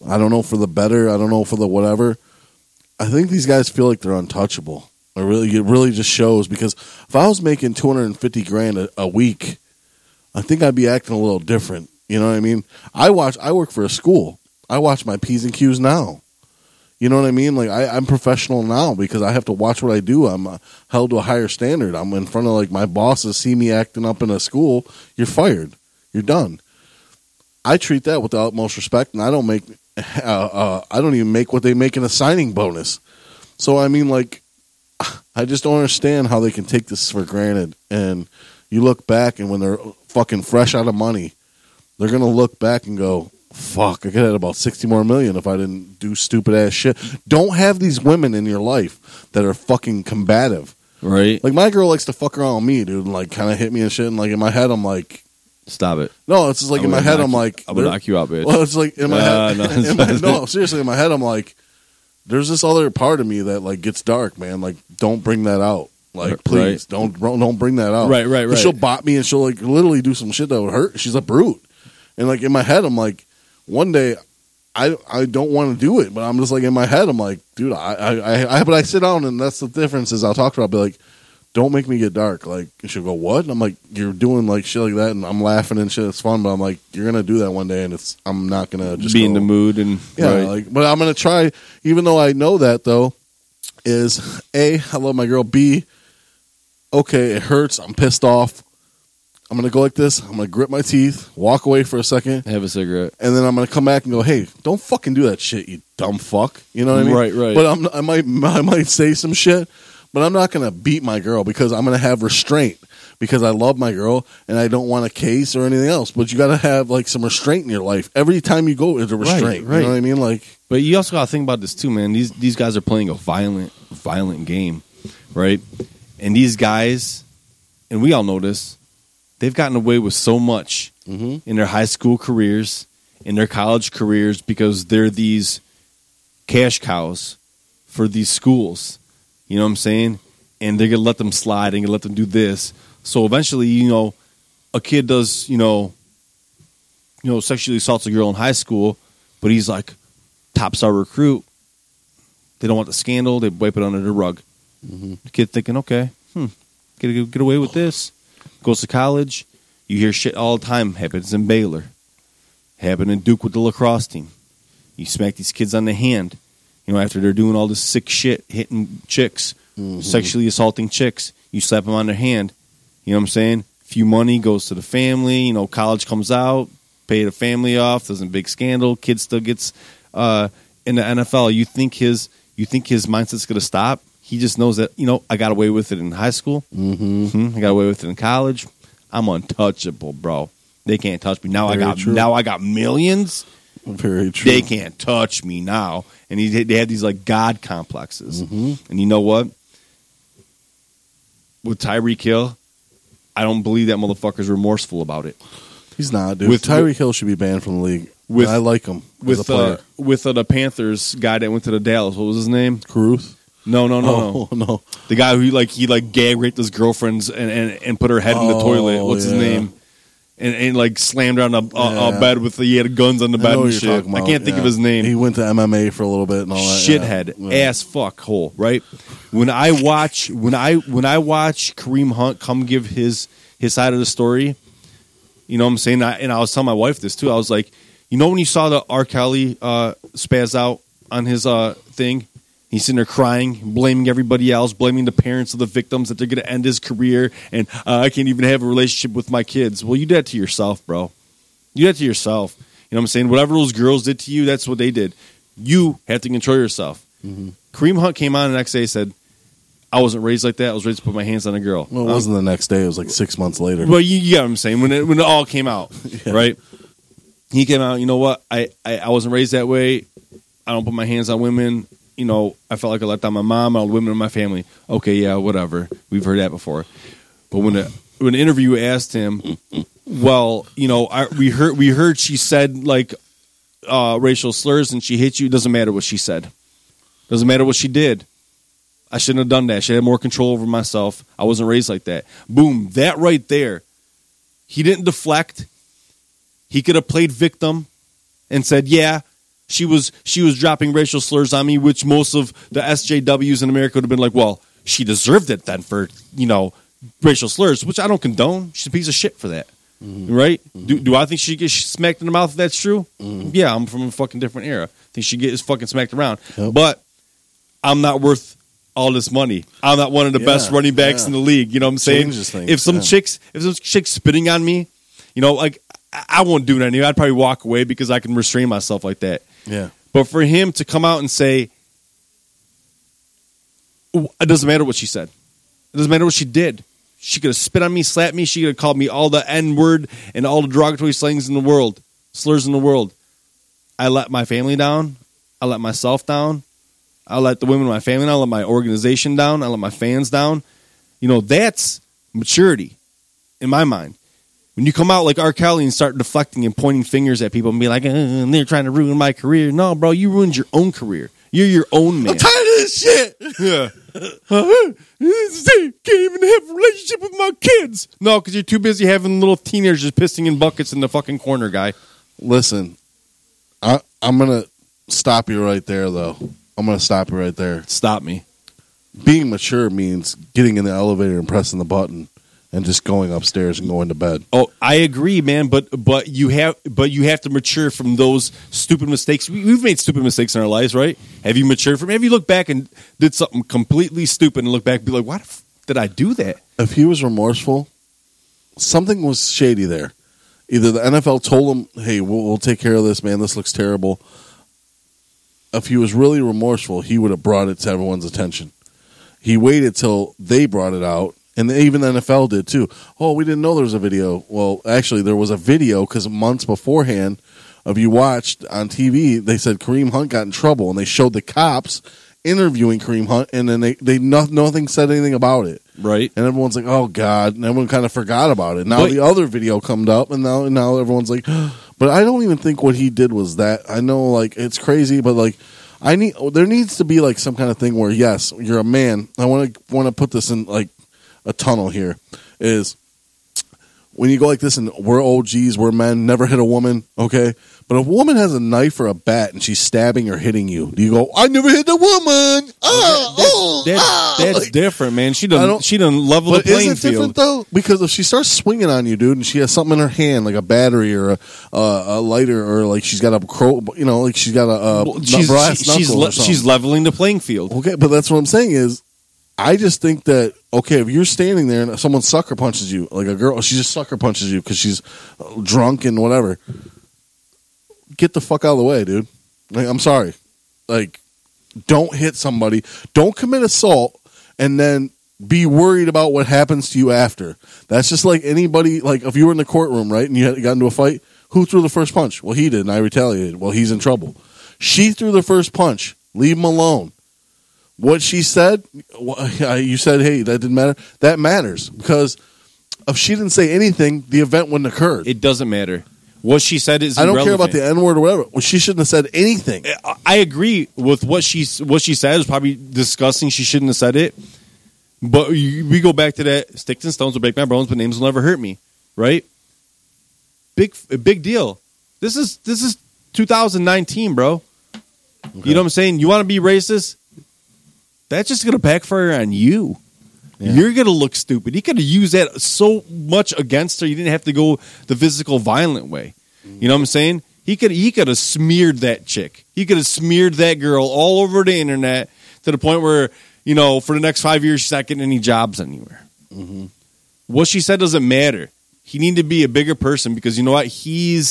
I don't know, for the better. I don't know, for the whatever. I think these guys feel like they're untouchable. It really just shows, because if I was making $250,000 a week, I think I'd be acting a little different. You know what I mean? I work for a school. I watch my P's and Q's now. You know what I mean? Like, I'm professional now because I have to watch what I do. I'm held to a higher standard. I'm in front of, like, my bosses see me acting up in a school. You're fired. You're done. I treat that with the utmost respect, and I don't make. I don't even make what they make in a signing bonus. So I mean, like, I just don't understand how they can take this for granted. And you look back, and when they're fucking fresh out of money, they're gonna look back and go, fuck, I could have had about 60 more million if I didn't do stupid ass shit. Don't have these women in your life that are fucking combative. Right. Like, my girl likes to fuck around with me, dude, and like kind of hit me and shit, and like in my head I'm like, stop it. No, it's just like in my head I'm like, I'm gonna knock you out, bitch. Well, it's like in my head. No, seriously, in my head I'm like, there's this other part of me that like gets dark, man. Like, don't bring that out. Like, please, right. Don't bring that out. Right. She'll bot me and she'll like literally do some shit that would hurt. She's a brute. And like in my head I'm like, one day, I don't want to do it, but I'm just like in my head, I'm like, dude, but I sit down, and that's the difference is I'll talk to her, I'll be like, don't make me get dark. Like, and she'll go, what? And I'm like, you're doing like shit like that, and I'm laughing and shit, it's fun, but I'm like, you're going to do that one day, and I'm not going to just be in the mood. And yeah, right. Like, but I'm going to try, even though I know that though, is A, I love my girl, B, okay, it hurts, I'm pissed off, I'm going to go like this, I'm going to grip my teeth, walk away for a second. Have a cigarette. And then I'm going to come back and go, hey, don't fucking do that shit, you dumb fuck. You know what I mean? Right, right. But I might say some shit, but I'm not going to beat my girl because I'm going to have restraint because I love my girl and I don't want a case or anything else. But you got to have like some restraint in your life. Every time you go, it's a restraint. Right, right. You know what I mean? Like, but you also got to think about this too, man. These guys are playing a violent game, right? And these guys, and we all know this, they've gotten away with so much in their high school careers, in their college careers, because they're these cash cows for these schools. You know what I'm saying? And they're going to let them slide and let them do this. So eventually, you know, a kid does, you know, sexually assaults a girl in high school, but he's like top star recruit. They don't want the scandal. They wipe it under the rug. Mm-hmm. The kid thinking, okay, get away with this. Goes to college, you hear shit all the time. Happens in Baylor. Happened in Duke with the lacrosse team. You smack these kids on the hand, you know, after they're doing all this sick shit, hitting chicks, sexually assaulting chicks. You slap them on their hand. You know what I'm saying? Few money goes to the family. You know, college comes out, pay the family off. There's a big scandal. Kid still gets in the NFL. You think his mindset's gonna stop? He just knows that, you know, I got away with it in high school. I got away with it in college. I'm untouchable, bro. They can't touch me. Now I got millions. Very true. They can't touch me now. And they had these like God complexes. And you know what? With Tyreek Hill, I don't believe that motherfucker's remorseful about it. He's not, dude. Tyreek Hill should be banned from the league. I like him as a player. With the Panthers guy that went to the Dallas. What was his name? Caruth. No. The guy who he gag raped his girlfriends and put her head in the toilet. What's his name? And like slammed her on a bed with he had guns on the bed and shit. I can't think of his name. He went to MMA for a little bit and all that. Shithead, ass fuck hole, right? When I watch Kareem Hunt come give his side of the story, you know what I'm saying? I was telling my wife this too. I was like, you know when you saw the R. Kelly spaz out on his thing? He's sitting there crying, blaming everybody else, blaming the parents of the victims that they're going to end his career, and I can't even have a relationship with my kids. Well, you did that to yourself, bro. You did that to yourself. You know what I'm saying? Whatever those girls did to you, that's what they did. You have to control yourself. Kareem Hunt came on the next day and said, I wasn't raised like that. I was raised to put my hands on a girl. Well, it wasn't the next day. It was like 6 months later. Well, you get what I'm saying. When it all came out, right? He came out, you know what? I wasn't raised that way. I don't put my hands on women. You know, I felt like I let down my mom and all the women in my family. Okay, yeah, whatever. We've heard that before. But when an interview asked him, well, you know, we heard she said, like, racial slurs and she hit you. It doesn't matter what she said. Doesn't matter what she did. I shouldn't have done that. I should have more control over myself. I wasn't raised like that. Boom, that right there. He didn't deflect. He could have played victim and said, yeah, She was dropping racial slurs on me, which most of the SJWs in America would have been like, well, she deserved it then for, you know, racial slurs, which I don't condone. She's a piece of shit for that, right? Do I think she gets smacked in the mouth if that's true? Yeah, I'm from a fucking different era. I think she gets fucking smacked around. Yep. But I'm not worth all this money. I'm not one of the best running backs in the league. You know what I'm saying? If some chick's spitting on me, you know, like, I won't do it anymore. I'd probably walk away because I can restrain myself like that. Yeah, but for him to come out and say, it doesn't matter what she said. It doesn't matter what she did. She could have spit on me, slapped me. She could have called me all the N-word and all the derogatory slangs in the world, slurs in the world. I let my family down. I let myself down. I let the women in my family down. I let my organization down. I let my fans down. You know, that's maturity in my mind. When you come out like R. Kelly and start deflecting and pointing fingers at people and be like, they're trying to ruin my career. No, bro, you ruined your own career. You're your own man. I'm tired of this shit. Yeah. Can't even have a relationship with my kids. No, because you're too busy having little teenagers pissing in buckets in the fucking corner, guy. Listen, I'm going to stop you right there, though. I'm going to stop you right there. Stop me. Being mature means getting in the elevator and pressing the button. And just going upstairs and going to bed. Oh, I agree, man. But you have to mature from those stupid mistakes. We've made stupid mistakes in our lives, right? Have you matured from? Have you looked back and did something completely stupid and look back and be like, "Why the did I do that? If he was remorseful, something was shady there. Either the NFL told him, hey, we'll take care of this, man. This looks terrible. If he was really remorseful, he would have brought it to everyone's attention. He waited till they brought it out, and even the NFL did too. Oh, we didn't know there was a video. Well, actually, there was a video because months beforehand, if you watched on TV, they said Kareem Hunt got in trouble, and they showed the cops interviewing Kareem Hunt, and then nothing said anything about it. Right. And everyone's like, oh, God, and everyone kind of forgot about it. Now the other video comes up, and now everyone's like, but I don't even think what he did was that. I know, like, it's crazy, but, like, there needs to be, like, some kind of thing where, yes, you're a man. I want to put this in, like, a tunnel here, is when you go like this and we're OGs, we're men, never hit a woman, okay? But if a woman has a knife or a bat and she's stabbing or hitting you, do you go, I never hit the woman? That's like, different, man. She doesn't level the playing field. Is it different, though? Because if she starts swinging on you, dude, and she has something in her hand, like a battery or a lighter, or like she's got a brass knuckle or something. She's leveling the playing field. Okay, but that's what I'm saying is, I just think that, okay, if you're standing there and someone sucker punches you, like a girl, she just sucker punches you because she's drunk and whatever, get the fuck out of the way, dude. Like, I'm sorry. Like, don't hit somebody. Don't commit assault and then be worried about what happens to you after. That's just like anybody, like if you were in the courtroom, right, and you got into a fight, who threw the first punch? Well, he did, and I retaliated. Well, he's in trouble. She threw the first punch. Leave him alone. What she said, you said, hey, that didn't matter. That matters, because if she didn't say anything, the event wouldn't occur. It doesn't matter. What she said is irrelevant. I don't care about the N-word or whatever. Well, she shouldn't have said anything. I agree with what she said. It was probably disgusting. She shouldn't have said it. But we go back to that, sticks and stones will break my bones, but names will never hurt me, right? Big deal. This is 2019, bro. Okay. You know what I'm saying? You want to be racist? That's just going to backfire on you. Yeah. You're going to look stupid. You could have used that so much against her. You didn't have to go the physical, violent way. You know what I'm saying? He could have smeared that chick. He could have smeared that girl all over the internet to the point where, you know, for the next 5 years, she's not getting any jobs anywhere. Mm-hmm. What she said doesn't matter. He needed to be a bigger person because, you know what? He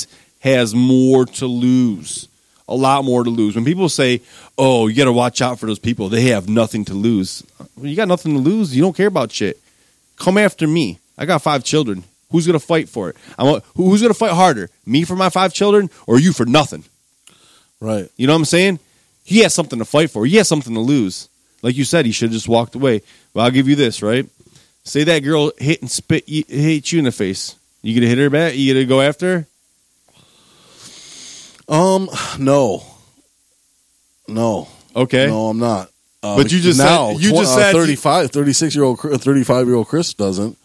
has more to lose. A lot more to lose. When people say, oh, you got to watch out for those people, they have nothing to lose. You got nothing to lose. You don't care about shit. Come after me. I got 5 children. Who's going to fight for it? Who's going to fight harder? Me for my 5 children or you for nothing? Right. You know what I'm saying? He has something to fight for. He has something to lose. Like you said, he should have just walked away. Well, I'll give you this, right? Say that girl hit you in the face. You going to hit her back? You going to go after her? No. Okay. No, I'm not. But you just now, said... You just said... 35-year-old Chris doesn't,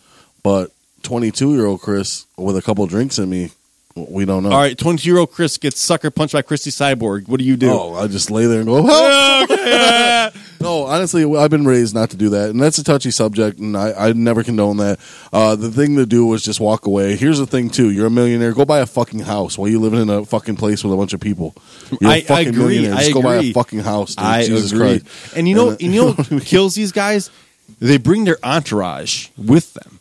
but 22-year-old Chris with a couple drinks in me, we don't know. All right, 22-year-old Chris gets sucker punched by Christy Cyborg. What do you do? Oh, I just lay there and go, help! Okay. No, honestly, I've been raised not to do that, and that's a touchy subject, and I never condone that. The thing to do was just walk away. Here's the thing, too. You're a millionaire. Go buy a fucking house while you're living in a fucking place with a bunch of people. You're a fucking millionaire. Just go buy a fucking house, dude. Jesus Christ. And you know what kills these guys? They bring their entourage with them.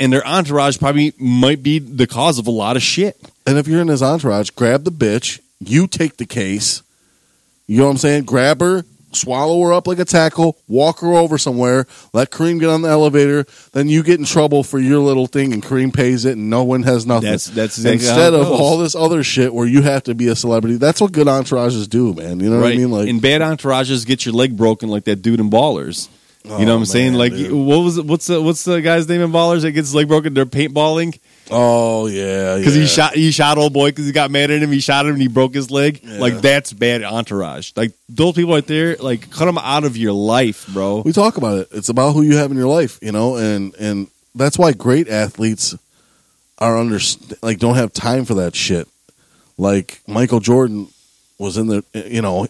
And their entourage probably might be the cause of a lot of shit. And if you're in his entourage, grab the bitch. You take the case. You know what I'm saying? Grab her. Swallow her up like a tackle. Walk her over somewhere. Let Kareem get on the elevator. Then you get in trouble for your little thing, and Kareem pays it, and no one has nothing. That's exactly instead of all this other shit where you have to be a celebrity. That's what good entourages do, man. You know what I mean? Like, and bad entourages get your leg broken, like that dude in Ballers. You know what I'm saying? Like, dude. What's the guy's name in Ballers that gets his leg broken? They're paintballing. Oh yeah, because he shot old boy because he got mad at him. He shot him and he broke his leg. Yeah. Like, that's bad entourage. Like, those people right there, like, cut them out of your life, bro. We talk about it. It's about who you have in your life, you know, and that's why great athletes are don't have time for that shit. Like Michael Jordan was in the, you know,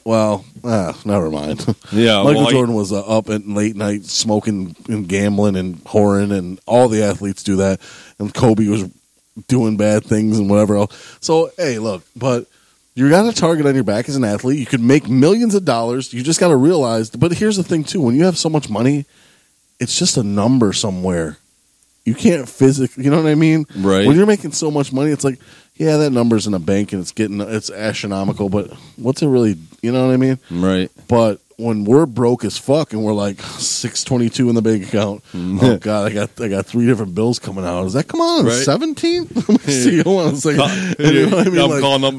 never mind. Yeah, Michael Jordan was up at late night smoking and gambling and whoring, and all the athletes do that. And Kobe was doing bad things and whatever else. So, hey, look, but you got a target on your back as an athlete. You could make millions of dollars. You just got to realize, but here's the thing, too. When you have so much money, it's just a number somewhere. You can't physically, you know what I mean? Right. When you're making so much money, it's like, yeah, that number's in a bank and it's astronomical, but what's it really, you know what I mean? Right. But when we're broke as fuck and we're like 622 in the bank account, oh god, I got three different bills coming out. Is that come on 17?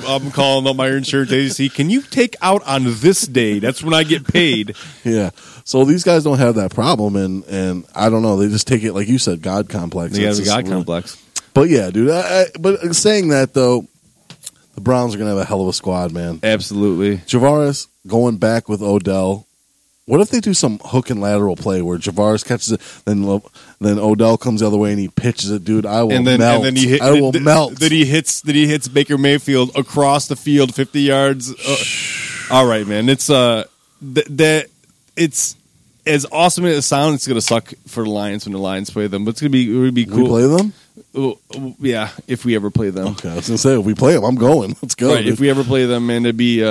I'm calling up my insurance agency. Can you take out on this day? That's when I get paid. Yeah. So these guys don't have that problem, and I don't know. They just take it like you said, God complex. Yeah, the God complex. But yeah, dude. But saying that though, the Browns are gonna have a hell of a squad, man. Absolutely. Javaris going back with Odell. What if they do some hook and lateral play where Javaris catches it, then Odell comes the other way and he pitches it, dude? I will melt. And then he melt. Then he hits Baker Mayfield across the field, 50 yards. All right, man. It's it's as awesome as it sounds. It's gonna suck for the Lions when the Lions play them, but it's gonna be cool. We play them? Yeah, if we ever play them. Okay, I was gonna say if we play them, I'm going. Let's go. Right, dude. If we ever play them, man, it'd be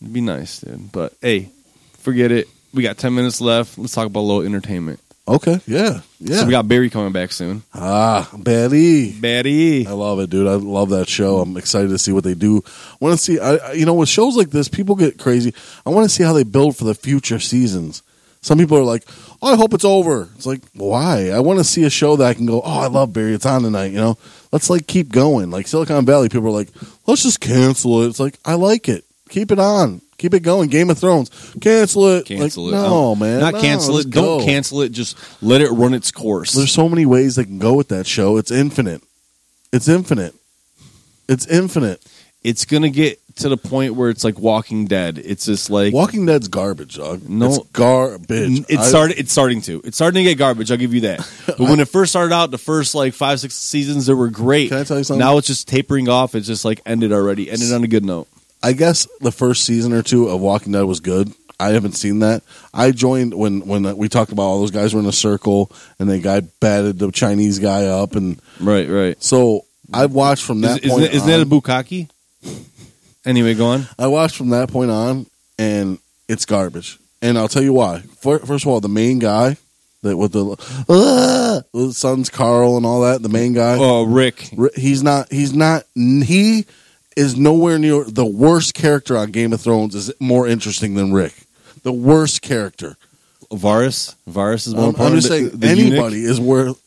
nice, dude. But hey, forget it. We got 10 minutes left. Let's talk about a little entertainment. Okay, yeah. So we got Barry coming back soon. Ah, Barry. I love it, dude. I love that show. I'm excited to see what they do. Want to see? With shows like this, people get crazy. I want to see how they build for the future seasons. Some people are like, "Oh, I hope it's over." It's like, why? I want to see a show that I can go, "Oh, I love Barry. It's on tonight." You know, let's like keep going. Like Silicon Valley, people are like, "Let's just cancel it." It's like, I like it. Keep it on. Keep it going. Game of Thrones. Cancel it. No, man. Not cancel it. Don't cancel it. Just let it run its course. There's so many ways they can go with that show. It's infinite. It's going to get to the point where it's like Walking Dead. It's just like... Walking Dead's garbage, dog. No, it's garbage. It's starting to get garbage. I'll give you that. But when it first started out, the first like 5-6 seasons, they were great. Can I tell you something? Now it's just tapering off. It's just like ended already. Ended on a good note. I guess the first season or two of Walking Dead was good. I haven't seen that. I joined when we talked about all those guys were in a circle and the guy batted the Chinese guy up. And Right. So I watched from that point on. Isn't that a bukkake? Anyway, go on. I watched from that point on, and it's garbage. And I'll tell you why. First of all, the main guy that with the son's Carl and all that, the main guy. Oh, Rick. He is nowhere near the worst character on Game of Thrones is more interesting than Rick. The worst character. Varys is one. I'm just saying the anybody eunuch. Is worth.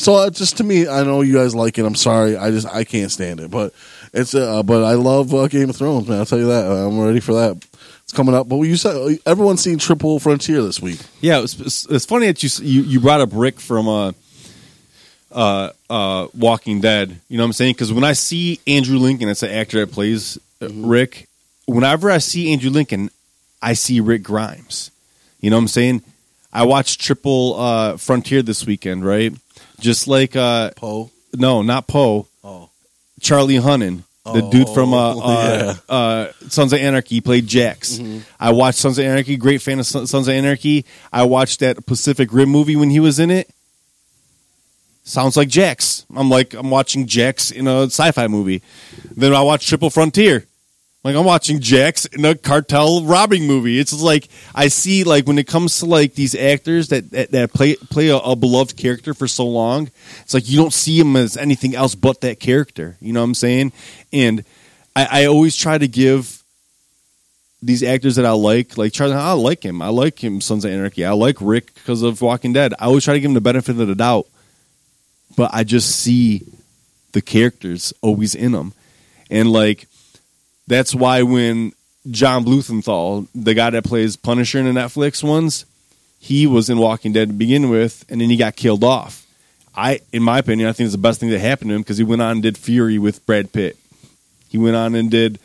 So just to me, I know you guys like it. I'm sorry, I can't stand it. But it's but I love Game of Thrones, man. I'll tell you that. I'm ready for that. It's coming up. But you said everyone's seen Triple Frontier this week. Yeah, it's funny that you brought up Rick from Walking Dead. You know what I'm saying? Because when I see Andrew Lincoln, that's the actor that plays Rick. Whenever I see Andrew Lincoln, I see Rick Grimes. You know what I'm saying? I watched Triple Frontier this weekend, right? Just like... Poe? No, not Poe. Oh. Charlie Hunnam, the dude from Sons of Anarchy. He played Jax. Mm-hmm. I watched Sons of Anarchy. Great fan of Sons of Anarchy. I watched that Pacific Rim movie when he was in it. Sounds like Jax. I'm watching Jax in a sci-fi movie. Then I watched Triple Frontier. Like, I'm watching Jax in a cartel robbing movie. It's like, I see, like, when it comes to, like, these actors that play a beloved character for so long, it's like you don't see them as anything else but that character. You know what I'm saying? And I always try to give these actors that I like Charlie, I like him. I like him, Sons of Anarchy. I like Rick because of Walking Dead. I always try to give him the benefit of the doubt. But I just see the characters always in them. And, like... That's why when John Bluthunthal, the guy that plays Punisher in the Netflix ones, he was in Walking Dead to begin with, and then he got killed off. In my opinion, I think it's the best thing that happened to him because he went on and did Fury with Brad Pitt. He went on and did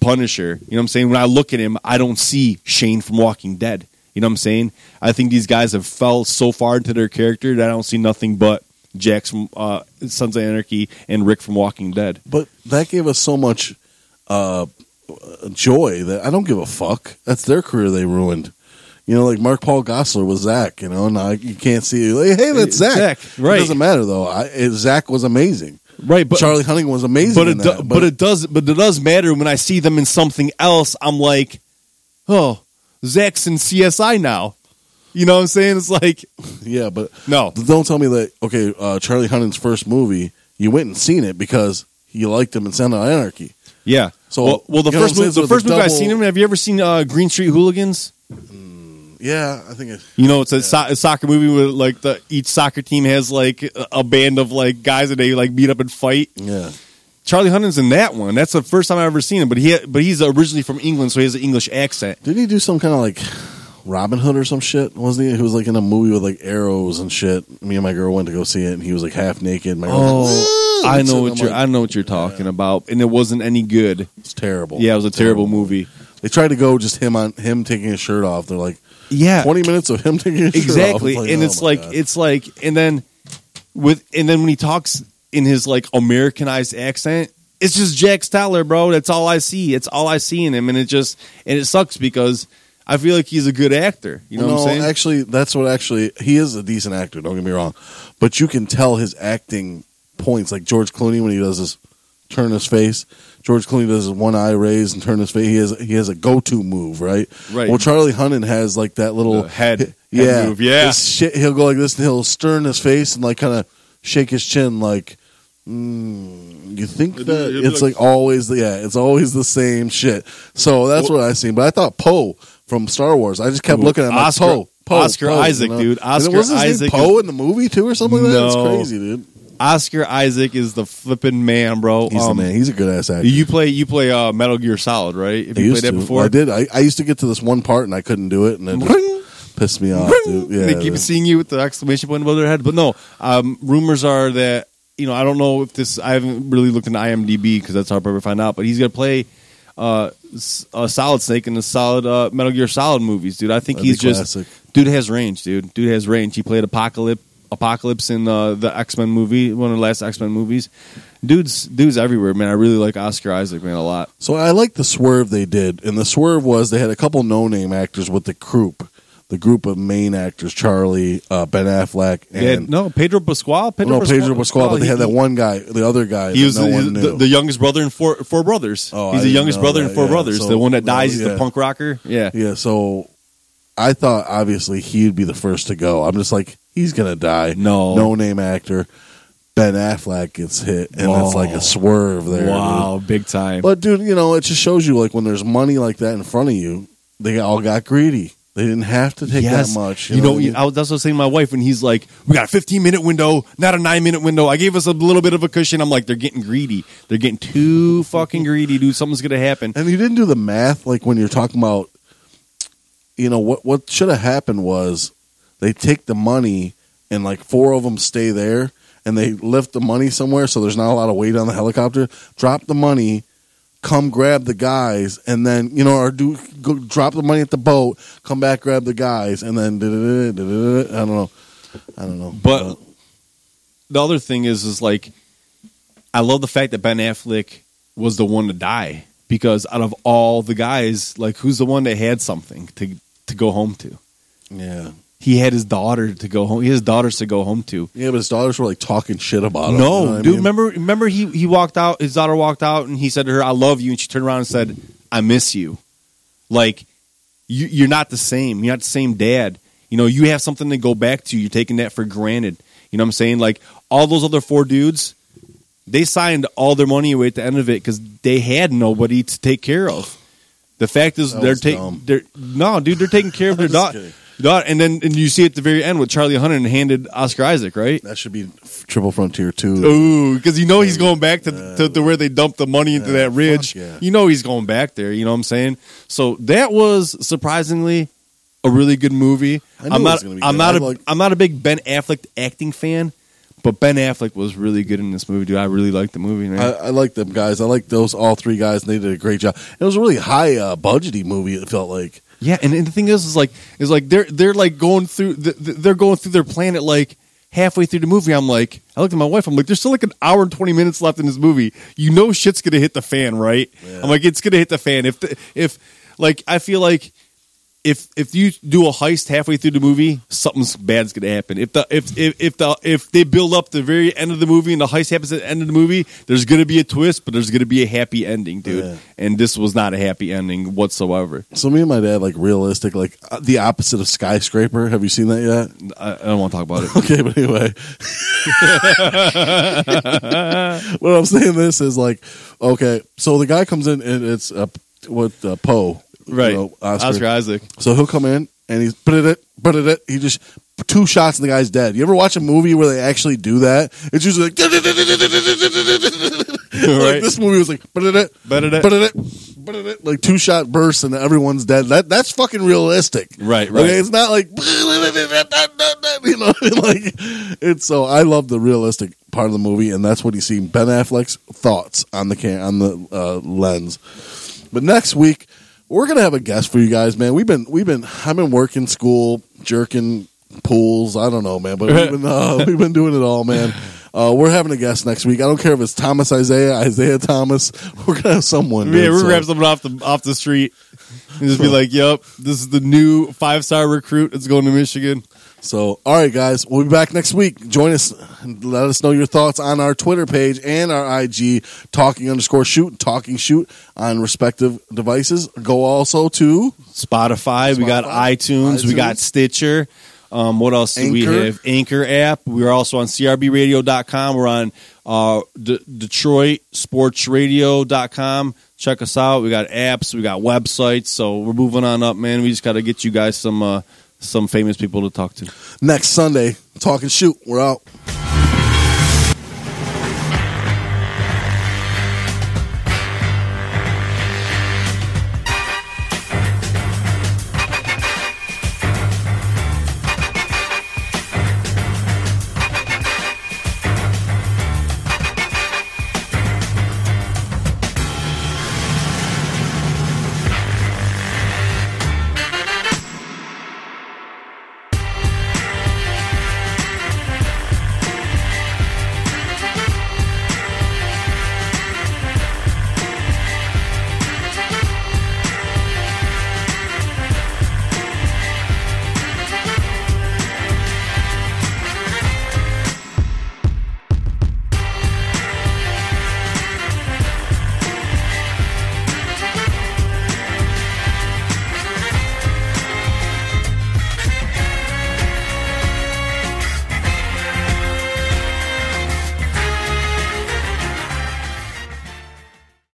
Punisher. You know what I'm saying? When I look at him, I don't see Shane from Walking Dead. You know what I'm saying? I think these guys have fell so far into their character that I don't see nothing but Jax from Sons of Anarchy and Rick from Walking Dead. But that gave us so much... joy that I don't give a fuck. That's their career they ruined. You know, like Mark Paul Gosselaar was Zach. You know, now you can't see. Like, hey, that's Zach. Right? It doesn't matter though. Zach was amazing. Right? But Charlie Hunnam was amazing. But it does matter when I see them in something else. I'm like, oh, Zach's in CSI now. You know what I'm saying? It's like, yeah, but no, don't tell me that. Okay, Charlie Hunnam's first movie, you went and seen it because you liked him in Sound of Anarchy. Yeah. So well the first movie I've seen him. Have you ever seen Green Street Hooligans? Yeah, I think it's a soccer movie where like each soccer team has like a band of like guys that they like beat up and fight. Yeah, Charlie Hunnam's in that one. That's the first time I've ever seen him. But he's originally from England, so he has an English accent. Didn't he do some kind of like Robin Hood or some shit? Wasn't he? He was like in a movie with like arrows and shit. Me and my girl went to go see it, and he was like half naked. My girl was like, I know what you're talking about, and it wasn't any good. It's terrible. Yeah, it was a terrible movie. They tried to go just him taking his shirt off. They're like. Yeah, 20 minutes of him taking his shirt off. Like, and then when he talks in his like Americanized accent, it's just Jack Steller, bro. That's all I see. It's all I see in him, and it sucks because I feel like he's a good actor. You know what I'm saying? Actually, he is a decent actor. Don't get me wrong, but you can tell his acting points. Like George Clooney when he does his turn his face. George Clooney does his one eye raise and turn his face. He has a go-to move, right? Right. Well, Charlie Hunnam has like that little head move. Yeah. His shit, he'll go like this and he'll stern his face and like kind of shake his chin like, you think that it's like always, it's always the same shit. So that's what I seen. But I thought Poe from Star Wars. I just kept looking at him. Oscar Isaac, you know? Dude. Oscar Isaac. Was his name Poe in the movie too or something like that? It's crazy, dude. Oscar Isaac is the flipping man, bro. He's the man. He's a good ass actor. You play Metal Gear Solid, right? If you played that before, I did. I used to get to this one part and I couldn't do it, and it just pissed me off. Dude. Yeah, they keep seeing you with the exclamation point above their head. But no, rumors are that I don't know if this. I haven't really looked into IMDb because that's how I probably find out. But he's gonna play a Solid Snake in the Metal Gear Solid movies, dude. I think that'd he's just dude has range, dude. Dude has range. He played Apocalypse in the X-Men movie, one of the last X-Men movies. Dudes everywhere, man. I really like Oscar Isaac, man, a lot. So I like the swerve they did, and the swerve was they had a couple no-name actors with the group of main actors, Charlie, Ben Affleck, and Pedro Pascal. Pedro Pascal, but they had that one guy, the other guy. He was the youngest brother in four brothers. Oh, he's the youngest brother in four brothers. So, the one that dies, he's the punk rocker. Yeah, yeah. So I thought obviously he'd be the first to go. I'm just like. He's going to die. No-name actor. Ben Affleck gets hit, and it's like a swerve there. Wow, dude. Big time. But, dude, it just shows you, like, when there's money like that in front of you, they all got greedy. They didn't have to take that much. That's what I was saying to my wife, and he's like, we got a 15-minute window, not a 9-minute window. I gave us a little bit of a cushion. I'm like, they're getting greedy. They're getting too fucking greedy, dude. Something's going to happen. And you didn't do the math, like, when you're talking about, what should have happened was, they take the money, and like four of them stay there, and they lift the money somewhere so there's not a lot of weight on the helicopter, drop the money, come grab the guys, and then, drop the money at the boat, come back, grab the guys, and then, I don't know. But the other thing is like, I love the fact that Ben Affleck was the one to die, because out of all the guys, like, who's the one that had something to go home to? Yeah. He had his daughter to go home. He had his daughters to go home to. Yeah, but his daughters were like talking shit about him. No, dude. Remember he walked out. His daughter walked out, and he said to her, "I love you," and she turned around and said, "I miss you." Like, you're not the same. You're not the same dad. You have something to go back to. You're taking that for granted. You know what I'm saying? Like, all those other four dudes, they signed all their money away at the end of it because they had nobody to take care of. The fact is, they're taking care of their daughter. And you see at the very end with Charlie Hunnam handed Oscar Isaac, right? That should be Triple Frontier 2. Ooh, because he's going back to where they dumped the money into that ridge. Yeah. He's going back there, you know what I'm saying? So that was surprisingly a really good movie. I'm not a big Ben Affleck acting fan, but Ben Affleck was really good in this movie, dude. I really liked the movie, man. I like them guys. I like those all three guys, and they did a great job. It was a really high budgety movie, it felt like. Yeah, and the thing is like they're like going through their planet like halfway through the movie. I looked at my wife. I'm like, there's still like an hour and 20 minutes left in this movie. Shit's gonna hit the fan, right? Yeah. I'm like, it's gonna hit the fan if I feel like if you do a heist halfway through the movie, something bad's going to happen. If they build up the very end of the movie and the heist happens at the end of the movie, there's going to be a twist, but there's going to be a happy ending, dude. Yeah. And this was not a happy ending whatsoever. So me and my dad like realistic, like the opposite of Skyscraper. Have you seen that yet? I don't want to talk about it. Okay, but anyway. What I'm saying this is like, okay, so the guy comes in and it's with Poe. Right, you know, Oscar Isaac. So he'll come in and he's he just two shots and the guy's dead. You ever watch a movie where they actually do that? It's usually like, right. Like this movie was like like 2-shot bursts and everyone's dead. That's fucking realistic, right? Like, it's not like you know, like it's so. I love the realistic part of the movie, and that's what he's seeing. Ben Affleck's thoughts on the lens. But next week, we're gonna have a guest for you guys, man. I've been working, school, jerking, pools. I don't know, man, but we've been doing it all, man. We're having a guest next week. I don't care if it's Thomas Isaiah Thomas. We're gonna have someone. Yeah, we're gonna have someone off the street and just be like, "Yep, this is the new 5-star recruit that's going to Michigan." So, all right, guys, we'll be back next week. Join us and let us know your thoughts on our Twitter page and our IG, talking_shoot, talking shoot on respective devices. Go also to Spotify. We got iTunes. We got Stitcher. What else do we have? Anchor app. We're also on CRBRadio.com. We're on DetroitSportsRadio.com. Check us out. We got apps. We got websites. So we're moving on up, man. We just got to get you guys some famous people to talk to. Next Sunday, Talk and Shoot. We're out.